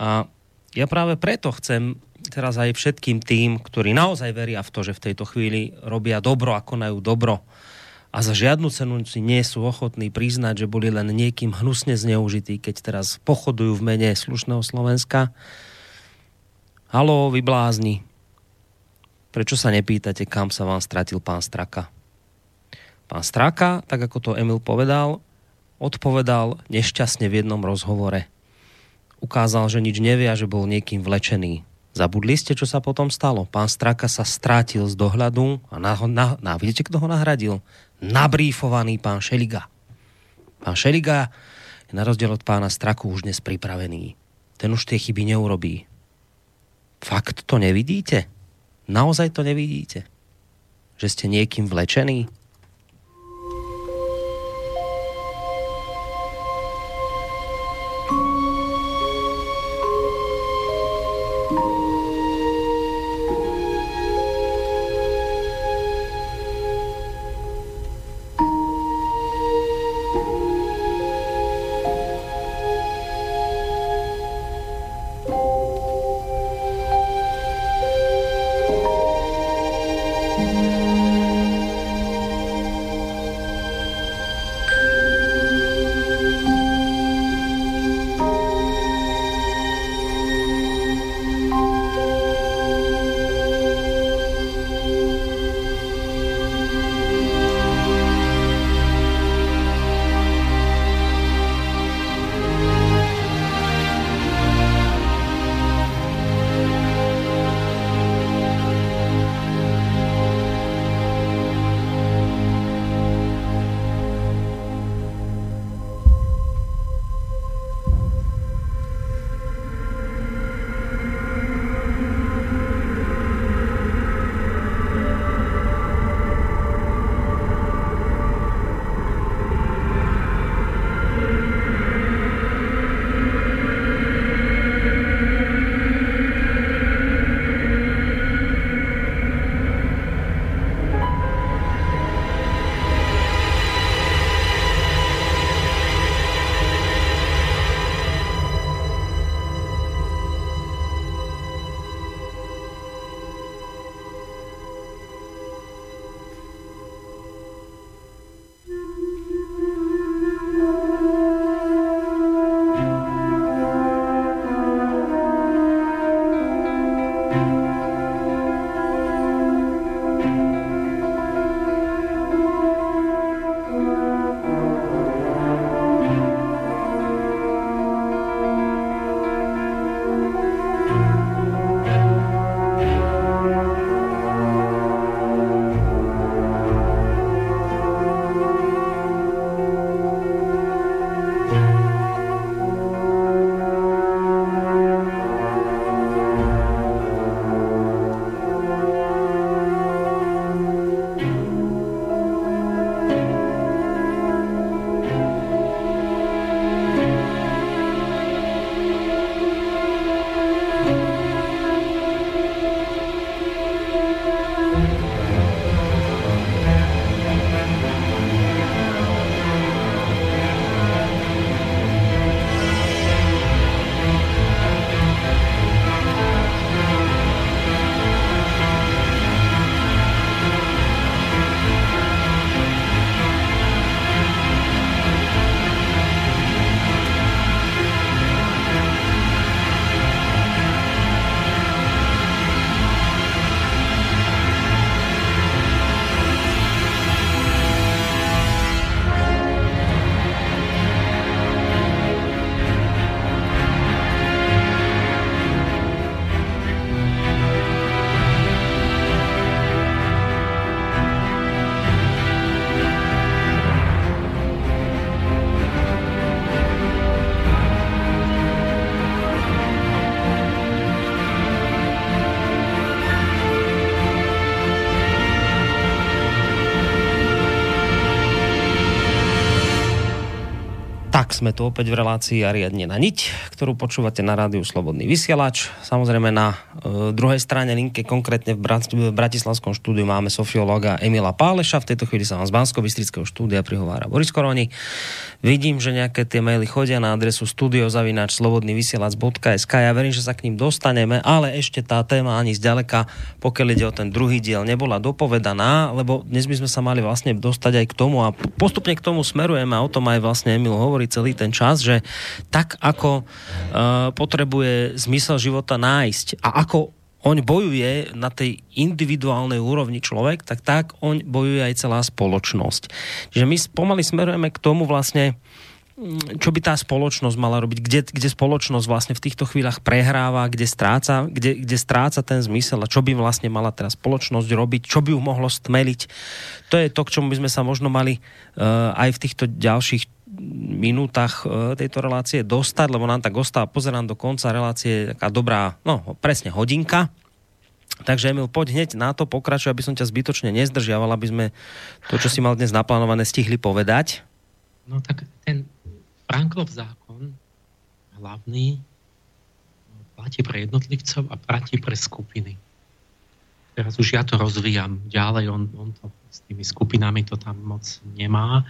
a ja práve preto chcem teraz aj všetkým tým, ktorí naozaj veria v to, že v tejto chvíli robia dobro a konajú dobro a za žiadnu cenu si nie sú ochotní priznať, že boli len niekým hnusne zneužití, keď teraz pochodujú v mene slušného Slovenska. Haló, vy blázni. Prečo sa nepýtate, kam sa vám stratil pán Straka? Pán Straka, tak ako to Emil povedal, odpovedal nešťastne v jednom rozhovore. Ukázal, že nič nevie a že bol niekým vlečený. Zabudli ste, čo sa potom stalo? Pán Straka sa strátil z dohľadu a na, na, na, vidíte, kto ho nahradil? Nabrífovaný pán Šeliga. Pán Šeliga je na rozdiel od pána Straku už dnes pripravený. Ten už tie chyby neurobí. Fakt to nevidíte? Naozaj to nevidíte? Že ste niekým vlečení? Tak sme tu opäť v relácii Ariadne na niť, ktorú počúvate na rádiu Slobodný vysielač. Samozrejme na e, druhej strane linke, konkrétne v, Brat- v Bratislavskom štúdiu máme sofiológa Emila Páleša. V tejto chvíli sa vám z Banskobystrického štúdia prihovára Boris Koroni. Vidím, že nejaké tie maily chodia na adresu studio zavináč slobodný vysielač bodka es ká. Ja verím, že sa k ním dostaneme, ale ešte tá téma ani zďaleka, pokiaľ ide o ten druhý diel, nebola dopovedaná, lebo dnes by sme sa mali vlastne dostať aj k tomu a postupne k tomu smerujeme a o tom aj vlastne Emil hovorí celý ten čas, že tak ako uh, potrebuje zmysel života nájsť a ako on bojuje na tej individuálnej úrovni človek, tak tak on bojuje aj celá spoločnosť. Čiže my pomaly smerujeme k tomu vlastne, čo by tá spoločnosť mala robiť, kde, kde spoločnosť vlastne v týchto chvíľach prehráva, kde stráca, kde, kde stráca ten zmysel a čo by vlastne mala teraz spoločnosť robiť, čo by ju mohlo stmeliť. To je to, k čomu by sme sa možno mali uh, aj v týchto ďalších minútach tejto relácie dostať, lebo nám tak ostáva, pozerám do konca relácie, taká dobrá, no presne hodinka. Takže Emil, poď hneď na to, pokračuj, aby som ťa zbytočne nezdržiaval, aby sme to, čo si mal dnes naplánované, stihli povedať. No tak ten Franklov zákon hlavný platí pre jednotlivcov a platí pre skupiny. Teraz už ja to rozvíjam ďalej, on, on to s tými skupinami to tam moc nemá.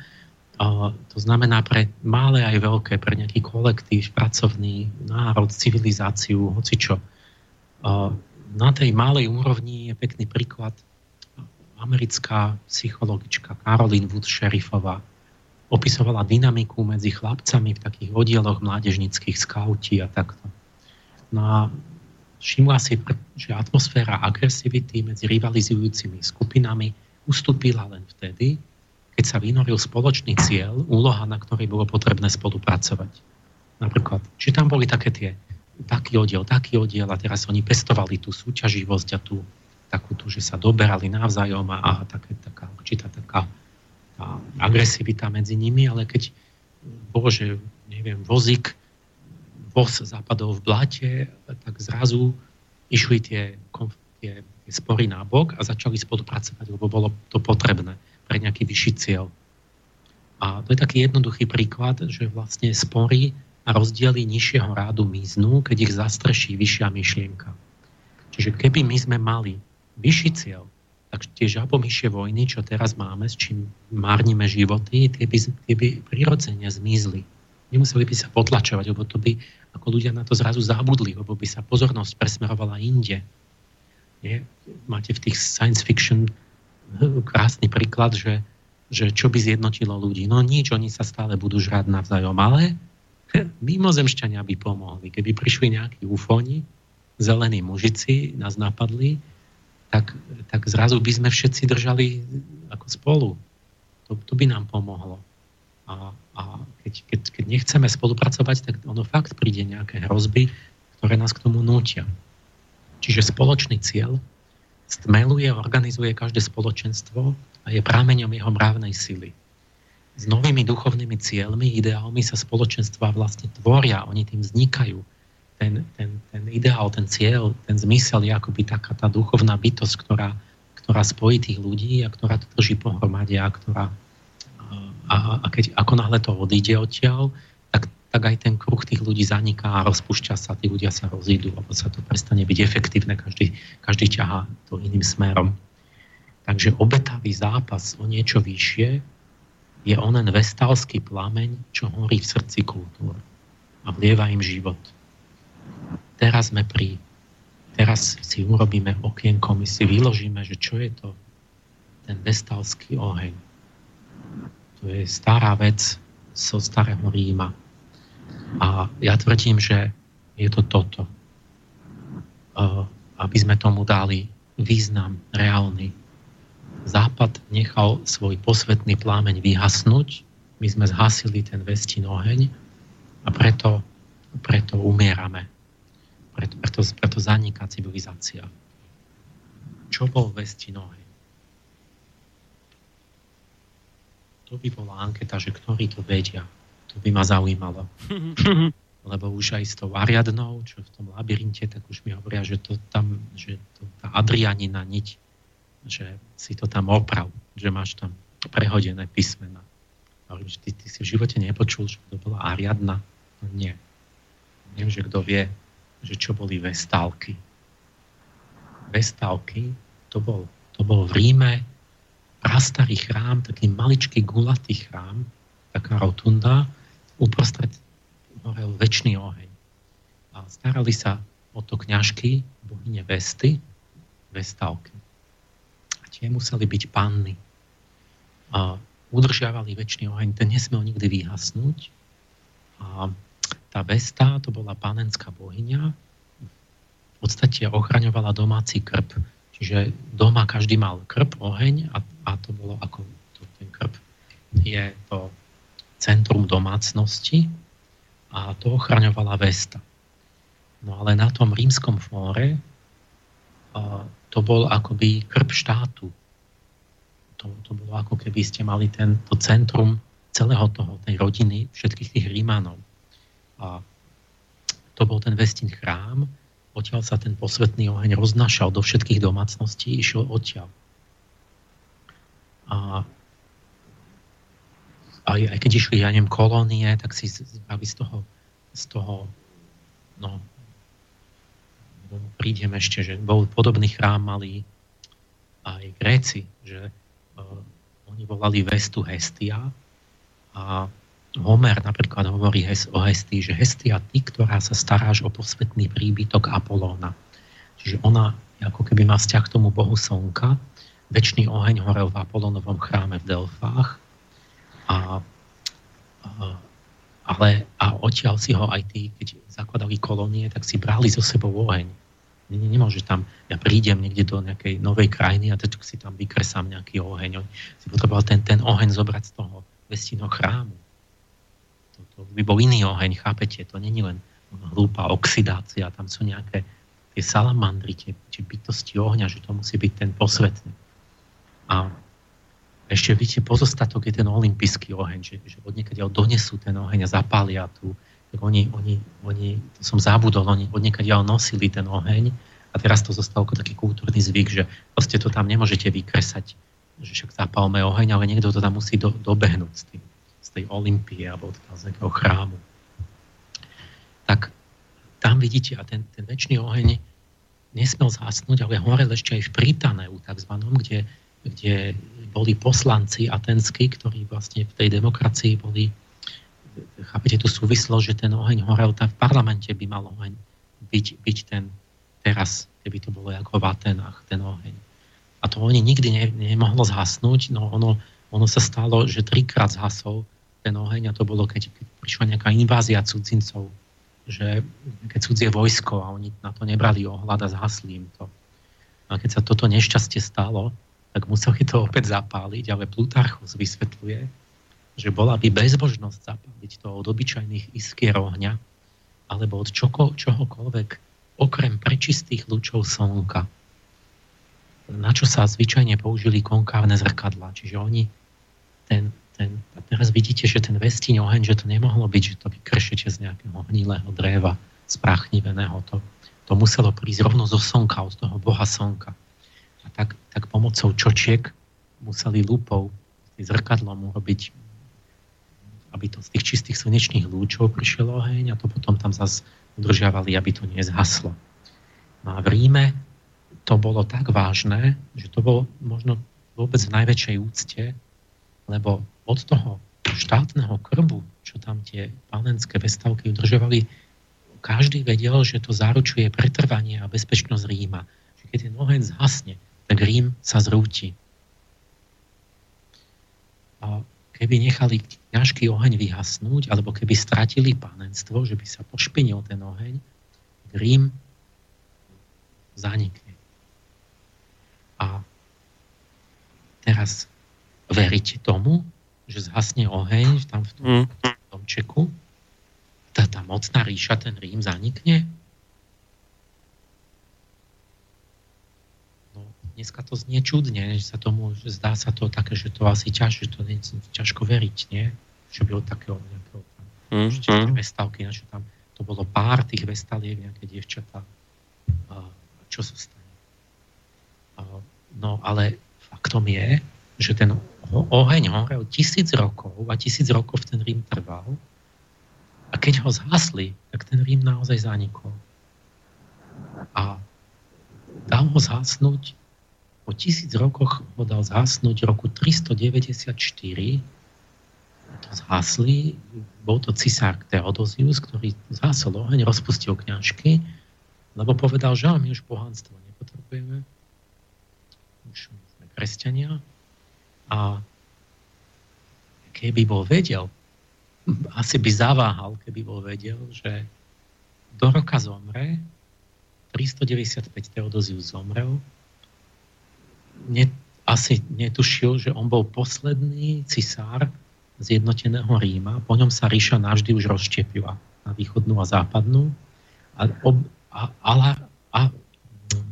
Uh, to znamená pre malé aj veľké, pre nejaký kolektív, pracovný, národ, civilizáciu, hocičo. Uh, na tej malej úrovni je pekný príklad americká psychologička Caroline Wood Sherifová. Opisovala dynamiku medzi chlapcami v takých oddieloch mládežnických, skauti a takto. No a všimla si, že atmosféra agresivity medzi rivalizujúcimi skupinami ustúpila len vtedy, keď sa vynoril spoločný cieľ, úloha, na ktorej bolo potrebné spolupracovať. Napríklad, že tam boli také tie, taký oddiel, taký oddiel a teraz oni pestovali tú súťaživosť a tú takú tú, že sa doberali navzájom a, a také, taká určitá taká tá agresivita medzi nimi, ale keď bolo, že neviem, vozík, voz zapadol v blate, tak zrazu išli tie, tie, tie spory na bok a začali spolupracovať, lebo bolo to potrebné pre nejaký vyšší cieľ. A to je taký jednoduchý príklad, že vlastne spory a rozdiely nižšieho rádu miznú, keď ich zastrší vyššia myšlienka. Čiže keby my sme mali vyšší cieľ, tak tie žabomyšie vojny, čo teraz máme, s čím márnime životy, tie by, tie by prirodzene zmizli. Nemuseli by sa potlačovať, lebo to by, ako ľudia na to zrazu zabudli, lebo by sa pozornosť presmerovala inde. Nie? Máte v tých science fiction krásny príklad, že, že čo by zjednotilo ľudí. No nič, oni sa stále budú žrať navzájom, ale mimozemšťania by pomohli. Keby prišli nejakí ufóni, zelení mužici, nás napadli, tak, tak zrazu by sme všetci držali ako spolu. To, to by nám pomohlo. A, a keď, keď, keď nechceme spolupracovať, tak ono fakt príde nejaké hrozby, ktoré nás k tomu nútia. Čiže spoločný cieľ stmeluje a organizuje každé spoločenstvo a je prameňom jeho mravnej sily. S novými duchovnými cieľmi, ideálmi sa spoločenstva vlastne tvoria, oni tým vznikajú. Ten, ten, ten ideál, ten cieľ, ten zmysel je akoby taká tá duchovná bytosť, ktorá, ktorá spojí tých ľudí a ktorá to drží pohromade a ktorá a, a keď ako náhle to odíde odtiaľ, tak, tak aj ten kruh tých ľudí zaniká a rozpúšťa sa, tí ľudia sa rozídu, alebo sa to prestane byť efektívne, každý, každý ťahá to iným smerom. Takže obetavý zápas o niečo vyššie je onen vestalský plameň, čo horí v srdci kultúr a vlieva im život. Teraz sme pri, teraz si urobíme okienko, my si vyložíme, že čo je to ten vestalský oheň. To je stará vec zo starého Ríma. A ja tvrdím, že je to toto. Aby sme tomu dali význam reálny. Západ nechal svoj posvetný plámeň vyhasnúť. My sme zhasili ten vestín oheň a preto, preto umierame. Preto, preto, preto zaniká civilizácia. Čo bol vestín oheň? To by bola anketa, že ktorí to vedia. To by ma zaujímalo. Lebo už aj s tou Ariadnou, čo v tom labyrinte, tak už mi hovoria, že to tam, že to, tá Adrianina niť, že si to tam oprav, že máš tam prehodené písmena. hovorím, že ty, ty si v živote nepočul, že to bola Ariadna? No nie. Viem, že kto vie, že čo boli vestálky. Vestálky, to bol, to bol v Ríme prastarý chrám, taký maličký gulatý chrám, taká rotunda, uprostred horel večný oheň. A starali sa o to kňažky, bohyne Vesty, vestálky. A tie museli byť panny. A udržiavali večný oheň, ten nesmel nikdy vyhasnúť. A tá Vesta, to bola panenská bohyňa, v podstate ochraňovala domáci krb. Čiže doma každý mal krb, oheň a, a to bolo ako to, ten krb. Je to centrum domácnosti a to ochraňovala Vesta. No ale na tom rímskom fóre a, to bol akoby krb štátu. To, to bolo ako keby ste mali ten, to centrum celého toho, tej rodiny, všetkých tých Rímanov. A to bol ten Vestín chrám, odtiaľ sa ten posvetný oheň roznášal do všetkých domácností, išiel odtiaľ. A aj, aj keď išli, ja neviem, kolónie, tak si zbaví z toho, z toho no, prídem ešte, že bol podobný chrám mali aj Gréci, že uh, oni volali Vestu Hestia a Homer napríklad hovorí hes, o Hestii, že Hestia ty, ktorá sa staráš o posvetný príbytok Apolóna. Čiže ona ako keby má vzťah k tomu bohu slnka, večný oheň horel v Apolónovom chráme v Delfách a, a ale a odtiaľ si ho aj tí, keď zakladali kolónie, tak si brali zo sebou oheň. Nemôže tam, ja prídem niekde do nejakej novej krajiny a teď si tam vykresám nejaký oheň. On si potreboval ten, ten oheň zobrať z toho vestínoho chrámu. To, to by bol iný oheň, chápete? To není len hlúpa oxidácia, tam sú nejaké tie salamandry, tie, tie bytosti ohňa, že to musí byť ten posvetný. A ešte vidíte, pozostatok je ten olympijský oheň, že, že odniekadeľ donesú ten oheň a zapália tu. Tak oni, oni, oni, to som zabudol, oni odniekadeľ nosili ten oheň a teraz to zostalo ako taký kultúrny zvyk, že proste to tam nemôžete vykresať, že však zapálme oheň, ale niekto to tam musí do, dobehnúť z, tým, z tej Olympie alebo z nejakého chrámu. Tak tam vidíte, a ten, ten večný oheň nesmel zhasnúť, ale horel ešte aj v Pritaneu takzvanom, kde kde boli poslanci aténsky, ktorí vlastne v tej demokracii boli, chápete tú súvislosť, že ten oheň horel, tam v parlamente by mal oheň byť, byť ten teraz, keby to bolo ako v Atenách, ten oheň. A to oni nikdy ne, nemohlo zhasnúť, no ono, ono sa stalo, že trikrát zhasol ten oheň a to bolo, keď, keď prišla nejaká invázia cudzincov, že keď cudzie vojsko a oni na to nebrali ohľad a zhasli im to. A keď sa toto nešťastie stalo, tak museli to opäť zapáliť, ale Plutarchos vysvetľuje, že bola by bezbožnosť zapáliť to od obyčajných iskier ohňa alebo od čoko, čohokoľvek okrem prečistých lúčov slnka. Na čo sa zvyčajne použili konkávne zrkadlá. Čiže oni, ten, ten, teraz vidíte, že ten vestín oheň, že to nemohlo byť, že to vykršite z nejakého hnilého dreva, spráchniveného. To, to muselo prísť rovno zo slnka, od toho boha slnka. A tak, tak pomocou čočiek museli lupou, zrkadlom urobiť, aby to z tých čistých slnečných lúčov prišiel oheň a to potom tam zase udržiavali, aby to nezhaslo. No a v Ríme to bolo tak vážne, že to bolo možno vôbec v najväčšej úcte, lebo od toho štátneho krbu, čo tam tie panenské vestálky udržiavali, každý vedel, že to zaručuje pretrvanie a bezpečnosť Ríma. Keď ten oheň zhasne, tak Rím sa zrúti. A keby nechali kňažky oheň vyhasnúť, alebo keby stratili panenstvo, že by sa pošpinil ten oheň, tak Rím zanikne. A teraz veríte tomu, že zhasne oheň tam v tom domčeku? Tá, tá mocná ríša, ten Rím zanikne? Dneska to znie čudne, že sa tomu, že zdá sa to také, že to asi ťažšie, to nie je ťažko veriť, nie? Čo bylo takého nejakého tam, mm, mm. vestálky, načo tam, to bolo pár tých vestáliek, nejaké dievčatá. Čo sa stane? No ale faktom je, že ten Oheň horel tisíc rokov a tisíc rokov ten Rím trval. A keď ho zhasli, tak ten Rím naozaj zanikol. A dal ho zhasnúť, po tisíc rokoch ho dal zhasnúť v roku tristodeväťdesiatštyri. To zhasli, bol to cisár Theodosius, ktorý zhasol oheň, rozpustil kňažky, lebo povedal, že my už pohanstvo nepotrebujeme, už sme kresťania. A keby bol vedel, asi by zaváhal, keby bol vedel, že do roka zomre, tristodeväťdesiatpäť Theodosius zomrel, ne, asi netušil, že on bol posledný cisár zjednoteného Ríma, po ňom sa ríša navždy už rozštiepila na východnú a západnú a, ob, a, a, a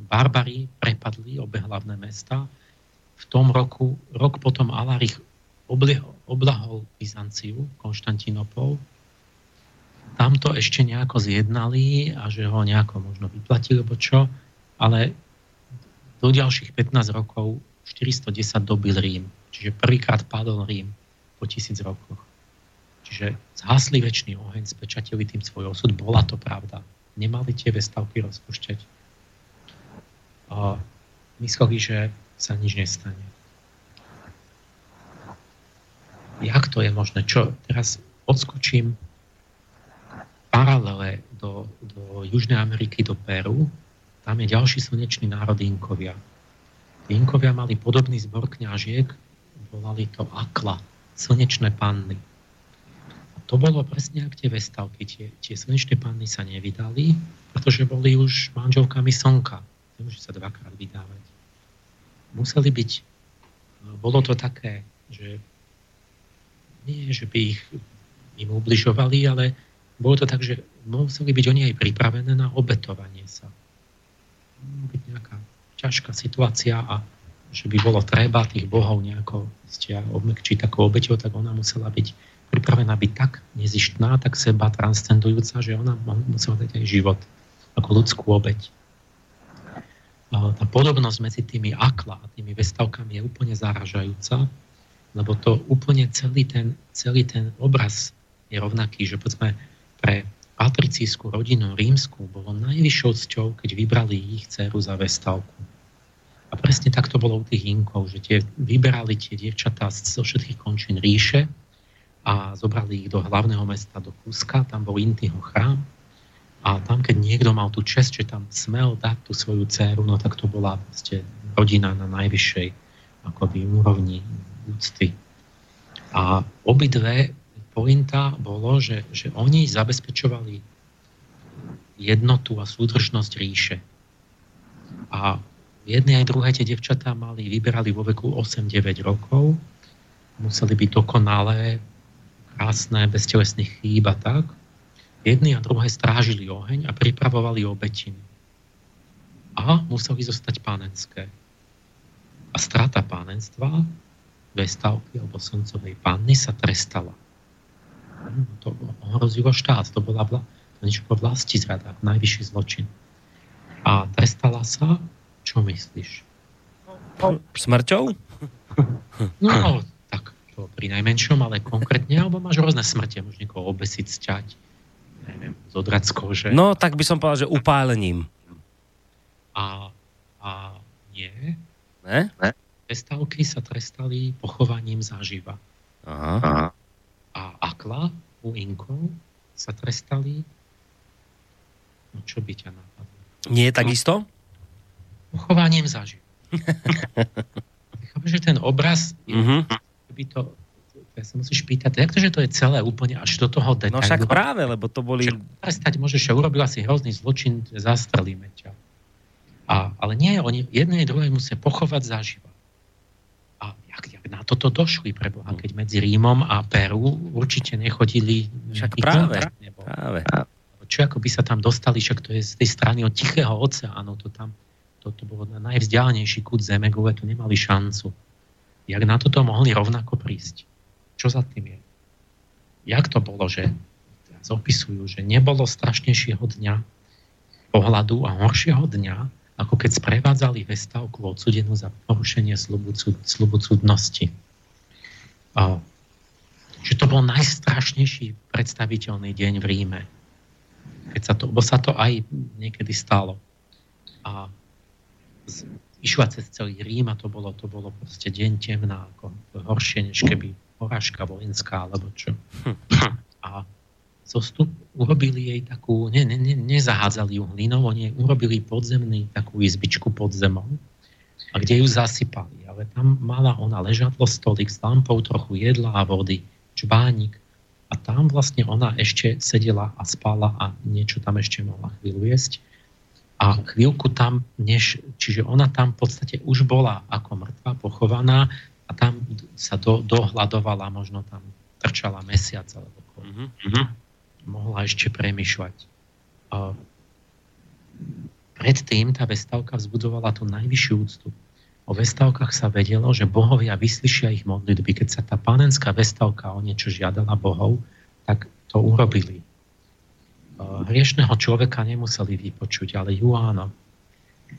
barbari prepadli obe hlavné mesta. V tom roku, rok potom Alarich oblahol Byzanciu, Konštantínopol. Tam to ešte nejako zjednali a že ho nejako možno vyplatili, bo čo, ale do ďalších pätnásť rokov štyristo desať dobil Rím. Čiže prvýkrát padol Rím po tisíc rokoch. Čiže zhasli večný oheň, spečatili tým svoj osud. Bola to pravda. Nemali tie vestavky rozpúšťať. A mysleli, že sa nič nestane. Jak to je možné? Čo? Teraz odskočím paralele do, do Južnej Ameriky, do Peru. Tam je ďalší slnečný národ Inkovia. Inkovia mali podobný zbor kňažiek, volali to Akla, slnečné panny. A to bolo presne ako tie vestavky. Tie, tie slnečné panny sa nevydali, pretože boli už manželkami slnka. Nemôžu sa dvakrát vydávať. Museli byť, bolo to také, že nie, že by ich im ubližovali, ale bolo to tak, že museli byť oni aj pripravené na obetovanie sa. Mohla byť nejaká ťažká situácia a že by bolo treba tých bohov nejako obmekčiť takou obeťou, tak ona musela byť pripravená byť tak nezištná, tak seba transcendujúca, že ona musela dať aj život ako ľudskú obeť. Tá podobnosť medzi tými akla a tými vestavkami je úplne zaražajúca, lebo to úplne celý ten, celý ten obraz je rovnaký, že poďme pre patricísku rodinu rímsku bolo najvyššou cťou, keď vybrali ich dceru za vestavku. A presne tak to bolo u tých Inkov, že tie vyberali tie dievčatá zo všetkých končín ríše a zobrali ich do hlavného mesta, do Kuska, tam bol Intiho chrám. A tam, keď niekto mal tú čest, že tam smel dať tú svoju dceru, no tak to bola proste rodina na najvyššej akoby úrovni úcty. A obidve pointa bolo, že, že oni zabezpečovali jednotu a súdržnosť ríše. A jedné aj druhé tie devčatá mali, vyberali vo veku osem deväť rokov, museli byť dokonalé, krásne, bez telesných chýb a tak. Jedni a druhé strážili oheň a pripravovali obetiny. A museli zostať pánenské. A strata pánenstva, vestavky alebo slncovej panny sa trestala. To ohrozilo štát, to bola vlastizrada, najvyšší zločin. A trestala sa, čo myslíš? Smrťou? No, tak to pri najmenšom, ale konkrétne, alebo máš rôzne smrti, môžeš niekoho obesiť, sťať. Neviem, zodrať z kože. No, tak by som povedal, že upálením. A, a nie. Ne? Ne? Vestavky sa trestali pochovaním zaživa. Aha. Aha. A akla u Inkov sa trestali, no čo by ťa napadlo? Nie je takisto? Pochovaním zaživa. Chápem, že ten obraz, uh-huh. by to... Ja sa musíš pýtať, jak to, že to je celé úplne až do toho detailu. No však práve, lebo to boli... Prestať môžeš, urobila si hrozný zločin, zastrelíme ťa. A, ale nie, oni jedné a druhé musia pochovať zaživa. A jak, jak na toto došli, preboha, keď medzi Rímom a Peru určite nechodili... Však práve, nebol. práve. Čo ako by sa tam dostali, však to je z tej strany od Tichého oceánu, to tam, to, to bolo najvzdialenejší kút zeme, kvôli to nemali šancu. Jak na toto mohli rovnako prísť? Čo za tým je? Jak to bolo, že opisujú, že nebolo strašnejšieho dňa pohľadu a horšieho dňa, ako keď sprevádzali vestavku odsudenú za porušenie slubu, cud, slubu cudnosti. Čiže to bol najstrašnejší predstaviteľný deň v Ríme. Keď sa to, bo sa to aj niekedy stalo. A išla cez celý Rím a to bolo, to bolo proste deň temná, ako horšie, než keby porážka vojenská, alebo čo. A zostup, urobili jej takú, ne, ne, ne, nezahádzali ju hlinou, oni urobili podzemný, takú izbičku pod zemou, a kde ju zasypali. Ale tam mala ona ležadlo, stolík s lampou, trochu jedla a vody, čbánik. A tam vlastne ona ešte sedela a spala a niečo tam ešte mohla chvíľu jesť. A chvíľku tam, než, čiže ona tam v podstate už bola ako mŕtva, pochovaná a tam sa do, dohľadovala, možno tam trčala mesiac, alebo mm-hmm. mohla ešte premýšľať. A predtým tá vestálka vzbudzovala tú najvyššiu úctu. O vestálkach sa vedelo, že bohovia vyslyšia ich modlitby. Keď sa tá panenská vestálka o niečo žiadala bohov, tak to urobili. Hriešného človeka nemuseli vypočuť, ale ju áno.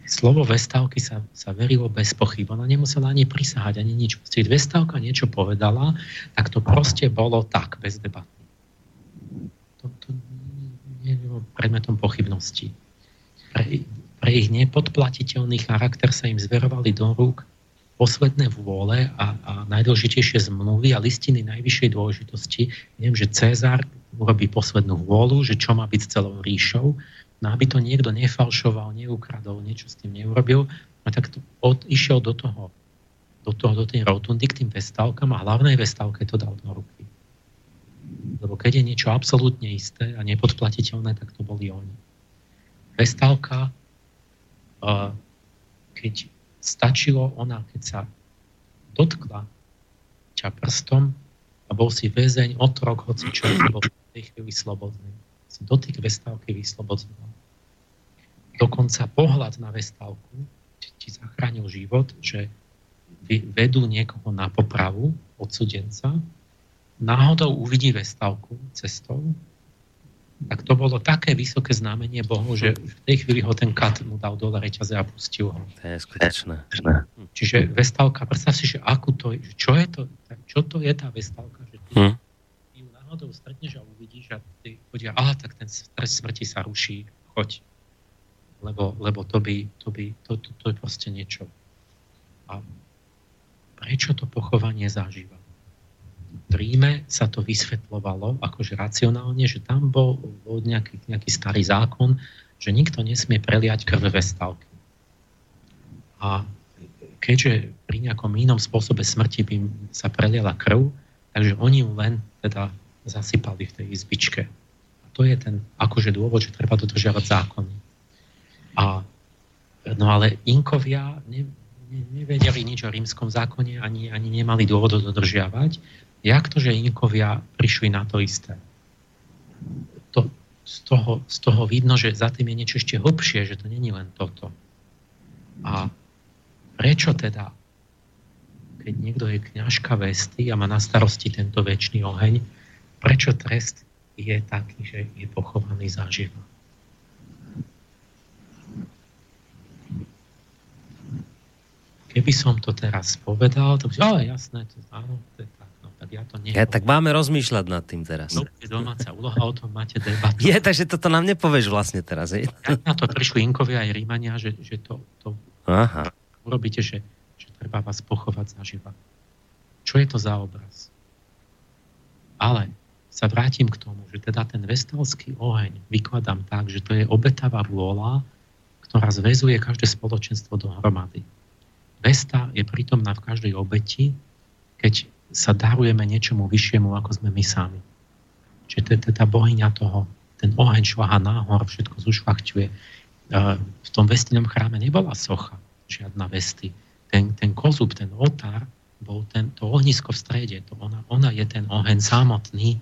Slovo vestálky sa, sa verilo bez pochyb. Ona nemusela ani prisahať, ani nič. Keď vestálka niečo povedala, tak to proste bolo tak, bez debaty. To, to nie je predmetom pochybností. Pre, pre ich nepodplatiteľný charakter sa im zverovali do rúk posledné vôle a, a najdôležitejšie zmluvy a listiny najvyššej dôležitosti. Viem, že Cezar urobí poslednú vôľu, že čo má byť s celou ríšou, no aby to niekto nefalšoval, neukradol, niečo s tým neurobil, no tak to od, išiel do toho, do toho, do tej rotundy k tým vestálkam a hlavnej vestálke to dal do ruky. Lebo keď je niečo absolútne isté a nepodplatiteľné, tak to boli oni. Vestálka, keď stačilo ona, keď sa dotkla ťa prstom a bol si väzeň, otrok, hoci čo bol v tej chvíli slobodný. Si dotyk vestálky vyslobodnil. Dokonca pohľad na vestálku ti zachránil život, že vedú niekoho na popravu, odsudenca, náhodou uvidí vestálku cestou, tak to bolo také vysoké znamenie Bohu, že v tej chvíli ho ten kat mu dal dole reťaze a pustil ho. To je skutečné. Čiže vestálka, predstav si, že akú to je, čo je to, čo to je tá vestálka, že ty hm. ju náhodou stretneš a uvidíš a ty podia, aha, tak ten trest smrti sa ruší, choď. Lebo, lebo to by, to by, to, to, to je proste niečo. A prečo to pochovanie zažíva? V Ríme sa to vysvetľovalo akože racionálne, že tam bol, bol nejaký, nejaký starý zákon, že nikto nesmie preliať krv vestálky. A keďže pri nejakom inom spôsobe smrti by sa preliela krv, takže oni ju len teda zasypali v tej izbičke. A to je ten akože dôvod, že treba dodržiavať zákony. A, no ale Inkovia ne, ne, nevedeli nič o rímskom zákone, ani, ani nemali dôvod dodržiavať. Jak to, že Inkovia prišli na to isté? To, z, toho, z toho vidno, že za tým je niečo ešte hlbšie, že to není len toto. A prečo teda, keď niekto je kňažka vesty a má na starosti tento večný oheň, prečo trest je taký, že je pochovaný zaživa? Keby som to teraz povedal, to by som, ale jasné, to, áno, to je tak. Ja to ja, tak máme rozmýšľať nad tým teraz. No, je domáca úloha, o tom máte debatu. Je, takže toto nám nepovieš vlastne teraz. Je? Ja na to prišli Inkovia aj Rímania, že, že to, to Aha. urobíte, že, že treba vás pochovať zaživa. Čo je to za obraz? Ale sa vrátim k tomu, že teda ten vestalský oheň vykladám tak, že to je obetavá vôľa, ktorá zväzuje každé spoločenstvo dohromady. Vesta je prítomná v každej obeti, keď sa darujeme niečomu vyššiemu, ako sme my sami. Čiže to je teda bohyňa toho, ten oheň šľahá nahor, všetko zušľachťuje. V tom vestinnom chráme nebola socha, žiadna vesty. Ten, ten kozub, ten oltár, bol ten, to ohnisko v strede, to ona, ona je ten oheň samotný,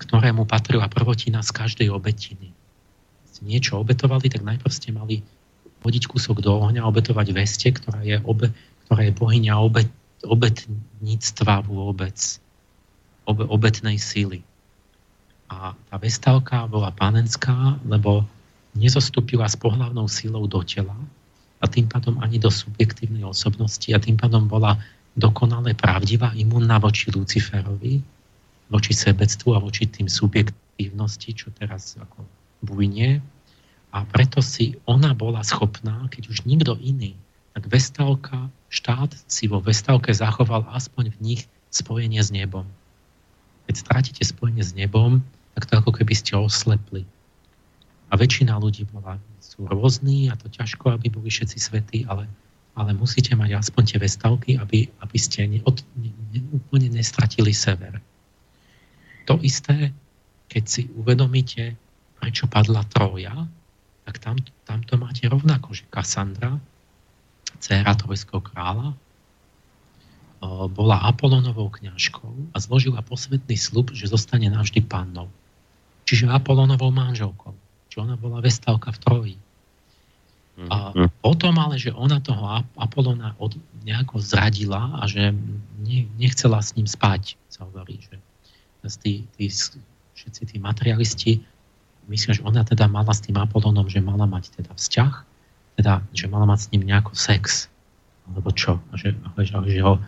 ktorému patrila prvotina z každej obetiny. Ste niečo obetovali, tak najprv ste mali hodiť kúsok do ohňa, obetovať veste, ktorá je, obe, ktorá je bohyňa obet, obetníctva vôbec, obe, obetnej síly. A tá vestálka bola panenská, lebo nezostúpila s pohlavnou sílou do tela a tým pádom ani do subjektívnej osobnosti a tým pádom bola dokonale pravdivá, imunná voči Luciferovi, voči sebectvu a voči tým subjektívnosti, čo teraz ako bujne. A preto si ona bola schopná, keď už nikto iný, tak vestálka, štát si vo vestálke zachoval aspoň v nich spojenie s nebom. Keď strátite spojenie s nebom, tak to ako keby ste oslepli. A väčšina ľudí bola, sú rôzni a to ťažko, aby boli všetci svätí, ale, ale musíte mať aspoň tie vestálky, aby, aby ste neod, ne, ne, úplne nestratili sever. To isté, keď si uvedomíte, prečo padla Trója, tak tam, tam to máte rovnako, že Kassandra, dcéra trojského kráľa, bola Apolónovou kňažkou a zložila posvätný sľub, že zostane navždy pannou. Čiže Apolónovou manželkou. Čiže ona bola vestálka v Tróji. A potom ale, že ona toho Apolóna od, nejako zradila a že ne, nechcela s ním spať, sa hovorí, že Tí, tí, všetci tí materialisti myslia, že ona teda mala s tým Apolónom, že mala mať teda vzťah, teda, že mala mať s ním nejako sex, alebo čo, že, že, že ho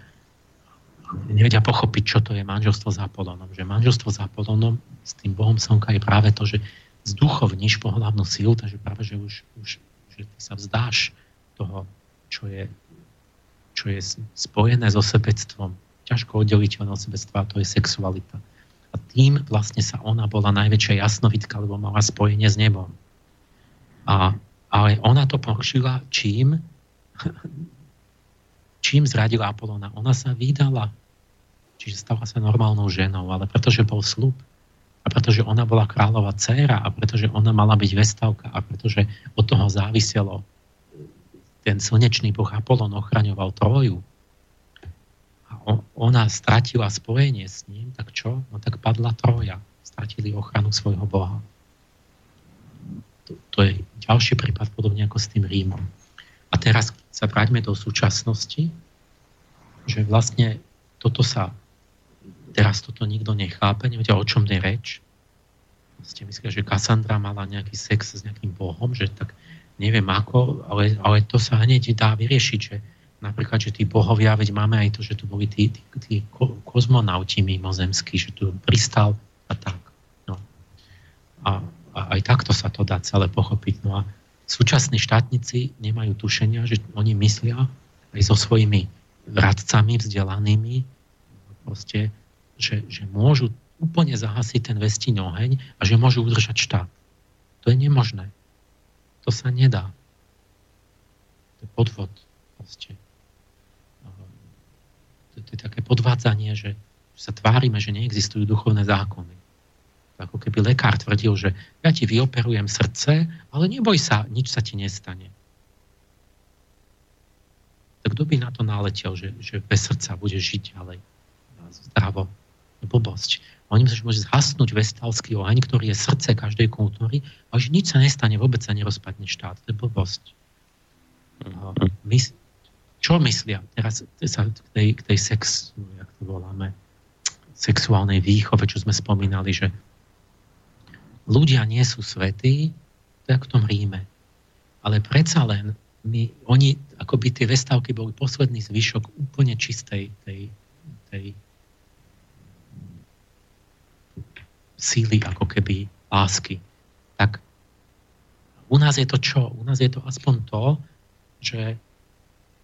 nevedia pochopiť, čo to je manželstvo s Apolónom, že manželstvo s Apolónom s tým Bohom slnka je práve to, že zduchovníš pohlavnú sílu, takže práve, že už, už že ty sa vzdáš toho, čo je, čo je spojené so sebectvom, ťažko oddeliteľné od sebectva, to je sexualita. A tým vlastne sa ona bola najväčšia jasnovidka, lebo mala spojenie s nebom. A, ale ona to porušila čím? Čím zradila Apolóna? Ona sa vydala. Čiže stala sa normálnou ženou, ale pretože bol sľub. A pretože ona bola kráľova dcéra a pretože ona mala byť vestálka a pretože od toho záviselo ten slnečný boh Apolón ochraňoval Tróju. A ona stratila spojenie s ním, tak čo? No tak padla Trója. Stratili ochranu svojho boha. To, to je ďalší prípad, podobne ako s tým Rímom. A teraz sa vráťme do súčasnosti, že vlastne toto sa, teraz toto nikto nechápe, nevedia, o čom je reč. Ste mysleli, že Kassandra mala nejaký sex s nejakým bohom, že tak neviem ako, ale, ale to sa hneď dá vyriešiť, že napríklad, že tí bohovia, veď máme aj to, že tu boli tí, tí, tí ko- kozmonauti mimozemskí, že tu pristal a tak. No. A, a aj takto sa to dá celé pochopiť. No a súčasní štátnici nemajú tušenia, že oni myslia aj so svojimi radcami vzdelanými, proste, že, že môžu úplne zahasiť ten vestín oheň a že môžu udržať štát. To je nemožné. To sa nedá. To je podvod. Proste. To je také podvádzanie, že sa tvárime, že neexistujú duchovné zákony. Ako keby lekár tvrdil, že ja ti vyoperujem srdce, ale neboj sa, nič sa ti nestane. Tak kto by na to naletel, že, že bez srdca bude žiť ďalej zdravo? Blbosť. Oni myslia, že môže zhasnúť vestalský oheň, ktorý je srdce každej kultúry, ale že nič sa nestane, vôbec sa nerozpadne štát. To je blbosť. Mys- Čo myslia? Teraz sa k tej, k tej sex, jak to voláme, sexuálnej výchove, čo sme spomínali, že ľudia nie sú svätí, tak v tom Ríme. Ale predsa len, my, oni, akoby tie vestálky boli posledný zvyšok úplne čistej tej, tej síly, ako keby lásky. Tak u nás je to čo? U nás je to aspoň to, že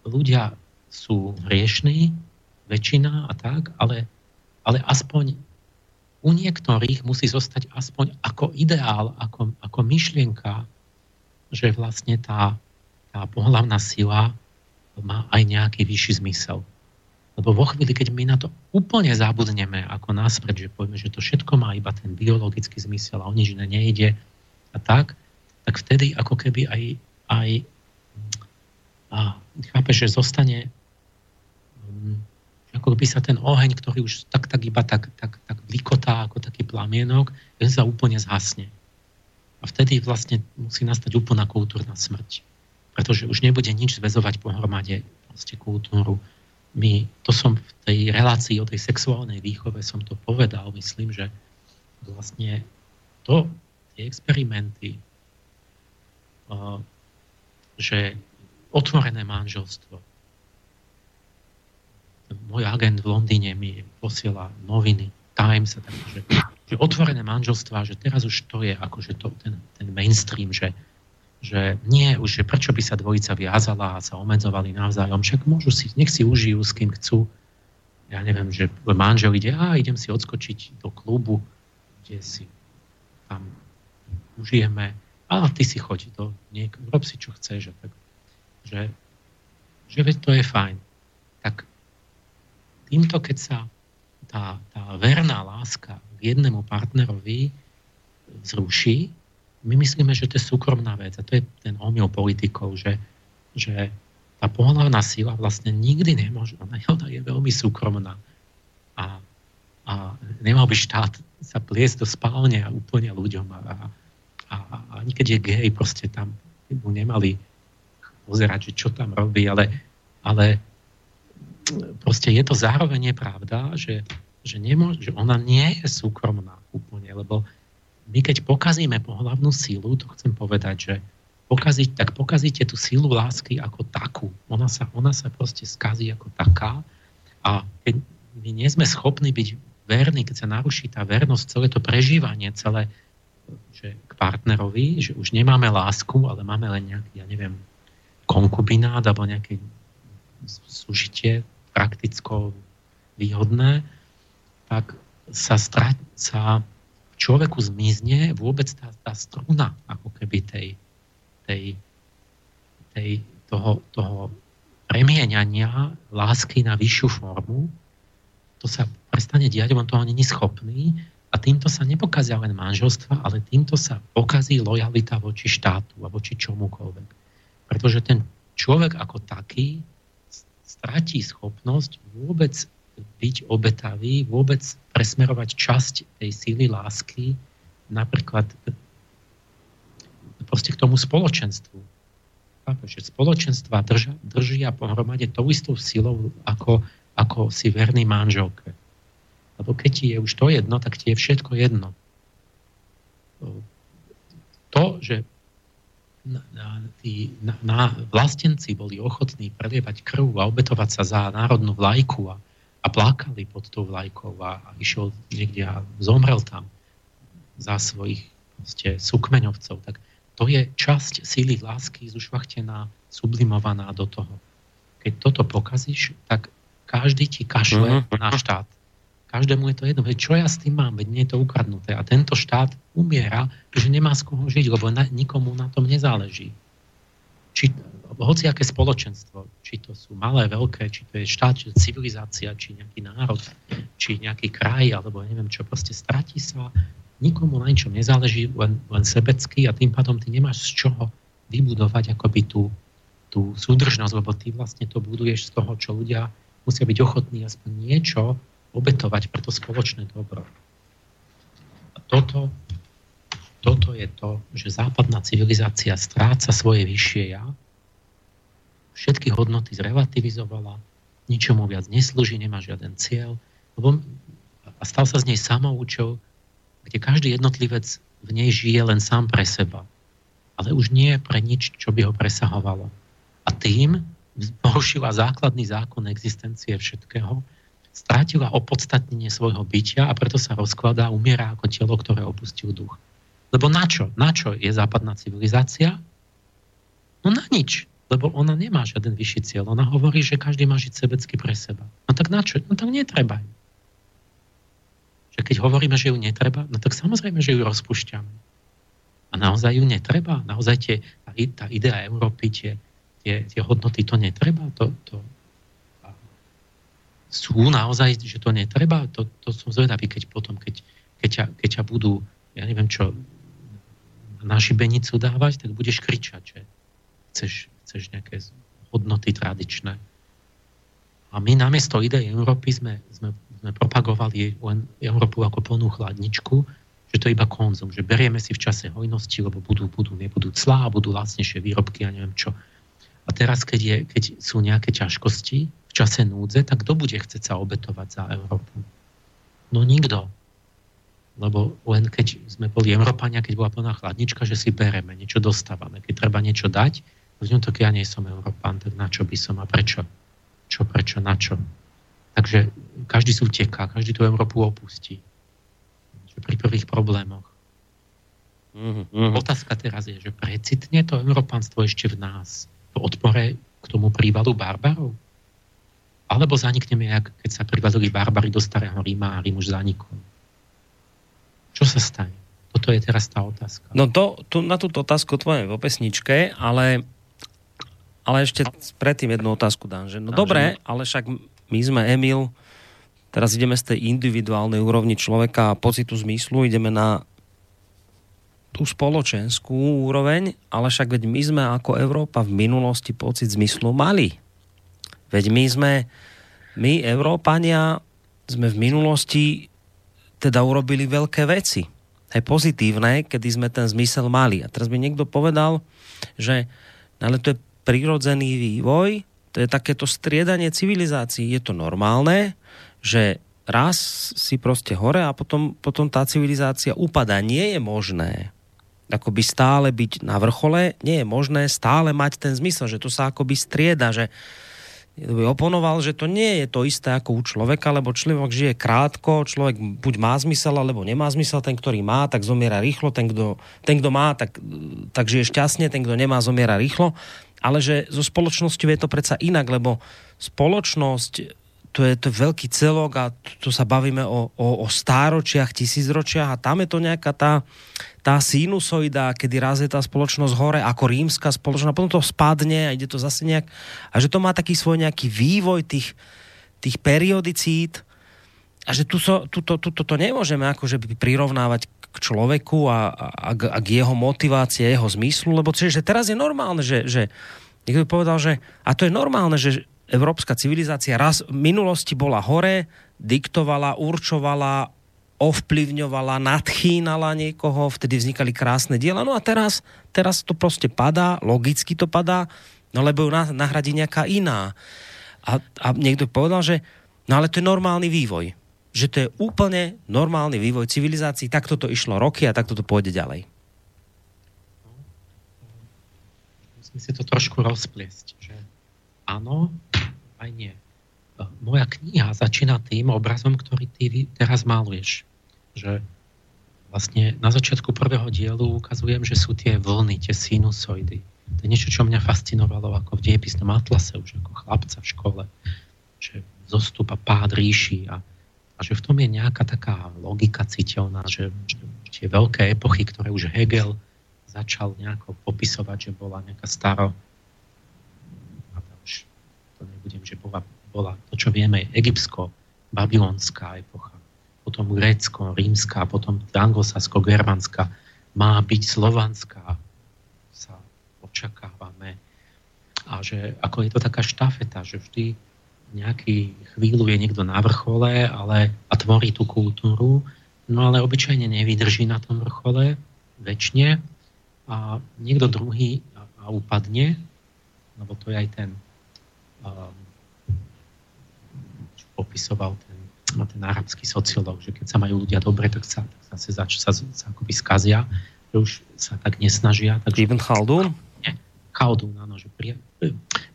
ľudia sú hriešní, väčšina a tak, ale, ale aspoň u niektorých musí zostať aspoň ako ideál, ako, ako myšlienka, že vlastne tá, tá pohlavná sila má aj nejaký vyšší zmysel. Lebo vo chvíli, keď my na to úplne zabudneme ako náspäť, že povieme, že to všetko má iba ten biologický zmysel a o nič iné nejde a tak, tak vtedy ako keby aj, aj a chápeš, že zostane um, ako by sa ten oheň, ktorý už tak, tak iba tak, tak, tak vlikotá ako taký plamienok, ten sa úplne zhasne. A vtedy vlastne musí nastať úplná kultúrna smrť. Pretože už nebude nič zväzovať pohromade proste kultúru. My, to som v tej relácii o tej sexuálnej výchove som to povedal, myslím, že vlastne to, tie experimenty, uh, že otvorené manželstvo, môj agent v Londýne mi posiela noviny, Times, takže že otvorené manželstvá, že teraz už to je akože to, ten, ten mainstream, že, že nie, už že prečo by sa dvojica viazala a sa omedzovali navzájom, však môžu si, nech si užijú s kým chcú. Ja neviem, že manžel ide, a idem si odskočiť do klubu, kde si tam užijeme, ale ty si choď do niek- rob si čo chceš, že, tak, že, že to je fajn. Tak týmto, keď sa Tá, tá verná láska k jednému partnerovi zruší, my myslíme, že to je súkromná vec. A to je ten omyl politikov, že, že tá pohlavná sila vlastne nikdy nemôže. Ona je veľmi súkromná. A, a nemal by štát sa pliesť do spálne a úplne ľuďom. A, a, a ani keď je gej, proste tam mu nemali pozerať, čo tam robí, ale... ale proste je to zároveň pravda, že, že, nemôže, že ona nie je súkromná úplne, lebo my keď pokazíme pohlavnú sílu, to chcem povedať, že pokaziť, tak pokazíte tú sílu lásky ako takú. Ona sa, ona sa proste skazí ako taká a keď my nie sme schopní byť verní, keď sa naruší tá vernosť, celé to prežívanie, celé že k partnerovi, že už nemáme lásku, ale máme len nejaký, ja neviem, konkubinát alebo nejaký súžitie prakticko výhodné, tak sa, stra... sa v človeku zmizne vôbec tá, tá struna ako keby tej, tej, tej toho, toho premienania lásky na vyššiu formu. To sa prestane diať, on toho není schopný a týmto sa nepokazia len manželstva, ale týmto sa pokazí lojalita voči štátu a voči čomukoľvek. Pretože ten človek ako taký stratí schopnosť vôbec byť obetavý, vôbec presmerovať časť tej síly lásky napríklad proste k tomu spoločenstvu. Že spoločenstva držia, držia pohromade tou istou silou, ako, ako si verný manželke. Lebo keď ti je už to jedno, tak ti je všetko jedno. To, že Na, tí, na, na vlastenci boli ochotní prelievať krv a obetovať sa za národnú vlajku a, a plakali pod tou vlajkou a, a išiel niekde a zomrel tam za svojich proste sukmeňovcov. Tak to je časť síly lásky zušvachtená, sublimovaná do toho. Keď toto pokazíš, tak každý ti kašle na štát. Každému je to jedno. Veď čo ja s tým mám? Veď nie je to ukradnuté. A tento štát umiera, že nemá z koho žiť, lebo na, nikomu na tom nezáleží. Či, hociaké spoločenstvo, či to sú malé, veľké, či to je štát, či civilizácia, či nejaký národ, či nejaký kraj, alebo neviem čo, proste stratí sa. Nikomu na ničom nezáleží, len, len sebecký a tým pádom ty nemáš z čoho vybudovať akoby tú, tú súdržnosť, lebo ty vlastne to buduješ z toho, čo ľudia musia byť ochotní aspoň niečo obetovať pre to spoločné dobro. A toto, toto je to, že západná civilizácia stráca svoje vyššie ja, všetky hodnoty zrelativizovala, ničomu viac neslúži, nemá žiaden cieľ, lebo a stal sa z nej samoučou, kde každý jednotlivec v nej žije len sám pre seba, ale už nie pre nič, čo by ho presahovalo. A tým porušila základný zákon existencie všetkého, strátila opodstatnenie svojho bytia a preto sa rozkladá, umiera ako telo, ktoré opustil duch. Lebo na čo? Na čo je západná civilizácia? No na nič. Lebo ona nemá žiaden vyšší cieľ. Ona hovorí, že každý má žiť sebecky pre seba. No tak na čo? No tak netreba. Že keď hovoríme, že ju netreba, no tak samozrejme, že ju rozpúšťame. A naozaj ju netreba. Naozaj tie, tá, tá idea Európy, tie, tie, tie hodnoty, to netreba. To, to sú naozaj, že to netreba, to, to som zvedavý, keď potom, keď, keď, ťa, keď ťa budú, ja neviem čo, na šibenicu dávať, tak budeš kričať, že chceš, chceš nejaké hodnoty tradičné. A my namiesto idei Európy sme, sme, sme propagovali len Európu ako plnú chladničku, že to je iba konzum, že berieme si v čase hojnosti, lebo budú, budú, nebudú clá, budú lacnejšie výrobky, ja neviem čo. A teraz, keď, je, keď sú nejaké ťažkosti v čase núdze, tak kto bude chcieť sa obetovať za Európu? No nikto. Lebo len keď sme boli Európania, keď bola plná chladnička, že si bereme, niečo dostávame. Keď treba niečo dať, no tak ja nie som Európan, tak na čo by som a prečo? Čo, prečo, na čo? Takže každý si uteká, každý tú Európu opustí. Pri prvých problémoch. Mm-hmm. Otázka teraz je, že precitne to európanstvo ešte v nás v odpore k tomu prívalu barbarov? Alebo zanikneme, jak keď sa privalili barbari do Starého Ríma a Rím už zanikol? Čo sa stane? Toto je teraz tá otázka. No to, tu, na túto otázku odpoviem vo pesničke, ale... Ale ešte predtým jednu otázku dám, že no dobre, ale však my sme Emil, teraz ideme z tej individuálnej úrovni človeka a pocitu zmyslu, ideme na tú spoločenskú úroveň, ale však veď my sme ako Európa v minulosti pocit zmyslu mali. Veď my sme, my Európania sme v minulosti teda urobili veľké veci. Aj pozitívne, kedy sme ten zmysel mali. A teraz by niekto povedal, že ale to je prirodzený vývoj, to je takéto striedanie civilizácií. Je to normálne, že raz si proste hore a potom, potom tá civilizácia upadá. Nie je možné akoby stále byť na vrchole, nie je možné stále mať ten zmysel, že to sa akoby strieda, že by oponoval, že to nie je to isté ako u človeka, lebo človek žije krátko, človek buď má zmysel, alebo nemá zmysel, ten, ktorý má, tak zomiera rýchlo, ten, kto, ten, kto má, tak, tak žije šťastne, ten, kto nemá, zomiera rýchlo. Ale že so spoločnosťou je to predsa inak, lebo spoločnosť, to je to veľký celok a tu sa bavíme o, o, o stáročiach, tisícročiach a tam je to nejaká tá, tá sinusoida, kedy raz je tá spoločnosť hore ako rímska spoločnosť, potom to spadne a ide to zase nejak... A že to má taký svoj nejaký vývoj tých, tých periodicít a že tu so, tu, tu, tu, tu, to nemôžeme akože prirovnávať k človeku a, a, a k jeho motivácii, jeho zmyslu, lebo čiže, že teraz je normálne, že, že niekto by povedal, že a to je normálne, že európska civilizácia raz v minulosti bola hore, diktovala, určovala, ovplyvňovala, nadchýnala niekoho, vtedy vznikali krásne diela. No a teraz, teraz to proste padá, logicky to padá, no lebo ju nahradí nejaká iná. A, a niekto povedal, že no ale to je normálny vývoj. Že to je úplne normálny vývoj civilizácií, takto to išlo roky a takto to pôjde ďalej. Musím si to trošku rozpliesť, že áno, aj nie. Moja kniha začína tým obrazom, ktorý ty teraz maluješ. Že vlastne na začiatku prvého dielu ukazujem, že sú tie vlny, tie sinusoidy. To je niečo, čo mňa fascinovalo ako v dejepisnom atlase, už ako chlapca v škole. Že zostup a pád ríši a, a že v tom je nejaká taká logika citeľná, že, že tie veľké epochy, ktoré už Hegel začal nejako popisovať, že bola nejaká staro nebudem, že bola, bola to, čo vieme, egyptsko-babylonská epocha, potom grécko-rímska, potom anglosasko-germanská, má byť slovanská, sa očakávame. A že ako je to taká štafeta, že vždy nejaký chvíľu je niekto na vrchole ale, a tvorí tú kultúru, no ale obyčajne nevydrží na tom vrchole väčšine a niekto druhý a, a upadne, lebo to je aj ten čo popisoval ten, ten arabský sociológ, že keď sa majú ľudia dobre, tak sa zase zač, sa, sa akoby skazia, že už sa tak nesnažia. Takže, Ibn Khaldun? Nie, Khaldun, áno, že pri,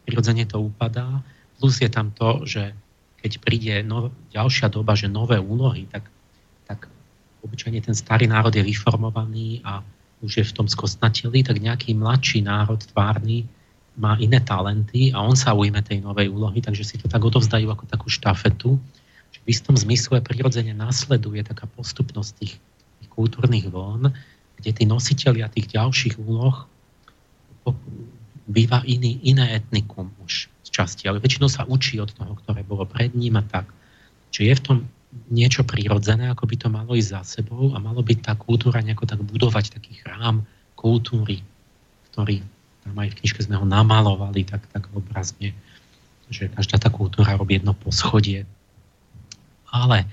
prirodzene to upadá. Plus je tam to, že keď príde nov, ďalšia doba, že nové úlohy, tak, tak obyčajne ten starý národ je vyformovaný a už je v tom skostnatelý, tak nejaký mladší národ tvárny má iné talenty a on sa ujme tej novej úlohy, takže si to tak odovzdajú ako takú štafetu. V istom zmysle prirodzene nasleduje taká postupnosť tých, tých kultúrnych vln, kde tí nositelia tých ďalších úloh býva iný, iné etnikum už z časti, ale väčšinou sa učí od toho, ktoré bolo pred ním a tak. Čiže je v tom niečo prirodzené, ako by to malo ísť za sebou a malo by tá kultúra nejako tak budovať taký chrám kultúry, ktorý tam aj v knižke sme ho namalovali tak, tak obrazne, že každá tá kultúra robí jedno poschodie. Ale,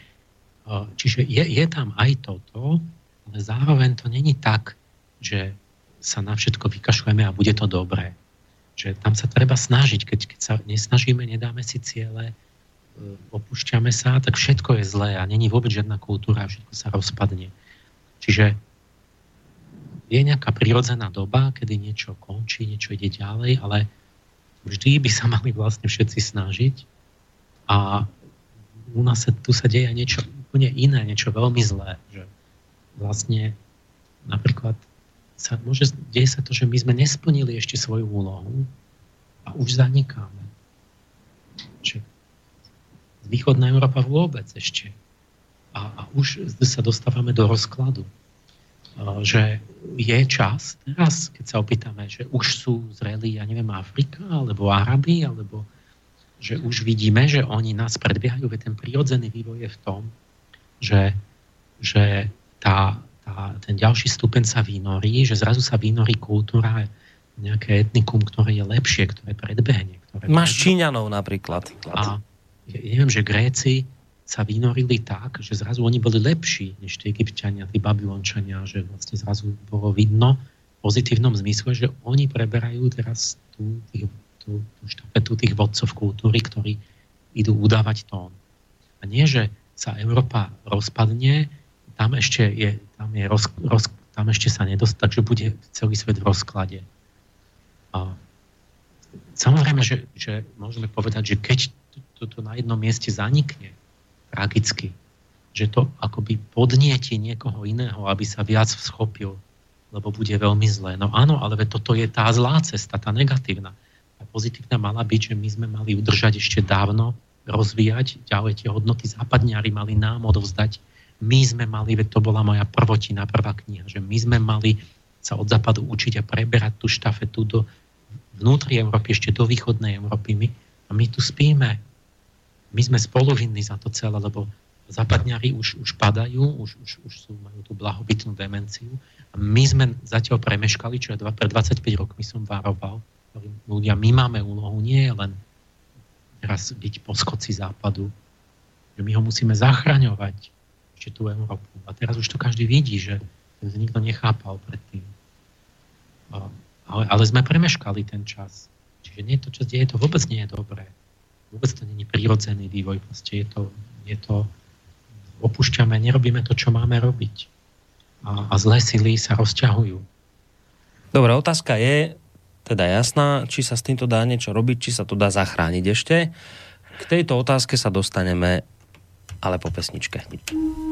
čiže je, je tam aj toto, ale zároveň to není tak, že sa na všetko vykašľujeme a bude to dobré. Že tam sa treba snažiť, keď, keď sa nesnažíme, nedáme si ciele, opúšťame sa, tak všetko je zlé a není vôbec žiadna kultúra, všetko sa rozpadne. Čiže je nejaká prirodzená doba, kedy niečo končí, niečo ide ďalej, ale vždy by sa mali vlastne všetci snažiť a u nás sa, tu sa deje niečo úplne iné, niečo veľmi zlé. Že vlastne napríklad sa, môže, deje sa to, že my sme nesplnili ešte svoju úlohu a už zanikáme. Čiže východná Európa vôbec ešte. A, a už sa dostávame do rozkladu. Že je čas teraz, keď sa opýtame, že už sú zrelí, ja neviem, Afrika, alebo Arabi, alebo že už vidíme, že oni nás predbiehajú. Ten prirodzený vývoj je v tom, že, že tá, tá, ten ďalší stupeň sa vynorí, že zrazu sa vynorí kultúra, nejaké etnikum, ktoré je lepšie, ktoré predbehne. Ktoré Máš predbehne. Číňanov napríklad. A ja neviem, že Gréci sa vynorili tak, že zrazu oni boli lepší než tí Egypťania, tí Babylončania, že vlastne zrazu bolo vidno v pozitívnom zmysle, že oni preberajú teraz tú, tú, tú, tú štafetu tých vodcov kultúry, ktorí idú udávať tón. A nie, že sa Európa rozpadne, tam ešte, je, tam je roz, roz, tam ešte sa nedostá, že bude celý svet v rozklade. A samozrejme, že, že môžeme povedať, že keď toto na jednom mieste zanikne, tragicky, že to akoby podnieti niekoho iného, aby sa viac schopil, lebo bude veľmi zlé. No áno, ale toto je tá zlá cesta, tá negatívna. Tá pozitívna mala byť, že my sme mali udržať ešte dávno, rozvíjať ďalej tie hodnoty. Západňári mali nám odovzdať. My sme mali, veď to bola moja prvotina, prvá kniha, že my sme mali sa od západu učiť a preberať tú štafetu do vnútri Európy, ešte do východnej Európy. My, a my tu spíme. My sme spoluvinní za to celé, lebo západňari už, už padajú, už, už, už sú, majú tú blahobytnú demenciu. A my sme zatiaľ premeškali, čo je dva, pred dvadsaťpäť rokmi som varoval. Ľudia, my máme úlohu, nie je len teraz byť po skoci západu. Že my ho musíme zachraňovať, ešte tú Európu. A teraz už to každý vidí, že to nikto nechápal predtým. Ale, ale sme premeškali ten čas. Čiže nie je to čas, kde je to vôbec nie je dobré. Vôbec to nie je prírodzený vývoj. Proste je to, je to, opúšťame, nerobíme to, čo máme robiť. A, a zlé sily sa rozťahujú. Dobrá, otázka je teda jasná, či sa s týmto dá niečo robiť, či sa to dá zachrániť ešte. K tejto otázke sa dostaneme, ale po pesničke. Thank you.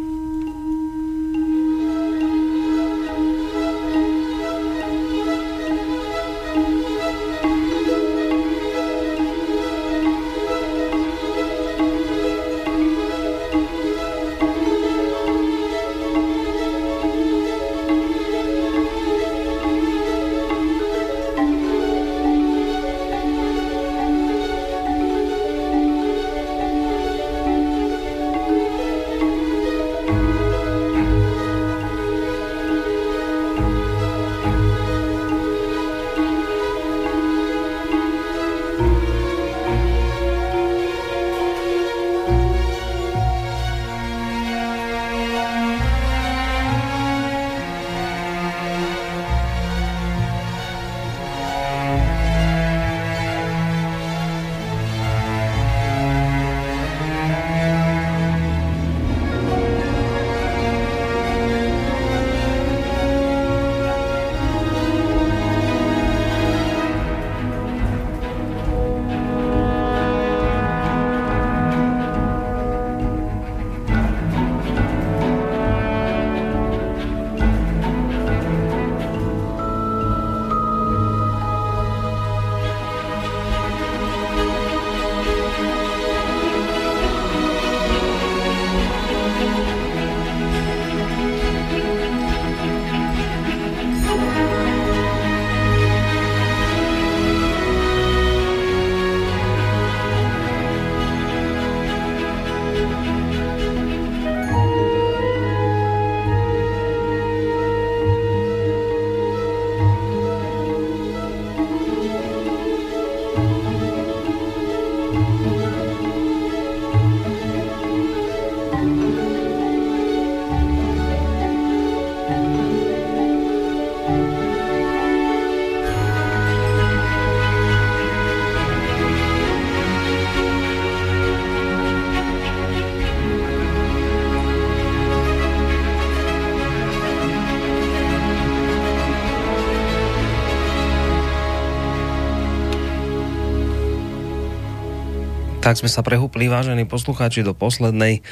Tak sme sa prehúpli, vážení poslucháči, do poslednej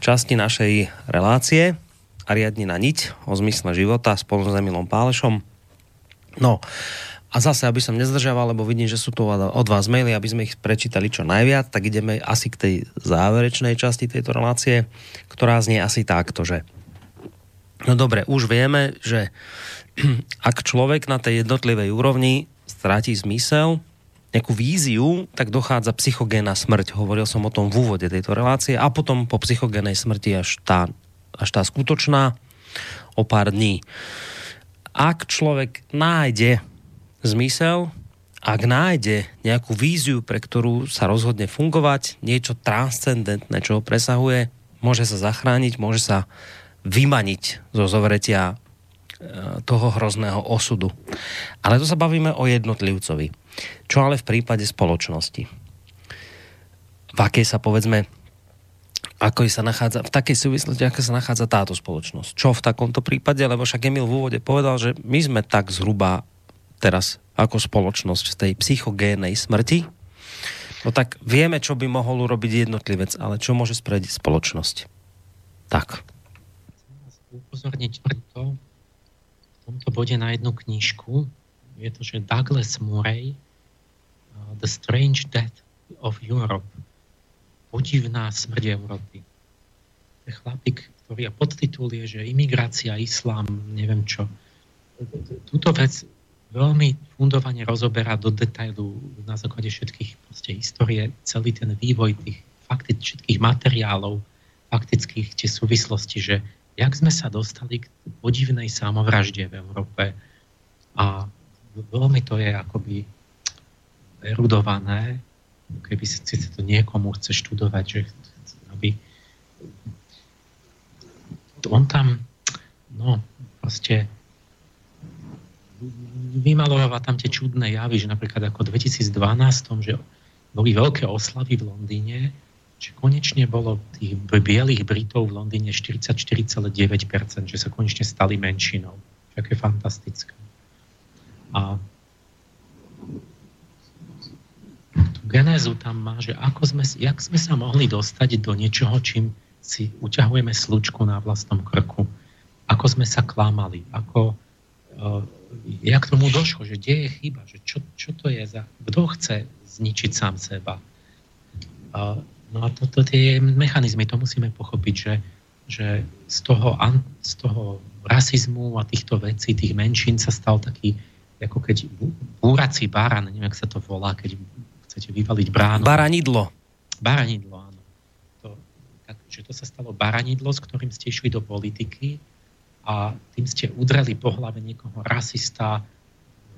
časti našej relácie a riadni na niť o zmysle života spolu s Emilom Pálešom. No a zase, aby som nezdržával, lebo vidím, že sú tu od vás maily, aby sme ich prečítali čo najviac, tak ideme asi k tej záverečnej časti tejto relácie, ktorá znie asi takto, že no dobre, už vieme, že ak človek na tej jednotlivej úrovni stratí zmysel, nejakú víziu, tak dochádza psychogénna smrť. Hovoril som o tom v úvode tejto relácie a potom po psychogénnej smrti až tá, až tá skutočná o pár dní. Ak človek nájde zmysel, ak nájde nejakú víziu, pre ktorú sa rozhodne fungovať, niečo transcendentné, čo ho presahuje, môže sa zachrániť, môže sa vymaniť zo zovretia toho hrozného osudu. Ale to sa bavíme o jednotlivcovi. Čo ale v prípade spoločnosti? V akej sa povedzme, ako sa nachádza, v takej súvislosti, aká sa nachádza táto spoločnosť? Čo v takomto prípade? Lebo však Emil v úvode povedal, že my sme tak zhruba teraz ako spoločnosť v tej psychogénej smrti. No tak vieme, čo by mohol urobiť jednotlivec, ale čo môže spraviť spoločnosť? Tak. Upozorniť preto, v tomto bode na jednu knižku. Je to, že Douglas Murray The Strange Death of Europe. Podivná smrť Európy. To je chlapík, ktorý podtitul je, že imigrácia, islám, neviem čo. Túto vec veľmi fundovane rozoberá do detailu na základe všetkých proste histórie, celý ten vývoj tých faktických všetkých materiálov, faktických tie súvislosti, že jak sme sa dostali k podivnej samovražde v Európe a veľmi to je akoby erudované, keby si to niekomu chce študovať, že aby on tam no proste vymalováva tam tie čudné javy, že napríklad ako v dvetisícdvanásť, že boli veľké oslavy v Londýne, že konečne bolo tých bielých Britov v Londýne štyridsaťštyri celá deväť percent, že sa konečne stali menšinou. Však je fantastické. A tú genézu tam má, že ako sme, jak sme sa mohli dostať do niečoho, čím si uťahujeme slučku na vlastnom krku. Ako sme sa klamali, ako uh, jak tomu došlo, že kde je chyba, že čo, čo to je za... Kto chce zničiť sám seba? Uh, No a toto tie mechanizmy, to musíme pochopiť, že, že z, toho, z toho rasizmu a týchto vecí, tých menšín sa stal taký, ako keď búrací baran, neviem, jak sa to volá, keď chcete vyvaliť bránu. Baranidlo. Baranidlo, áno. To, takže to sa stalo baranidlo, s ktorým ste išli do politiky a tým ste udreli po hlave niekoho rasista,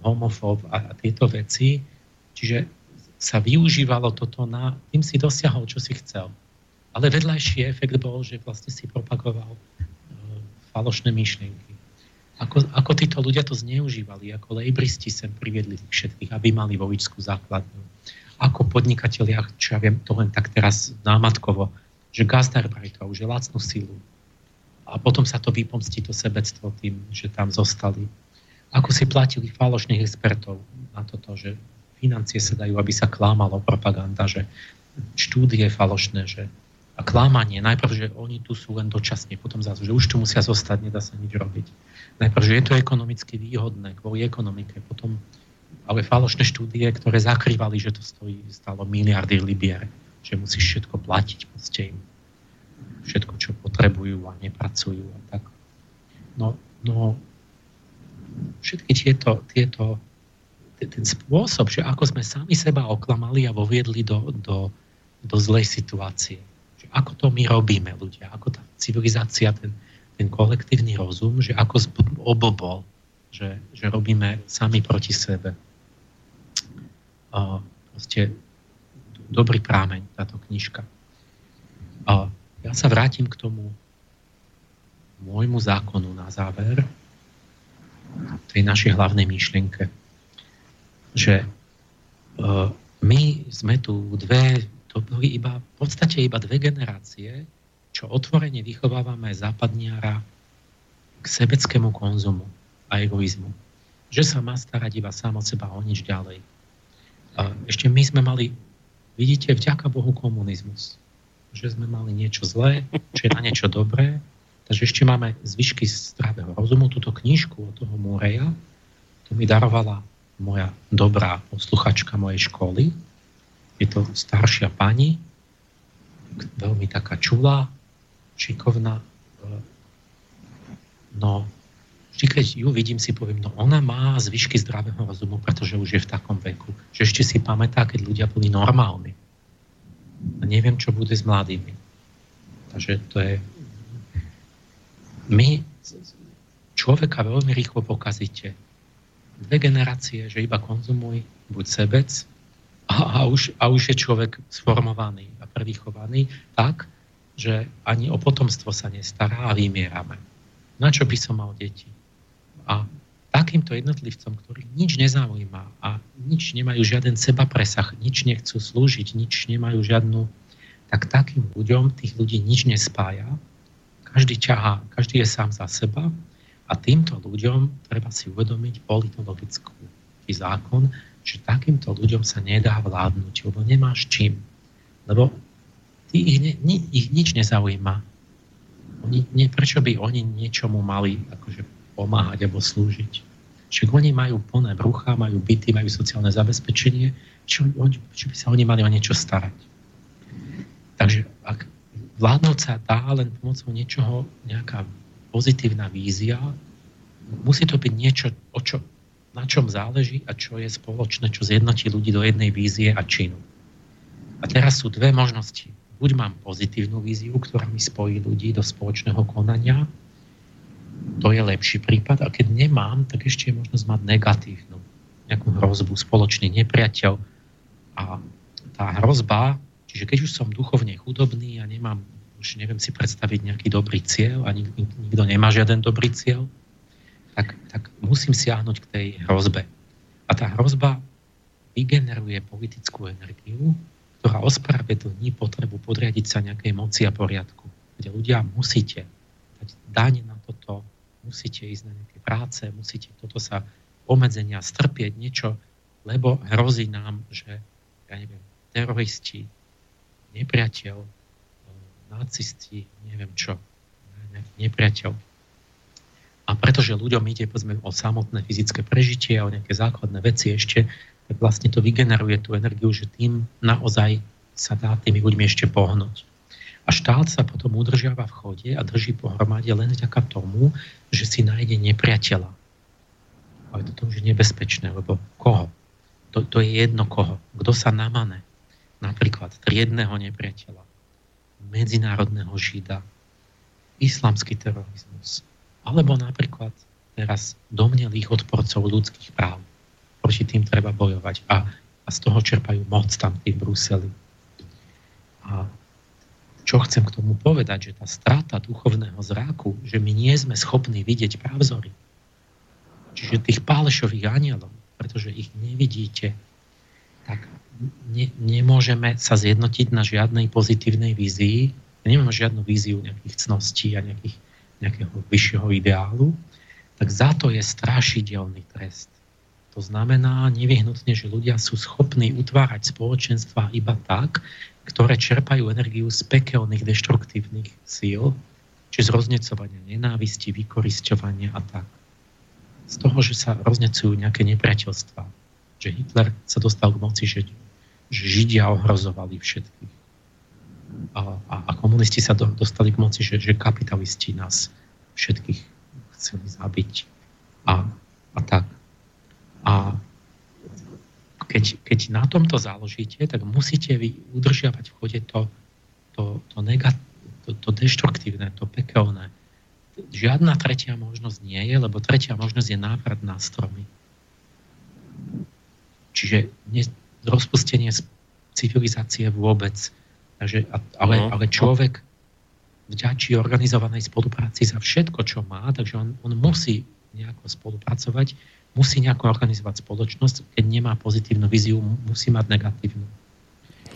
homofób a, a tieto veci. Čiže sa využívalo toto na... Tým si dosiahol, čo si chcel. Ale vedľajší efekt bol, že vlastne si propagoval e, falošné myšlienky. Ako, ako títo ľudia to zneužívali, ako lejbristi sem priviedli všetkých, aby mali voličskú základňu. Ako podnikatelia, čo ja viem, to len tak teraz námatkovo, že gastarbeiterov, že lacnú silu. A potom sa to vypomstí to sebectvo tým, že tam zostali. Ako si platili falošných expertov na toto, že financie sa dajú, aby sa klámalo propaganda, že štúdie falošné, že a klámanie, najprv, že oni tu sú len dočasne, potom zase, že už tu musia zostať, nedá sa nič robiť. Najprv, že je to ekonomicky výhodné, kvôli ekonomike, potom ale falošné štúdie, ktoré zakrývali, že to stojí, stalo miliardy libier, že musíš všetko platiť, proste im všetko, čo potrebujú a nepracujú a tak. No, no všetky tieto, tieto ten spôsob, že ako sme sami seba oklamali a voviedli do, do, do zlej situácie. Že ako to my robíme, ľudia? Ako tá civilizácia, ten, ten kolektívny rozum, že ako obobol, že, že robíme sami proti sebe. Uh, proste dobrý prámeň, táto knižka. Uh, ja sa vrátim k tomu môjmu zákonu na záver, tej našej hlavnej myšlienke. Že uh, my sme tu dve, to boli iba, v podstate iba dve generácie, čo otvorene vychovávame západniara k sebeckému konzumu a egoizmu. Že sa má starať iba sám od seba o nič ďalej. Uh, ešte my sme mali Vidíte, vďaka Bohu komunizmus. Že sme mali niečo zlé, čo je na niečo dobré. Takže ešte máme zvyšky zdravého rozumu. Túto knižku od toho Mureja, to mi darovala moja dobrá posluchačka mojej školy. Je to staršia pani, veľmi taká čulá, šikovná. No, vždy, keď ju vidím, si poviem, no ona má zvyšky zdravého rozumu, pretože už je v takom veku, že ešte si pamätá, keď ľudia boli normálni. A neviem, čo bude s mladými. Takže to je... My človeka veľmi rýchlo pokazíte. Dve generácie, že iba konzumuj, buď sebec, a, a, už, a už je človek sformovaný a prevychovaný tak, že ani o potomstvo sa nestará a vymierame. Na čo by som mal deti? A takýmto jednotlivcom, ktorí nič nezaujíma a nič nemajú žiaden sebapresah, nič nechcú slúžiť, nič nemajú žiadnu, tak takým ľuďom tých ľudí nič nespája. Každý ťahá, každý je sám za seba a týmto ľuďom treba si uvedomiť politologický zákon, že takýmto ľuďom sa nedá vládnuť, lebo nemáš čím. Lebo ich, ne, ich nič nezaujíma. Oni, nie, prečo by oni niečomu mali akože pomáhať alebo slúžiť. Čiže oni majú plné brucha, majú byty, majú sociálne zabezpečenie, či, či by sa oni mali o niečo starať. Takže ak vládnuť sa dá len pomocou niečoho, nejaká pozitívna vízia, musí to byť niečo, o čo, na čom záleží a čo je spoločné, čo zjednotí ľudí do jednej vízie a činu. A teraz sú dve možnosti. Buď mám pozitívnu víziu, ktorá mi spojí ľudí do spoločného konania, to je lepší prípad. A keď nemám, tak ešte je možnosť mať negatívnu, nejakú hrozbu, spoločný nepriateľ. A tá hrozba, čiže keď už som duchovne chudobný a nemám, už neviem si predstaviť nejaký dobrý cieľ a nik, nikto nemá žiaden dobrý cieľ, tak, tak musím siahnuť k tej hrozbe. A tá hrozba vygeneruje politickú energiu, ktorá ospravedlní potrebu podriadiť sa nejakej moci a poriadku, kde ľudia musíte dať na toto, musíte ísť na nejaké práce, musíte toto sa obmedzenia, strpieť niečo, lebo hrozí nám, že ja neviem, teroristi, nepriateľ, nacisti, neviem čo, nepriateľ. A pretože ľuďom ide povedzme o samotné fyzické prežitie a o nejaké základné veci ešte, tak vlastne to vygeneruje tú energiu, že tým naozaj sa dá tými ľuďmi ešte pohnúť. A štát sa potom udržiava v chode a drží pohromade len vďaka tomu, že si nájde nepriateľa. Ale toto už je nebezpečné, lebo koho? To, to je jedno koho. Kto sa namane? Napríklad triedného nepriateľa, medzinárodného žida, islamský terorizmus, alebo napríklad teraz domnelých odporcov ľudských práv. Proti tým treba bojovať a, a z toho čerpajú moc tam v Bruseli. A čo chcem k tomu povedať, že tá strata duchovného zráku, že my nie sme schopní vidieť pravzory. Čiže tých pálešových anielov, pretože ich nevidíte, tak ne, nemôžeme sa zjednotiť na žiadnej pozitívnej vízii. Nemáme žiadnu víziu nejakých cností a nejakých, nejakého vyššieho ideálu. Tak za to je strašidelný trest. To znamená nevyhnutne, že ľudia sú schopní utvárať spoločenstva iba tak, ktoré čerpajú energiu z pekelných deštruktívnych síl, či z roznecovania nenávisti, vykorisťovania a tak. Z toho, že sa roznecujú nejaké nepriateľstvá. Že Hitler sa dostal k moci, že, že Židia ohrozovali všetkých. A, a, a komunisti sa do, dostali k moci, že, že kapitalisti nás všetkých chceli zabiť. A, a tak. A Keď, keď na tomto záložíte, tak musíte vy udržiavať v chode to, to, to, negat, to, to deštruktívne, to pekelné. Žiadna tretia možnosť nie je, lebo tretia možnosť je návrat na stromy. Čiže ne, rozpustenie civilizácie vôbec. Takže, ale, no. ale človek vďačí organizovanej spolupráci za všetko, čo má, takže on, on musí nejako spolupracovať, musí nejako organizovať spoločnosť, keď nemá pozitívnu víziu, musí mať negatívnu.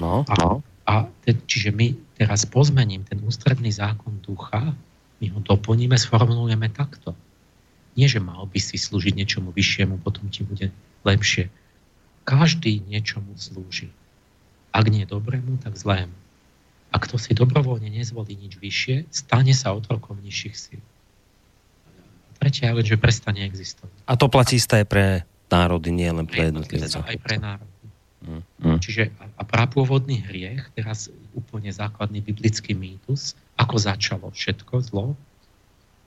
No, a, no. A te, čiže my teraz pozmením ten ústredný zákon ducha, my ho doplníme, sformulujeme takto. Nie, že mal by si slúžiť niečomu vyššiemu, potom ti bude lepšie. Každý niečomu slúži. Ak nie dobrému, tak zlému. A kto si dobrovoľne nezvolí nič vyššie, stane sa otrokom nižších síl. Tretia je, že prestane existovať. A to platí isté aj pre národy, nie len pre jednotlivcov. Aj pre národy. Mm, mm. Čiže a prapôvodný hriech, teraz úplne základný biblický mýtus, ako začalo všetko zlo,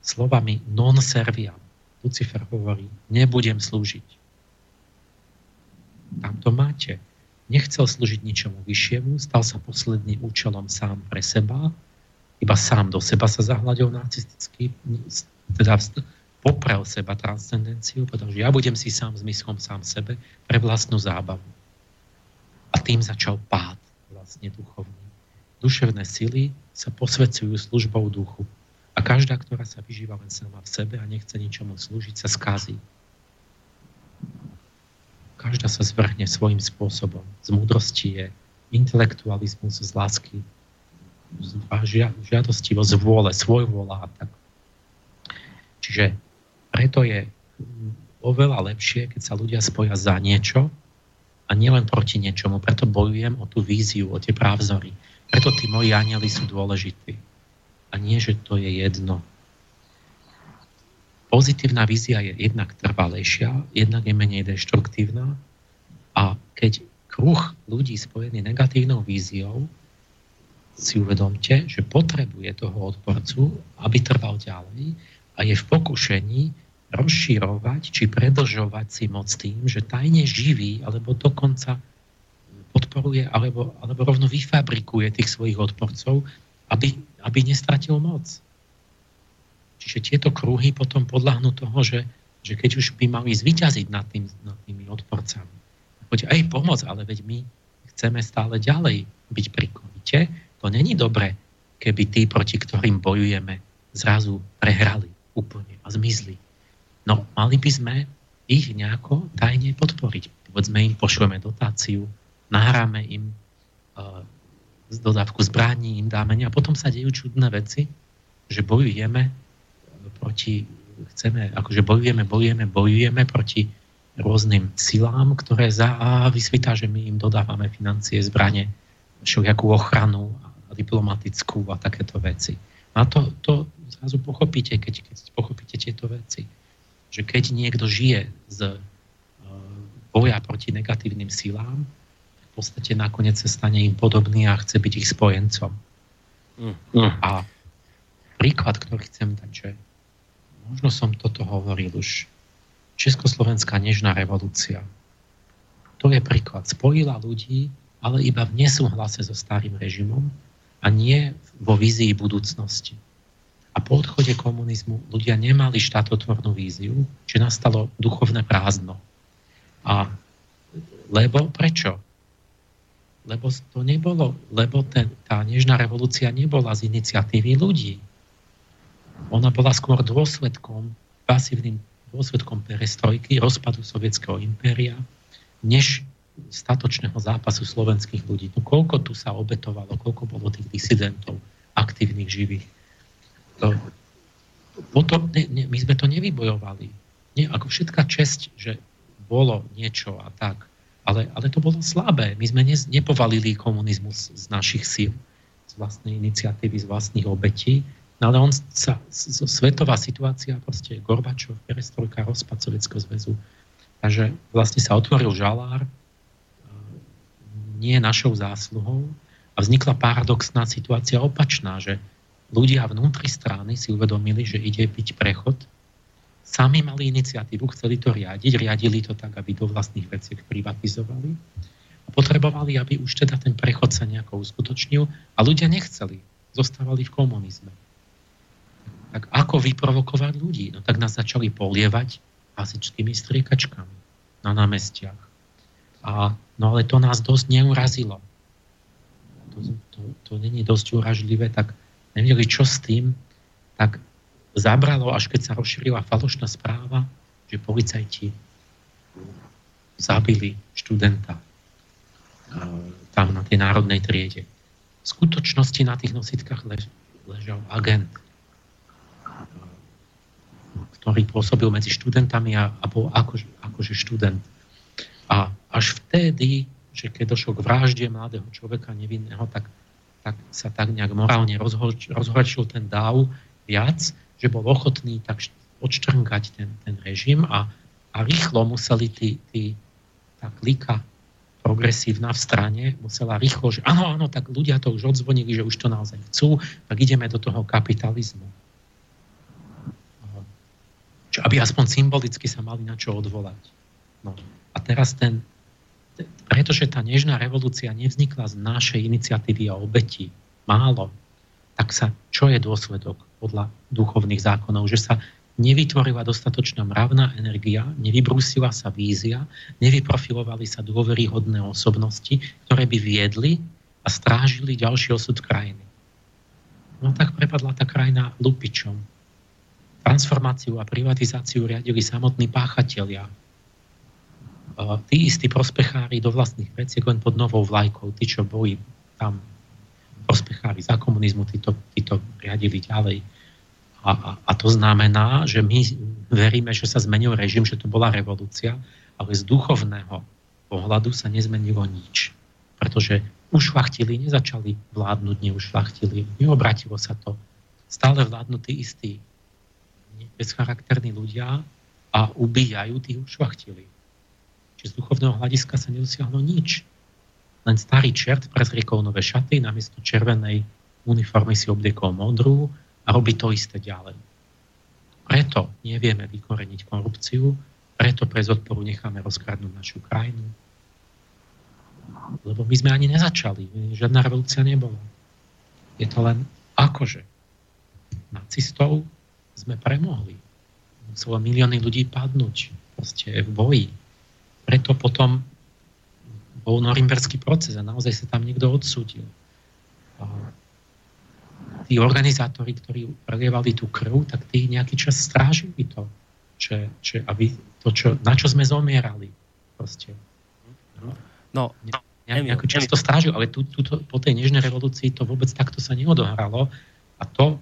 slovami non serviam. Lucifer hovorí, nebudem slúžiť. Tam to máte. Nechcel slúžiť ničomu vyššiemu, stal sa posledným účelom sám pre seba, iba sám do seba sa zahľadil narcisticky, teda poprel seba transcendenciu, pretože ja budem si sám zmyslom sám sebe pre vlastnú zábavu. A tým začal pád vlastne duchovný. Duševné sily sa posvedcujú službou duchu. A každá, ktorá sa vyžíva len sama v sebe a nechce ničomu slúžiť, sa skazí. Každá sa zvrhne svojím spôsobom. Z múdrosti je intelektualizmus, z lásky, a žiadostivo, z vôle, svoj vôľa. Tak. Čiže preto je oveľa lepšie, keď sa ľudia spoja za niečo a nielen proti niečomu. Preto bojujem o tú víziu, o tie právzory. Preto tí moji anjeli sú dôležití. A nie, že to je jedno. Pozitívna vízia je jednak trvalejšia, jednak je menej deštruktívna a keď kruh ľudí spojený negatívnou víziou, si uvedomte, že potrebuje toho odporcu, aby trval ďalej a je v pokušení rozširovať či predlžovať si moc tým, že tajne živí alebo dokonca podporuje alebo, alebo rovno vyfabrikuje tých svojich odporcov, aby, aby nestratil moc. Čiže tieto kruhy potom podľahnú toho, že, že keď už by mali zvíťaziť nad, tým, nad tými odporcami. Poď aj pomoc, ale veď my chceme stále ďalej byť pri konite. To není dobre, keby tí, proti ktorým bojujeme, zrazu prehrali úplne a zmizli. No, mali by sme ich nejako tajne podporiť. Povedzme im, pošleme dotáciu, nahráme im uh, dodávku zbraní, im dáme a potom sa dejú čudné veci, že bojujeme proti, chceme, akože bojujeme, bojujeme, bojujeme proti rôznym silám, ktoré za a vysvitá, že my im dodávame financie, zbrane, všelijakú ochranu a diplomatickú a takéto veci. A to, to zrazu pochopíte, keď, keď pochopíte tieto veci. Že keď niekto žije z boja proti negatívnym silám, v podstate nakoniec sa stane im podobný a chce byť ich spojencom. Mm. A príklad, ktorý chcem dať, že možno som toto hovoril už. Československá nežná revolúcia. To je príklad. Spojila ľudí, ale iba v nesúhlase so starým režimom a nie vo vízii budúcnosti. A po odchode komunizmu ľudia nemali štátotvornú víziu, čiže nastalo duchovné prázdno. A lebo prečo? Lebo to nebolo, lebo ten, tá nežná revolúcia nebola z iniciatívy ľudí. Ona bola skôr dôsledkom, pasívnym dôsledkom perestrojky, rozpadu sovietského impéria, než statočného zápasu slovenských ľudí. No, koľko tu sa obetovalo, koľko bolo tých disidentov, aktívnych, živých. To, potom, ne, ne, my sme to nevybojovali. Nie, ako všetká česť, že bolo niečo a tak, ale, ale to bolo slabé. My sme ne, nepovalili komunizmus z našich síl, z vlastnej iniciatívy, z vlastných obetí. No ale on sa, svetová situácia, proste Gorbačov, perestrojka, rozpad Sovietskeho zväzu. Takže vlastne sa otvoril žalár, nie našou zásluhou, a vznikla paradoxná situácia opačná, že ľudia vnútri strany si uvedomili, že ide byť prechod. Sami mali iniciatívu, chceli to riadiť, riadili to tak, aby do vlastných veciek privatizovali. A potrebovali, aby už teda ten prechod sa nejako uskutočnil a ľudia nechceli, zostávali v komunizme. Tak ako vyprovokovať ľudí? No tak nás začali polievať hasičskými striekačkami na námestiach. A, no ale to nás dosť neurazilo. To, to, to není dosť uražlivé, tak nevedeli čo s tým, tak zabralo, až keď sa rozšírila falošná správa, že policajti zabili študenta tam na tej národnej triede. V skutočnosti na tých nositkách lež, ležal agent, ktorý pôsobil medzi študentami a, a bol akože, akože študent. A až vtedy že keď došlo k vražde mladého človeka nevinného, tak, tak sa tak nejak morálne rozhorč, rozhorčil ten dáv viac, že bol ochotný tak odštrngať ten, ten režim a, a rýchlo museli tí, tí, tá klika progresívna v strane, musela rýchlo, že áno, áno, tak ľudia to už odzvonili, že už to naozaj chcú, tak ideme do toho kapitalizmu. Čo, aby aspoň symbolicky sa mali na čo odvolať. No. A teraz ten, pretože tá nežná revolúcia nevznikla z našej iniciatívy a obetí, málo, tak sa, čo je dôsledok podľa duchovných zákonov, že sa nevytvorila dostatočná mravná energia, nevybrúsila sa vízia, nevyprofilovali sa dôveryhodné osobnosti, ktoré by viedli a strážili ďalší osud krajiny. No tak prepadla tá krajina lupičom. Transformáciu a privatizáciu riadili samotní páchatelia. Tí istí prospechári do vlastných veciek len pod novou vlajkou, tí, čo boli tam prospechári za komunizmu, tí to, tí to riadili ďalej. A, a, a to znamená, že my veríme, že sa zmenil režim, že to bola revolúcia, ale z duchovného pohľadu sa nezmenilo nič. Pretože ušľachtili, nezačali vládnuť, neušľachtili, neobratilo sa to. Stále vládnu tí istí bezcharakterní ľudia a ubíjajú tých ušľachtili. Čiže z duchovného hľadiska sa nedosiahlo nič. Len starý čert prezriekol nové šaty, namiesto červenej uniformy si obliekol modrú, a robí to isté ďalej. Preto nevieme vykoreniť korupciu, preto pre odporu necháme rozkradnúť našu krajinu. Lebo my sme ani nezačali, žiadna revolúcia nebola. Je to len akože. Nacistov sme premohli. Muselo milióny ľudí padnúť, proste v boji. Preto potom bol norimberský proces a naozaj sa tam niekto odsúdil. Tí organizátori, ktorí prelievali tú krv, tak tí nejaký čas strážili to, že, že aby to čo, na čo sme zomierali. Proste. No, no ne, ne, nejaký čas to strážil, ale tu, tu to, po tej nežnej revolúcii to vôbec takto sa neodohralo. A to,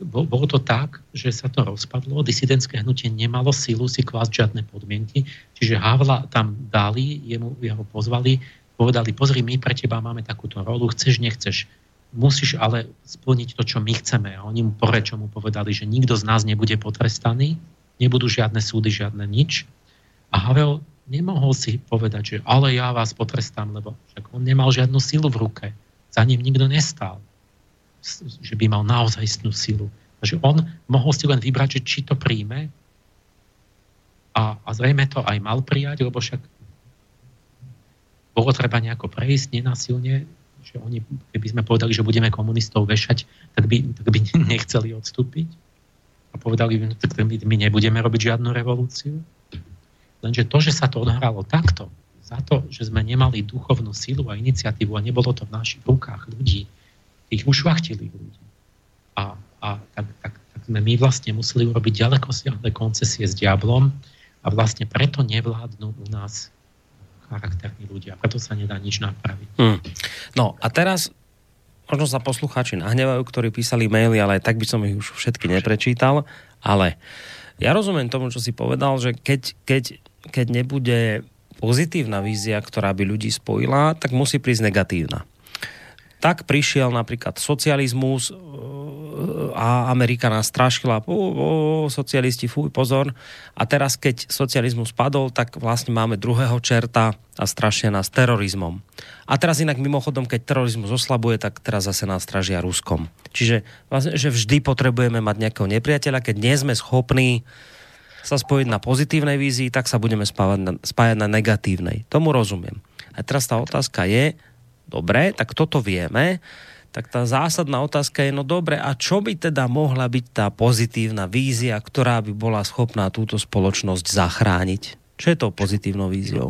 bo, bolo to tak, že sa to rozpadlo, disidentské hnutie nemalo silu si klásť žiadne podmienky, čiže Havla tam dali, jemu, jeho pozvali, povedali, pozri, my pre teba máme takúto rolu, chceš, nechceš. Musíš ale splniť to, čo my chceme. A oni mu porečo mu povedali, že nikto z nás nebude potrestaný, nebudú žiadne súdy, žiadne nič. A Havel nemohol si povedať, že ale ja vás potrestám, lebo však on nemal žiadnu silu v ruke. Za ním nikto nestal, že by mal naozaj istnú silu. Takže on mohol si len vybrať, že či to príjme a, a zrejme to aj mal prijať, lebo však bolo treba nejako prejsť nenasilne, že oni, keby sme povedali, že budeme komunistov vešať, tak by, tak by nechceli odstúpiť. A povedali, že my nebudeme robiť žiadnu revolúciu. Lenže to, že sa to odhralo takto, za to, že sme nemali duchovnú silu a iniciatívu a nebolo to v našich rukách ľudí, ich ušľachtili ľudí. A, a tak, tak, tak sme my vlastne museli urobiť ďalekosiahle koncesie s diablom a vlastne preto nevládnu u nás charakterní ľudia. Preto sa nedá nič napraviť. Hmm. No a teraz možno sa poslucháči nahnevajú, ktorí písali maily, ale tak by som ich už všetky neprečítal. Ale ja rozumiem tomu, čo si povedal, že keď, keď, keď nebude pozitívna vízia, ktorá by ľudí spojila, tak musí prísť negatívna. Tak prišiel napríklad socializmus a Amerika nás strašila, o, o, socialisti, fuj, pozor. A teraz, keď socializmus padol, tak vlastne máme druhého čerta a strašia nás terorizmom. A teraz inak mimochodom, keď terorizmus oslabuje, tak teraz zase nás stražia Ruskom. Čiže vlastne, že vždy potrebujeme mať nejakého nepriateľa, keď nie sme schopní sa spojiť na pozitívnej vízii, tak sa budeme spávať na, spájať na negatívnej. Tomu rozumiem. A teraz tá otázka je, dobre, tak toto vieme, tak tá zásadná otázka je, no dobre, a čo by teda mohla byť tá pozitívna vízia, ktorá by bola schopná túto spoločnosť zachrániť? Čo je to pozitívnou víziou?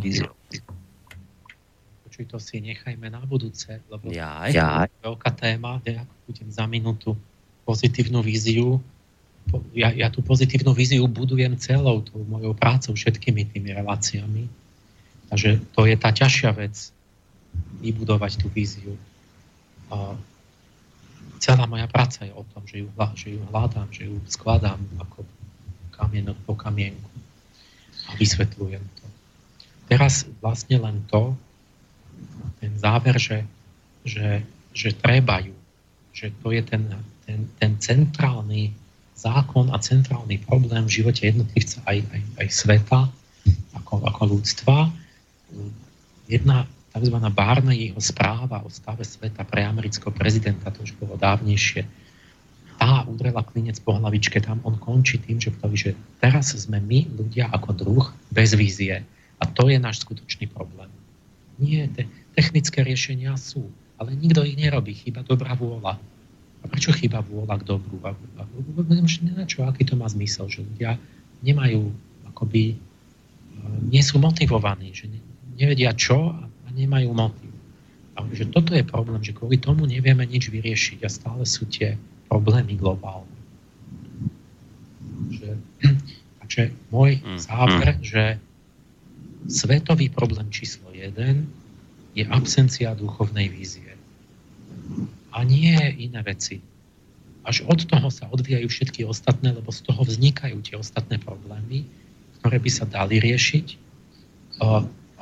Počuj, to si nechajme na budúce, lebo ja, ja. to je veľká téma, ja budem za minútu pozitívnu víziu, ja, ja tú pozitívnu víziu budujem celou tou mojou prácou, všetkými tými reláciami, takže to je tá ťažšia vec, vybudovať tú víziu. A celá moja práca je o tom, že ju, že ju hľadám, že ju skladám ako kamienok po kamienku a vysvetľujem to. Teraz vlastne len to, záver, že, že, že treba ju. Že to je ten, ten, ten centrálny zákon a centrálny problém v živote jednotlivca aj, aj, aj sveta, ako, ako ľudstva. Jedna tzv. Barna jeho správa o stave sveta pre amerického prezidenta, to už bolo dávnejšie, tá udrela klinec po hlavičke, tam on končí tým, že praví, že teraz sme my, ľudia, ako druh, bez vízie. A to je náš skutočný problém. Nie, te, technické riešenia sú, ale nikto ich nerobí, chýba dobrá vôľa. A prečo chýba vôľa k dobrú? Nenačo, aký to má zmysel, že ľudia nemajú, akoby, nie sú motivovaní, že ne, nevedia čo a nemajú motiv. A že toto je problém, že kvôli tomu nevieme nič vyriešiť a stále sú tie problémy globálne. Že, takže môj záver, že svetový problém číslo jeden je absencia duchovnej vízie. A nie iné veci. Až od toho sa odvíjajú všetky ostatné, lebo z toho vznikajú tie ostatné problémy, ktoré by sa dali riešiť.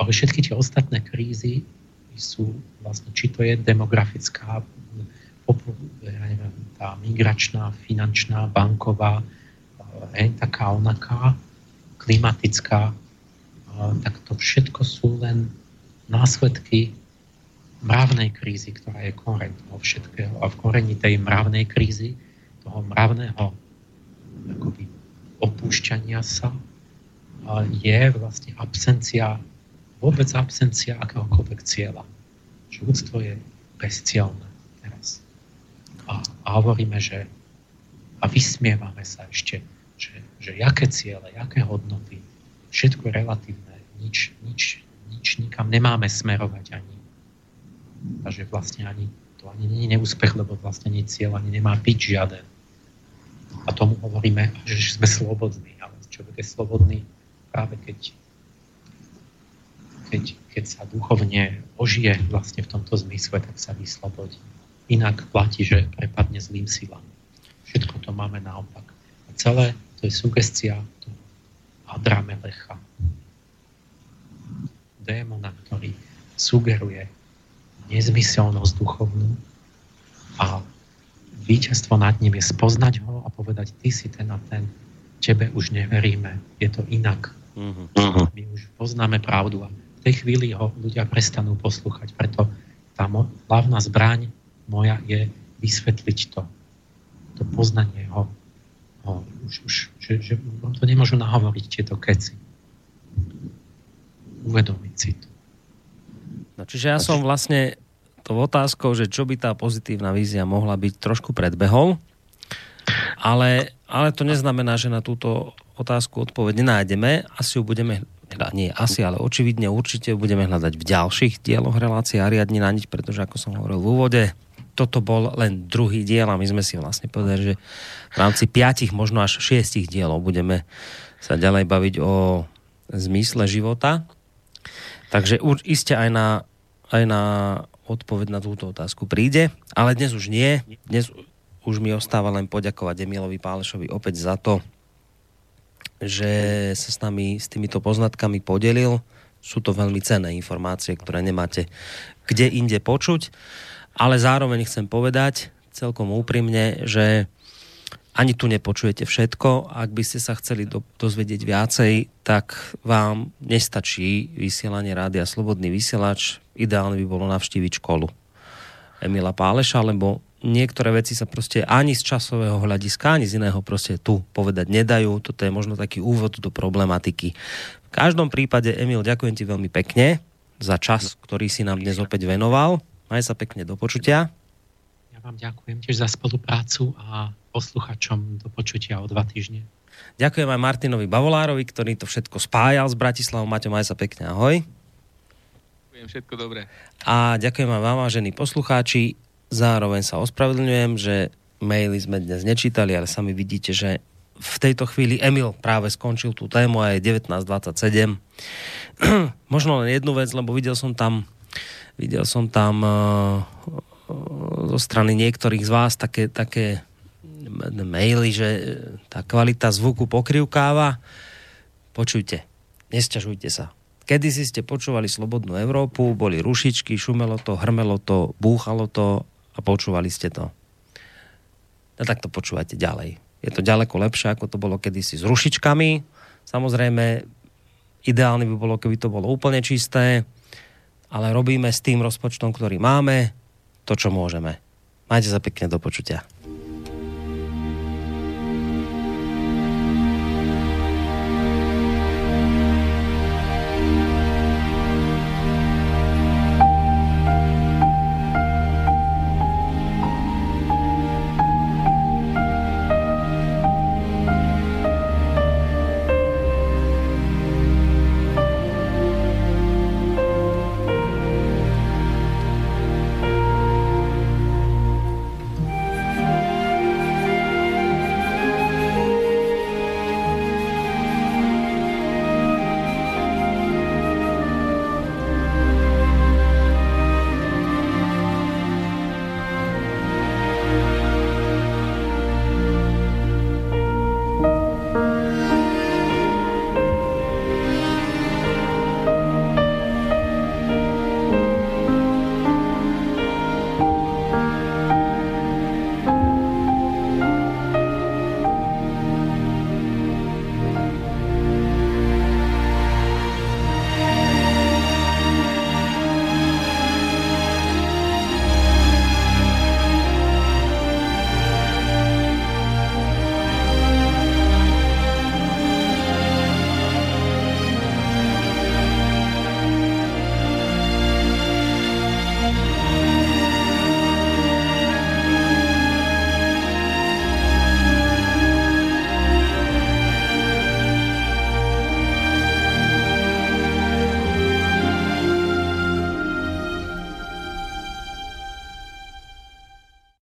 Ale všetky tie ostatné krízy sú vlastne, či to je demografická, ja neviem, tá migračná, finančná, banková, e, taká onaká, klimatická, e, tak to všetko sú len následky mravnej krízy, ktorá je koreň toho všetkého. A v koreni tej mravnej krízy, toho mravného akoby opúšťania sa, e, je vlastne absencia, vôbec absencia akéhokoľvek cieľa. Že ľudstvo je bezcieľné. A, a hovoríme, že a vysmievame sa ešte, že, že jaké ciele, jaké hodnoty, všetko relatívne, nič, nič, nič nikam nemáme smerovať ani. Takže vlastne ani to ani nie je neúspech, lebo vlastne ani cieľ ani nemá byť žiaden. A tomu hovoríme, že sme slobodní, ale človek je slobodný práve keď, keď, keď sa duchovne ožije vlastne v tomto zmysle, tak sa vyslobodí. Inak platí, že prepadne zlým silám. Všetko to máme naopak. A celé to je sugestia toho Hadra Melecha. Démona, ktorý sugeruje nezmyselnosť duchovnú a víťazstvo nad ním je spoznať ho a povedať, ty si ten a ten, tebe už neveríme, je to inak. Mm-hmm. My už poznáme pravdu a v tej chvíli ho ľudia prestanú poslúchať, preto tá hlavná zbraň moja je vysvetliť to, to poznanie ho. ho už, už, že, že vám to nemôžu nahovoriť tieto keci. Uvedomiť si to. No, čiže ja som vlastne tou otázkou, že čo by tá pozitívna vízia mohla byť trošku predbehol, ale, ale to neznamená, že na túto otázku odpoveď nenájdeme. Asi ju budeme, teda nie asi, ale očividne určite budeme hľadať v ďalších dieloch relácie Ariadne na niť, pretože ako som hovoril v úvode, toto bol len druhý diel a my sme si vlastne povedali, že v rámci piatich, možno až šiestich dielov budeme sa ďalej baviť o zmysle života. Takže iste aj na, aj na odpoveď na túto otázku príde, ale dnes už nie. Dnes už mi ostáva len poďakovať Emilovi Pálešovi opäť za to, že sa s nami s týmito poznatkami podelil. Sú to veľmi cenné informácie, ktoré nemáte kde inde počuť. Ale zároveň chcem povedať celkom úprimne, že ani tu nepočujete všetko. Ak by ste sa chceli do, dozvedieť viacej, tak vám nestačí vysielanie Rádia Slobodný vysielač. Ideálne by bolo navštíviť školu Emila Páleša, lebo niektoré veci sa proste ani z časového hľadiska, ani z iného proste tu povedať nedajú. Toto je možno taký úvod do problematiky. V každom prípade, Emil, ďakujem ti veľmi pekne za čas, ktorý si nám dnes opäť venoval. Maj sa pekne, do počutia. Ja vám ďakujem tiež za spoluprácu a posluchačom do počutia o dva týždne. Ďakujem aj Martinovi Bavolárovi, ktorý to všetko spájal s Bratislavou. Maťo, maj sa pekne, ahoj. Ďakujem, všetko dobré. A ďakujem aj vám, vážení poslucháči. Zároveň sa ospravedlňujem, že maily sme dnes nečítali, ale sami vidíte, že v tejto chvíli Emil práve skončil tú tému a je devätnásť dvadsaťsedem. Možno len jednu vec, lebo videl som tam Videl som tam uh, zo strany niektorých z vás také, také maily, že tá kvalita zvuku pokrivkáva. Počujte, nesťažujte sa. Kedysi ste počúvali Slobodnú Európu, boli rušičky, šumelo to, hrmelo to, búchalo to a počúvali ste to. A tak to počúvate ďalej. Je to ďaleko lepšie, ako to bolo kedysi s rušičkami. Samozrejme, ideálne by bolo, keby to bolo úplne čisté, ale robíme s tým rozpočtom, ktorý máme, to, čo môžeme. Majte sa pekne, do počutia.